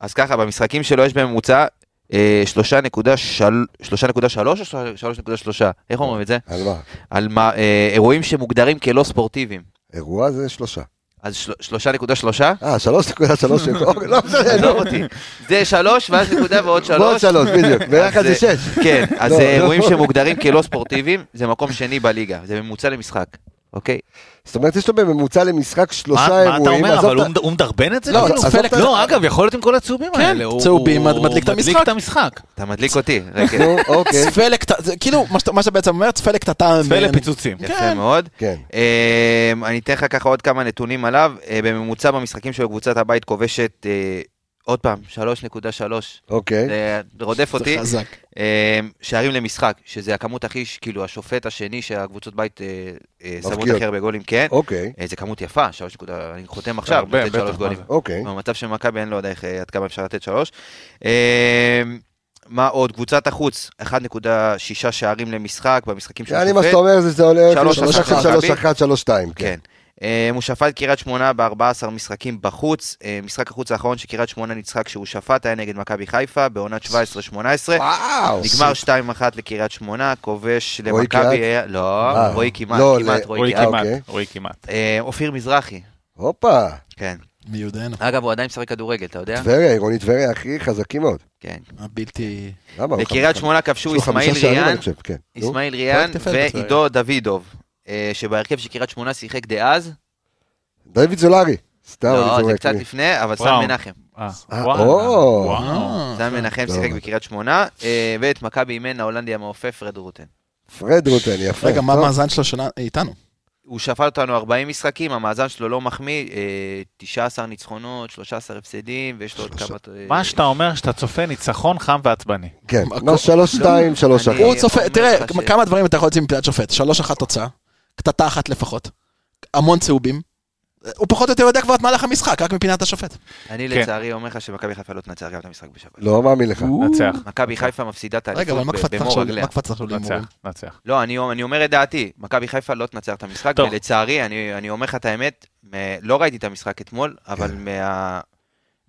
אז ככה, במשחקים שלו יש בממוצע 3.3 או 3.3? איך אומרים את זה? על מה? אירועים שמוגדרים כלא ספורטיביים. אירוע זה 3. אז 3.3? 3.3, לא משנה, לא אותי. זה 3 ואז נקודה ועוד 3. ועוד 3, בדיוק, ביחד זה 6. כן, אז אירועים שמוגדרים כלא ספורטיביים, זה מקום שני בליגה, זה ממוצע למשחק, אוקיי? זאת אומרת, יש לו בממוצע למשחק 3 אירועים. מה אתה אומר, אבל הוא מדרבן את זה? לא, אגב, יכול להיות עם כל הצהובים האלה. כן, צהובים, מדליק את המשחק. אתה מדליק אותי, רגע. ספלק, כאילו, מה שבעצם אומר, ספלק תטעם. ספלק פיצוצים. יפה מאוד. אני אתן לך ככה עוד כמה נתונים עליו. בממוצע במשחקים של קבוצת הבית כובשת, עוד פעם, 3.3. אוקיי. זה רודף אותי. זה חזק. שערים למשחק, שזה הכמות הכי, כאילו השופט השני שהקבוצות בית שמו את אחר בגולים, כן. אוקיי. זה כמות יפה, 3 נקודה, אני חותם עכשיו, לתת 3 גולים. אוקיי. במצב שמכבי אין לו עדיין עד כמה אפשר לתת 3. מה עוד? קבוצת החוץ, 1.6 שערים למשחק, במשחקים של השופט. אני מה שאתה אומר, זה עולה 3-1, 3-2, כן. הוא שפט קריית שמונה ב14 משחקים בחוץ, משחק החוץ האחרון שקריית שמונה ניצחה כשהוא שפט היה נגד מכבי חיפה בעונת 17-18, נגמר 2-1 לקריית שמונה, כובש למכבי, לא, רואי כמעט, אופיר מזרחי, הופה, כן, מי יודענו, אגב הוא עדיין משחק כדורגל, אתה יודע? טבריה, עירוני טבריה הכי חזקים מאוד, כן, הבלתי, לקריית שמונה כבשו איסמעיל ריאן ועידו דוידוב, שבהרכב שקריית שמונה שיחק דאז. דיוויד זולרי. לא, זה קצת לפני, אבל סתם מנחם. וואו. סמי מנחם שיחק בקריית שמונה, ואת מכבי אימן ההולנדי המעופה פרד רוטן. פרד רוטן, יפה. רגע, מה המאזן של השנה איתנו? הוא שפט אותנו 40 משחקים, המאזן שלו לא מחמיא, 19 ניצחונות, 13 הפסדים, ויש לו עוד כמה... מה שאתה אומר, שאתה צופה ניצחון חם ועצבני. כן, 3-2, 3-1. הוא צופה, תראה, כמה דברים אתה יכול לצאת מפלעת שופט, 3-1 תוצאה, קטטה אחת לפחות, המון צהובים, הוא פחות או יותר יודע כבר את מהלך המשחק, רק מפינת השופט. אני לצערי אומר לך שמכבי חיפה לא תנצח גם את המשחק בשבת. לא מאמין לך. נצח. מכבי חיפה מפסידה את האליפות במור רגליה. נצח. לא, אני אומר את דעתי, מכבי חיפה לא תנצח את המשחק, ולצערי, אני אומר לך את האמת, לא ראיתי את המשחק אתמול, אבל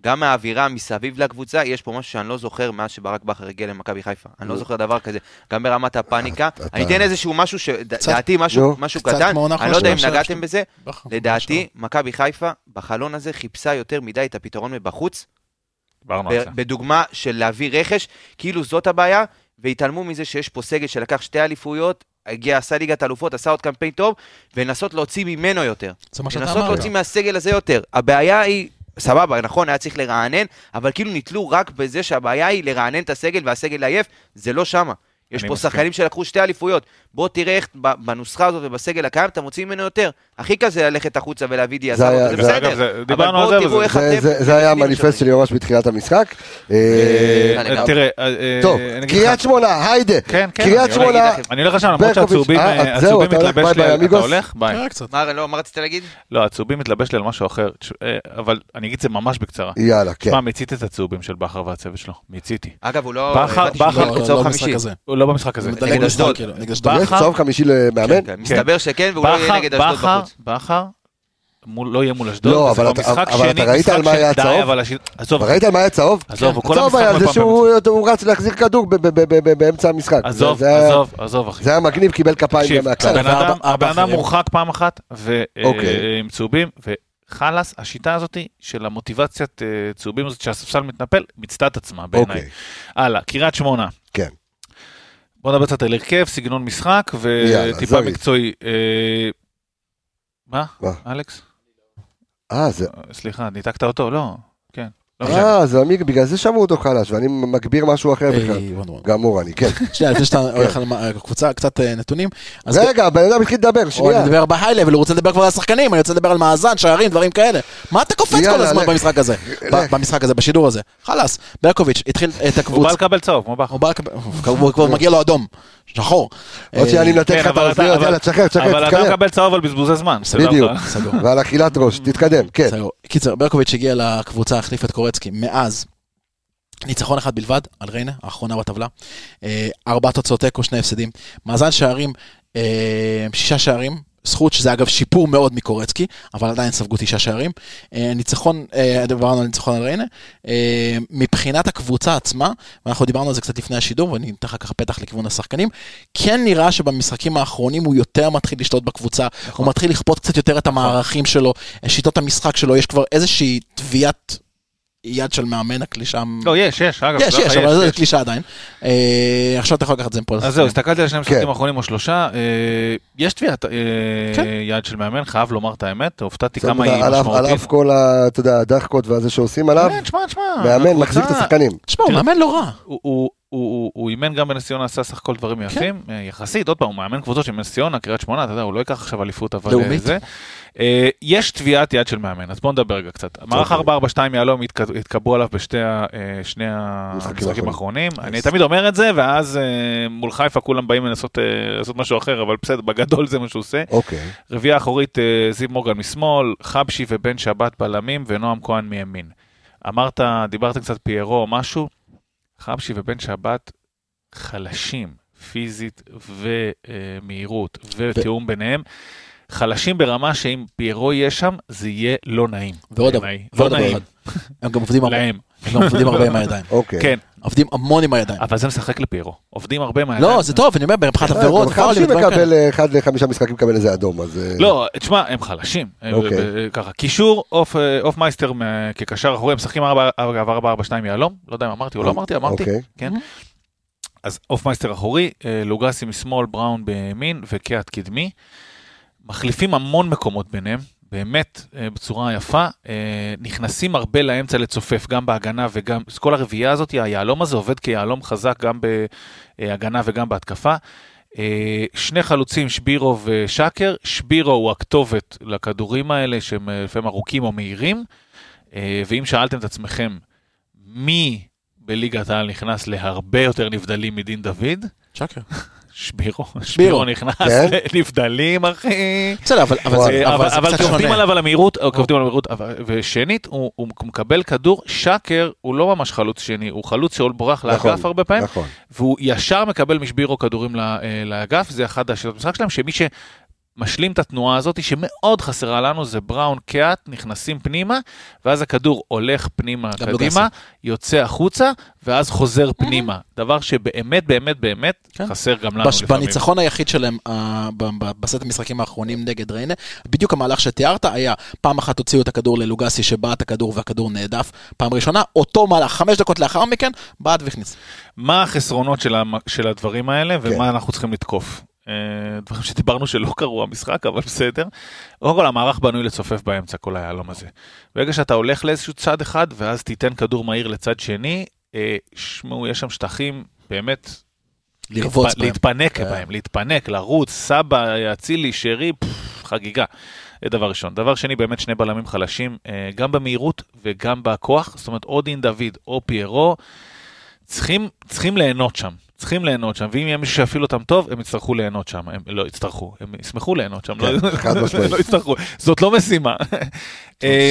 גם מהאווירה מסביב לקבוצה, יש פה משהו שאני לא זוכר מאז שברק בכר הגיע למכבי חיפה. אני לא זוכר דבר כזה. גם ברמת הפאניקה. אני אתן איזשהו משהו שדעתי, משהו קטן. אני לא יודע אם נגעתם בזה. לדעתי, מכבי חיפה בחלון הזה חיפשה יותר מדי את הפתרון מבחוץ. בדוגמה של להביא רכש, כאילו זאת הבעיה, והתעלמו מזה שיש פה סגל שלקח שתי אליפויות, הגיע, עשה ליגת אלופות, עשה עוד קמפיין טוב, ונסות להוציא ממנו יותר. ונסות להוציא מהסגל הזה יותר. הבעיה היא סבבה, נכון, היה צריך לרענן, אבל כאילו נטלו רק בזה שהבעיה היא לרענן את הסגל, והסגל עייף, זה לא שמה. יש פה שחקנים שלקחו שתי אליפויות. בוא תראה איך בנוסחה הזאת ובסגל הקיים, אתה מוציא ממנו יותר. הכי כזה ללכת החוצה ולהביא דיאסה, זה בסדר. אבל בואו תראו איך אתם... זה היה המניפסט שלי ממש בתחילת המשחק. תראה... טוב, קריית שמונה, היידה. קריית שמונה... אני הולך לשם, למרות שהצהובים מתלבש לי... אתה הולך? ביי. לא, מה רצית להגיד? לא, הצהובים מתלבש לי על משהו אחר, אבל אני אגיד את זה ממש בקצרה. יאללה, כן. מה, מיציתי את הצהובים של בכר והצוות שלו? מיציתי. אגב, הוא לא... לא במשחק הזה. נגד אשדוד. צהוב חמישי למאמן? מסתבר שכן, והוא לא יהיה נגד אשדוד בחוץ. בכר לא יהיה מול אשדוד. לא, אבל אתה ראית על מה היה הצהוב? ראית על מה היה הצהוב? הצהוב היה זה שהוא רץ להחזיר כדור באמצע המשחק. עזוב, אחי. זה היה מגניב, קיבל כפיים מהקלט. הבאנה מורחק פעם אחת, עם צהובים, חלס, השיטה הזאת של המוטיבציית צהובים הזאת, שהספסל מתנפל, מצטע את עצמה בעיניי. הלאה, קריית שמונה. כן. בוא נדבר קצת על הרכב, סגנון משחק, וטיפה מקצועי. מה? אלכס? זה... סליחה, ניתקת אותו? לא, כן. זה עמיק, בגלל זה שמעו אותו חלש, ואני מגביר משהו אחר בכלל. גם מורני, כן. שנייה, לפני שאתה הולך על קבוצה, קצת נתונים. רגע, בן אדם התחיל לדבר, שנייה. הוא מדבר בהיילב, הוא רוצה לדבר כבר על השחקנים, אני רוצה לדבר על מאזן, שערים, דברים כאלה. מה אתה קופץ כל הזמן במשחק הזה? במשחק הזה, בשידור הזה. חלש, ברקוביץ' התחיל את הקבוצה. הוא בא לקבל צהוב, כמו בכר. הוא כבר מגיע לו אדום. שחור. עוד שאני נתן לך את הרזיות, יאללה, תשחרר, תשחרר, תתקדם. אבל אתה מקבל צהוב על בזבוזי זמן. בדיוק, ועל אכילת ראש, תתקדם, כן. קיצר, ברקוביץ' הגיע לקבוצה, החליף את קורצקי, מאז ניצחון אחד בלבד, על ריינה, האחרונה בטבלה, 4 תוצאות תיקו, 2 הפסדים, מאזן שערים, 6 שערים, זכות, שזה אגב שיפור מאוד מקורצקי, אבל עדיין ספגו 9 שערים. ניצחון, דיברנו על ניצחון על ריינה, מבחינת הקבוצה עצמה, ואנחנו דיברנו על זה קצת לפני השידור, ואני אתן אחר כך פתח לכיוון השחקנים, כן נראה שבמשחקים האחרונים הוא יותר מתחיל לשלוט בקבוצה, הוא מתחיל לכפות קצת יותר את המערכים שלו, שיטות המשחק שלו, יש כבר איזושהי תביעת יד של מאמן, הקלישה... לא, יש, אגב. יש, אבל זה קלישה עדיין. עכשיו אתה יכול לקחת את זה מפה. אז זהו, הסתכלתי על שני המשחקים האחרונים או 3, יש תביעת יד של מאמן, חייב לומר את האמת, הופתעתי כמה היא משמעותית. על אף כל, אתה יודע, הדחקות והזה שעושים עליו, מאמן, מחזיק את השחקנים. תשמע, הוא מאמן לא רע. הוא אימן גם בנס ציונה, עשה סך כל דברים יפים, יחסית, עוד פעם, הוא מאמן קבוצות של בנס ציונה, קריית שמונה, אתה יודע, הוא לא ייקח עכשיו אליפות, אבל זה. יש תביעת יד של מאמן, אז בואו נדבר רגע קצת. מערך 4-4-2 יעלום התקבעו עליו בשתי שני המשחקים האחרונים. אני תמיד אומר את זה, ואז מול חיפה כולם באים לנסות לעשות משהו אחר, אבל בסדר, בגדול זה מה שהוא עושה. רביעה אחורית, זיו מורגל משמאל, חבשי ובן שבת בלמים, ונועם כהן מימין. אמרת, דיברת קצת פיירו או משהו, חבשי ובן שבת חלשים, פיזית ומהירות ותיאום ביניהם. חלשים ברמה שאם פיירו יהיה שם, זה יהיה לא נעים. ועוד דבר. הם גם עובדים הרבה עם הידיים. כן. עובדים המון עם הידיים. אבל זה משחק לפיירו. עובדים הרבה עם הידיים. לא, זה טוב, אני אומר, ברמחת עבירות. חלשים מקבל, 1 ל-5 משחקים מקבל איזה אדום. לא, תשמע, הם חלשים. ככה, קישור, אוף מייסטר כקשר אחורי, הם משחקים 4-4-2 יעלום. לא יודע אם אמרתי או לא אמרתי, כן. אז אוף מייסטר אחורי, לוגסי משמאל, בראון בימין, וקיאט קדמי. מחליפים המון מקומות ביניהם, באמת בצורה יפה, נכנסים הרבה לאמצע לצופף, גם בהגנה וגם, כל הרביעייה הזאת, היעלום הזה עובד כיעלום חזק גם בהגנה וגם בהתקפה, שני חלוצים, שבירו ושקר, שבירו הוא הכתובת לכדורים האלה, שהם לפעמים ארוכים או מהירים, ואם שאלתם את עצמכם, מי בליגת העל נכנס להרבה יותר נבדלים מדין דוד? שקר. שבירו נכנס לנבדלים, אחי. בסדר, אבל כעובדים עליו על המהירות, ושנית, הוא מקבל כדור, שקר, הוא לא ממש חלוץ שני, הוא חלוץ שעול בורח לאגף הרבה פעמים, והוא ישר מקבל משבירו כדורים לאגף, זה אחד השאלות המשחק שלהם, שמי שמשלים את התנועה הזאת, שמאוד חסרה לנו, זה בראון קאט, נכנסים פנימה, ואז הכדור הולך פנימה קדימה, יוצא החוצה, ואז חוזר פנימה. דבר שבאמת, באמת, באמת, חסר גם לנו לפעמים. בניצחון היחיד שלהם, בסט המשחקים האחרונים נגד ריינה, בדיוק המהלך שתיארת היה, פעם אחת הוציאו את הכדור ללוגסי, שבא את הכדור והכדור נעדף. פעם ראשונה, אותו מהלך, 5 דקות לאחר מכן, בא וכניס. מה החסרונות של הדברים האלה, ומה אנחנו צריכים לתקוף? דברים שדיברנו שלא קרו המשחק, אבל בסדר. קודם כל, המערך בנוי לצופף באמצע כל היעלום הזה. ברגע שאתה הולך לאיזשהו צד אחד, ואז תיתן כדור מהיר לצד שני, שמעו, יש שם שטחים, באמת, להתפנק בהם, להתפנק, לרוץ, סבא, אצילי, שרי, חגיגה. זה דבר ראשון. דבר שני, באמת שני בלמים חלשים, גם במהירות וגם בכוח, זאת אומרת, או דין דוד או פיירו, צריכים ליהנות שם. צריכים ליהנות שם, ואם יהיה מישהו שיפיל אותם טוב, הם יצטרכו ליהנות שם, הם לא יצטרכו, הם ישמחו ליהנות שם, לא יצטרכו, זאת לא משימה.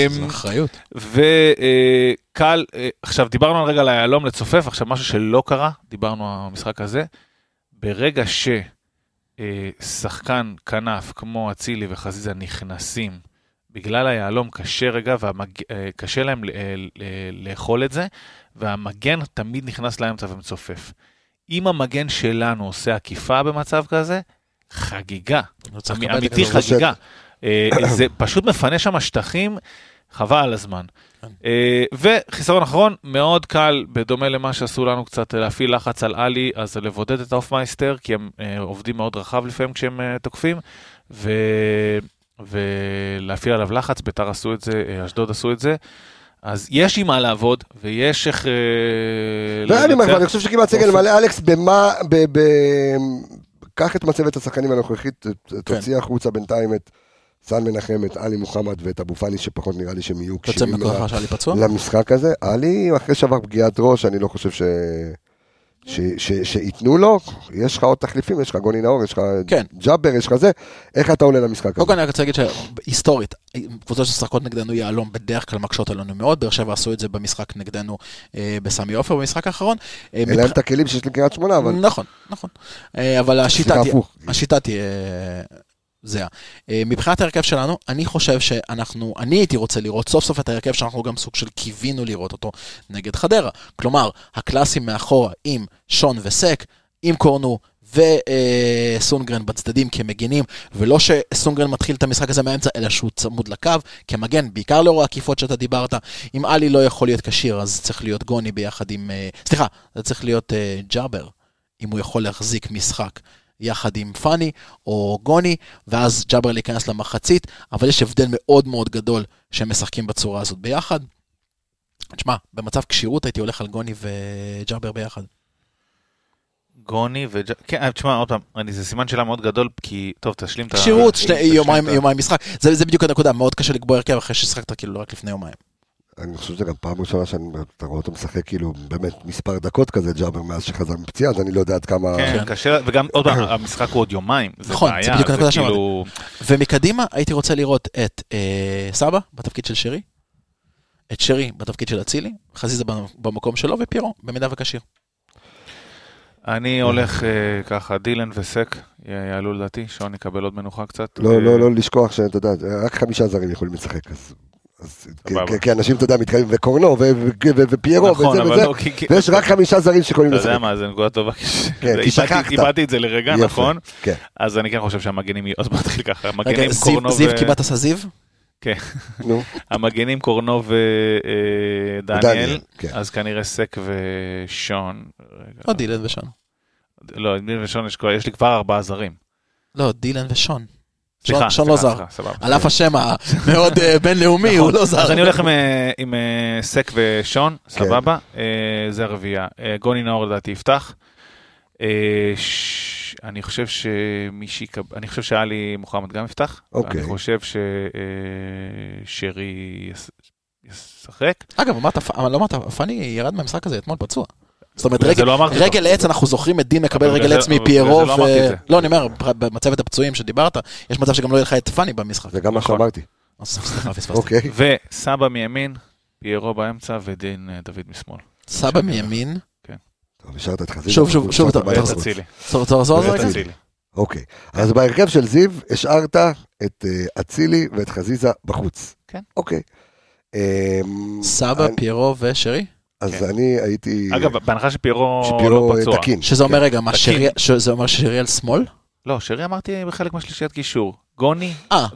זו אחריות. וקל, עכשיו דיברנו על רגע ליהלום לצופף, עכשיו משהו שלא קרה, דיברנו על המשחק הזה, ברגע ששחקן כנף כמו אצילי וחזיזה נכנסים, בגלל היהלום קשה רגע, קשה להם לאכול את זה, והמגן תמיד נכנס לאמצע ומצופף. אם המגן שלנו עושה עקיפה במצב כזה, חגיגה, אמיתי חגיגה. זה פשוט מפנה שם השטחים, חבל על הזמן. וחיסרון אחרון, מאוד קל, בדומה למה שעשו לנו קצת להפעיל לחץ על אלי, אז לבודד את האופמייסטר, כי הם עובדים מאוד רחב לפעמים כשהם תוקפים, ולהפעיל עליו לחץ, ביתר עשו את זה, אשדוד עשו את זה, אז יש עם מה לעבוד, ויש איך... אני חושב שכמעט סגל מלא, אלכס, במה... קח את מצבת השחקנים הנוכחית, תוציא החוצה בינתיים את סן מנחם, את אלי מוחמד ואת אבו פאני, שפחות נראה לי שהם יהיו קשיבים למשחק הזה. אלי, אחרי שעבר פגיעת ראש, אני לא חושב שיתנו לו, יש לך עוד תחליפים, יש לך גוני נאור, יש לך ג'אבר, יש לך זה, איך אתה עולה למשחק? קודם כל אני רוצה להגיד שהיסטורית, קבוצות ששחקות נגדנו יעלום בדרך כלל מקשות עלינו מאוד, באר שבע עשו את זה במשחק נגדנו בסמי עופר, במשחק האחרון. אלה הם את הכלים שיש לקריית שמונה, אבל... נכון, נכון. אבל השיטה תהיה... זהה. מבחינת ההרכב שלנו, אני חושב שאנחנו, אני הייתי רוצה לראות סוף סוף את ההרכב שאנחנו גם סוג של קיווינו לראות אותו נגד חדרה. כלומר, הקלאסים מאחורה עם שון וסק, עם קורנו וסונגרן בצדדים כמגינים, ולא שסונגרן מתחיל את המשחק הזה מהאמצע, אלא שהוא צמוד לקו, כמגן, בעיקר לאור העקיפות שאתה דיברת. אם אלי לא יכול להיות קשיר, אז צריך להיות גוני ביחד עם, סליחה, זה צריך להיות ג'אבר, אם הוא יכול להחזיק משחק. יחד עם פני או גוני, ואז ג'אבר להיכנס למחצית, אבל יש הבדל מאוד מאוד גדול שהם משחקים בצורה הזאת ביחד. תשמע, במצב קשירות הייתי הולך על גוני וג'אבר ביחד. גוני וג'אבר, כן, תשמע, עוד פעם, זה סימן שאלה מאוד גדול, כי טוב, תשלים את... קשירות, יומיים משחק, זה בדיוק הנקודה, מאוד קשה לקבוע הרכב אחרי ששחקת כאילו רק לפני יומיים. אני חושב שזה גם פעם ראשונה שאתה רואה אותו משחק כאילו באמת מספר דקות כזה ג'אבר מאז שחזר מפציעה, אז אני לא יודע עד כמה... כן, קשה, וגם עוד פעם, המשחק הוא עוד יומיים, זה בעיה, זה כאילו... ומקדימה הייתי רוצה לראות את סבא בתפקיד של שרי, את שרי בתפקיד של אצילי, חזיזה במקום שלו ופירו במידה וקשיר. אני הולך ככה, דילן וסק יעלו לדעתי, שעון נקבל עוד מנוחה קצת. לא לשכוח שאתה יודע, רק 5 זרים יכולים לשחק, אז... כי אנשים, אתה יודע, מתקיימים וקורנו ופיירו וזה וזה, ויש רק 5 זרים שיכולים לזה. אתה יודע מה, זה נקודה טובה, איבדתי את זה לרגע, נכון? אז אני כן חושב שהמגנים, אז מתחיל ככה, המגנים קורנו... זיו, קיבלת עשה זיו? כן. המגנים קורנו ודניאל, אז כנראה סק ושון. או דילן ושון. לא, דילן ושון, יש לי כבר 4 זרים. לא, דילן ושון. שון לא זר, על אף השם המאוד בינלאומי, הוא לא זר. אז אני הולך עם סק ושון, סבבה, זה הרביעה. גוני נאור לדעתי יפתח. אני חושב שאלי מוחמד גם יפתח, אני חושב ששירי ישחק. אגב, לא אמרת, פני ירד מהמשחק הזה אתמול פצוע. זאת אומרת, רגל עץ, אנחנו זוכרים את דין מקבל רגל עץ מפיירו, לא, אני אומר, במצבת הפצועים שדיברת, יש מצב שגם לא ילך את פני במשחק. וגם מה שאמרתי. וסבא מימין, פיירו באמצע, ודין דוד משמאל. סבא מימין? כן. שוב, תחזיז. אוקיי, אז בהרכב של זיו, השארת את אצילי ואת חזיזה בחוץ. כן. אוקיי. סבא, פיירו ושרי? אז אני הייתי... אגב, בהנחה שפירו לא פצוע. שזה אומר רגע, שזה אומר שרי על שמאל? לא, שרי אמרתי בחלק מהשלישיית גישור.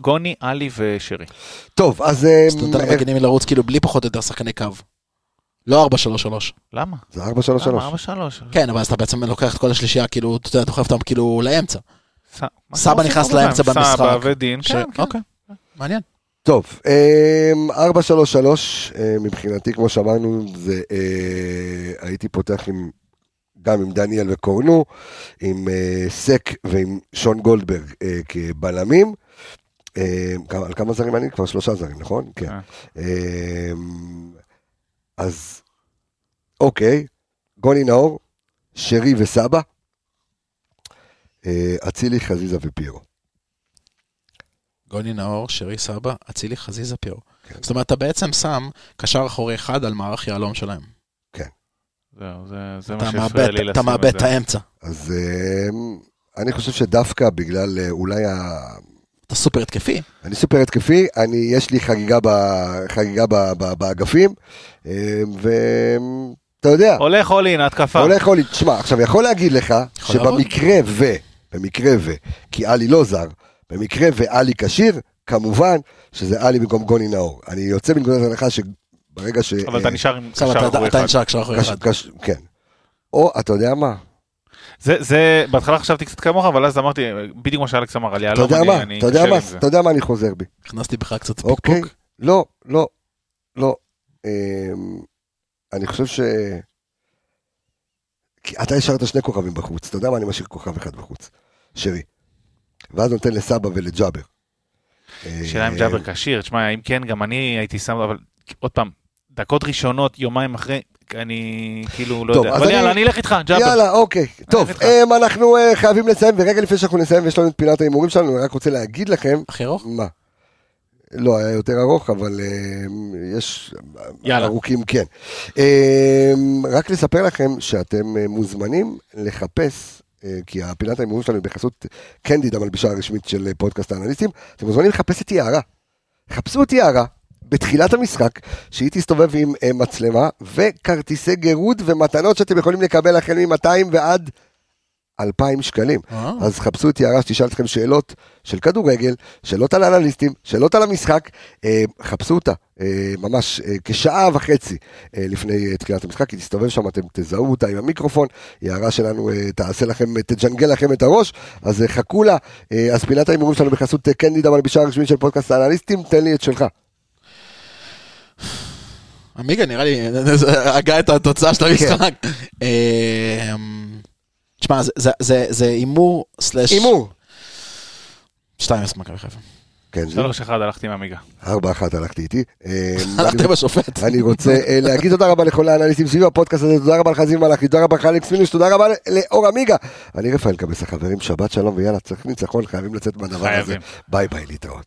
גוני, אלי ושרי. טוב, אז... סטודנטים מגנים לרוץ כאילו בלי פחות יותר שחקני קו. לא 4-3-3. למה? זה 4-3-3. כן, אבל אז אתה בעצם לוקח את כל השלישייה, כאילו, אתה דוחף אותם כאילו לאמצע. סבא נכנס לאמצע במשחק. סבא ודין, כן. אוקיי, מעניין. טוב, 4-3-3, מבחינתי, כמו שאמרנו, זה, הייתי פותח עם, גם עם דניאל וקורנו, עם סק ועם שון גולדברג כבלמים, על כמה זרים אני? כבר 3 זרים, נכון? כן. אז, אוקיי, גוני נאור, שרי וסבא, אצילי, חזיזה ופירו. גוני נאור, שרי סבא, אצילי חזיזה פירו. כן. זאת אומרת, אתה בעצם שם קשר אחורי אחד על מערך יעלום שלהם. כן. זהו, זה מה שהפריע לי לשים את זה. אתה מאבד את האמצע. אז אני חושב שדווקא בגלל אולי אתה סופר התקפי. אני סופר התקפי, יש לי חגיגה באגפים, ואתה יודע. הולך הולין, התקפה. הולך הולין, תשמע, עכשיו יכול להגיד לך, שבמקרה כי אלי לא זר, במקרה ואלי קשיר, כמובן שזה אלי במקום גוני נאור. אני יוצא מנקודת הנחה שברגע ש... אבל אתה נשאר עם קשר אחורי אחד. כן. או, אתה יודע מה? זה, בהתחלה חשבתי קצת כמוך, אבל אז אמרתי, בדיוק מה שאלכס אמר, אתה יודע מה? אתה יודע מה אני חוזר בי? הכנסתי בך קצת פיקפוק? לא, לא, לא. אני חושב ש... כי אתה השארת 2 כוכבים בחוץ. אתה יודע מה? אני משאיר כוכב אחד בחוץ. שרי. ואז נותן לסבא ולג'אבר. שאלה עם ג'אבר קשיר, תשמע, אם כן, גם אני הייתי שם, אבל עוד פעם, דקות ראשונות, יומיים אחרי, אני כאילו לא יודע. אבל יאללה, אני אלך איתך, ג'אבר. יאללה, אוקיי. טוב, אנחנו חייבים לסיים, ורגע לפני שאנחנו נסיים, ויש לנו את פינת ההימורים שלנו, אני רק רוצה להגיד לכם. הכי ארוך? מה? לא, היה יותר ארוך, אבל יש ארוכים, כן. רק לספר לכם שאתם מוזמנים לחפש כי הפינת ההימורים שלנו היא בחסות קנדיד, המלבישה הרשמית של פודקאסט האנליסטים. אתם מוזמנים לחפש את יערה. חפשו את יערה בתחילת המשחק, שהיא תסתובב עם מצלמה וכרטיסי גירוד ומתנות שאתם יכולים לקבל החל מ-200 ועד 2,000 שקלים. אז חפשו את יערה שתשאל אתכם שאלות של כדורגל, שאלות על האנליסטים, שאלות על המשחק. חפשו אותה ממש כ1.5 שעה לפני תחילת המשחק, כי תסתובב שם, אתם תזהו אותה עם המיקרופון, יערה שלנו תעשה לכם, תג'נגל לכם את הראש, אז חכו לה. אז פינת ההימורים שלנו בחסות קנדיד, המלבישה הרשמית של פודקאסט האנליסטים. תן לי את שלך. אמיגה, נראה לי הגה את התוצאה של המשחק. תשמע, זה אימור סלש... אימור. 2-0 מכבי חיפה. כן, זה. 3-1 הלכתי עם אמיגה. 4-1 הלכתי איתי. הלכתי בשופט. אני רוצה להגיד תודה רבה לכל האנליסטים סביב הפודקאסט הזה, תודה רבה לחזיב מלאכי, תודה רבה לאלכס מילוש, תודה רבה לאור אמיגה. אני רפאל קבס, החברים, שבת שלום ויאללה, צריך ניצחון, חייבים לצאת מהדבר הזה. ביי ביי, להתראות.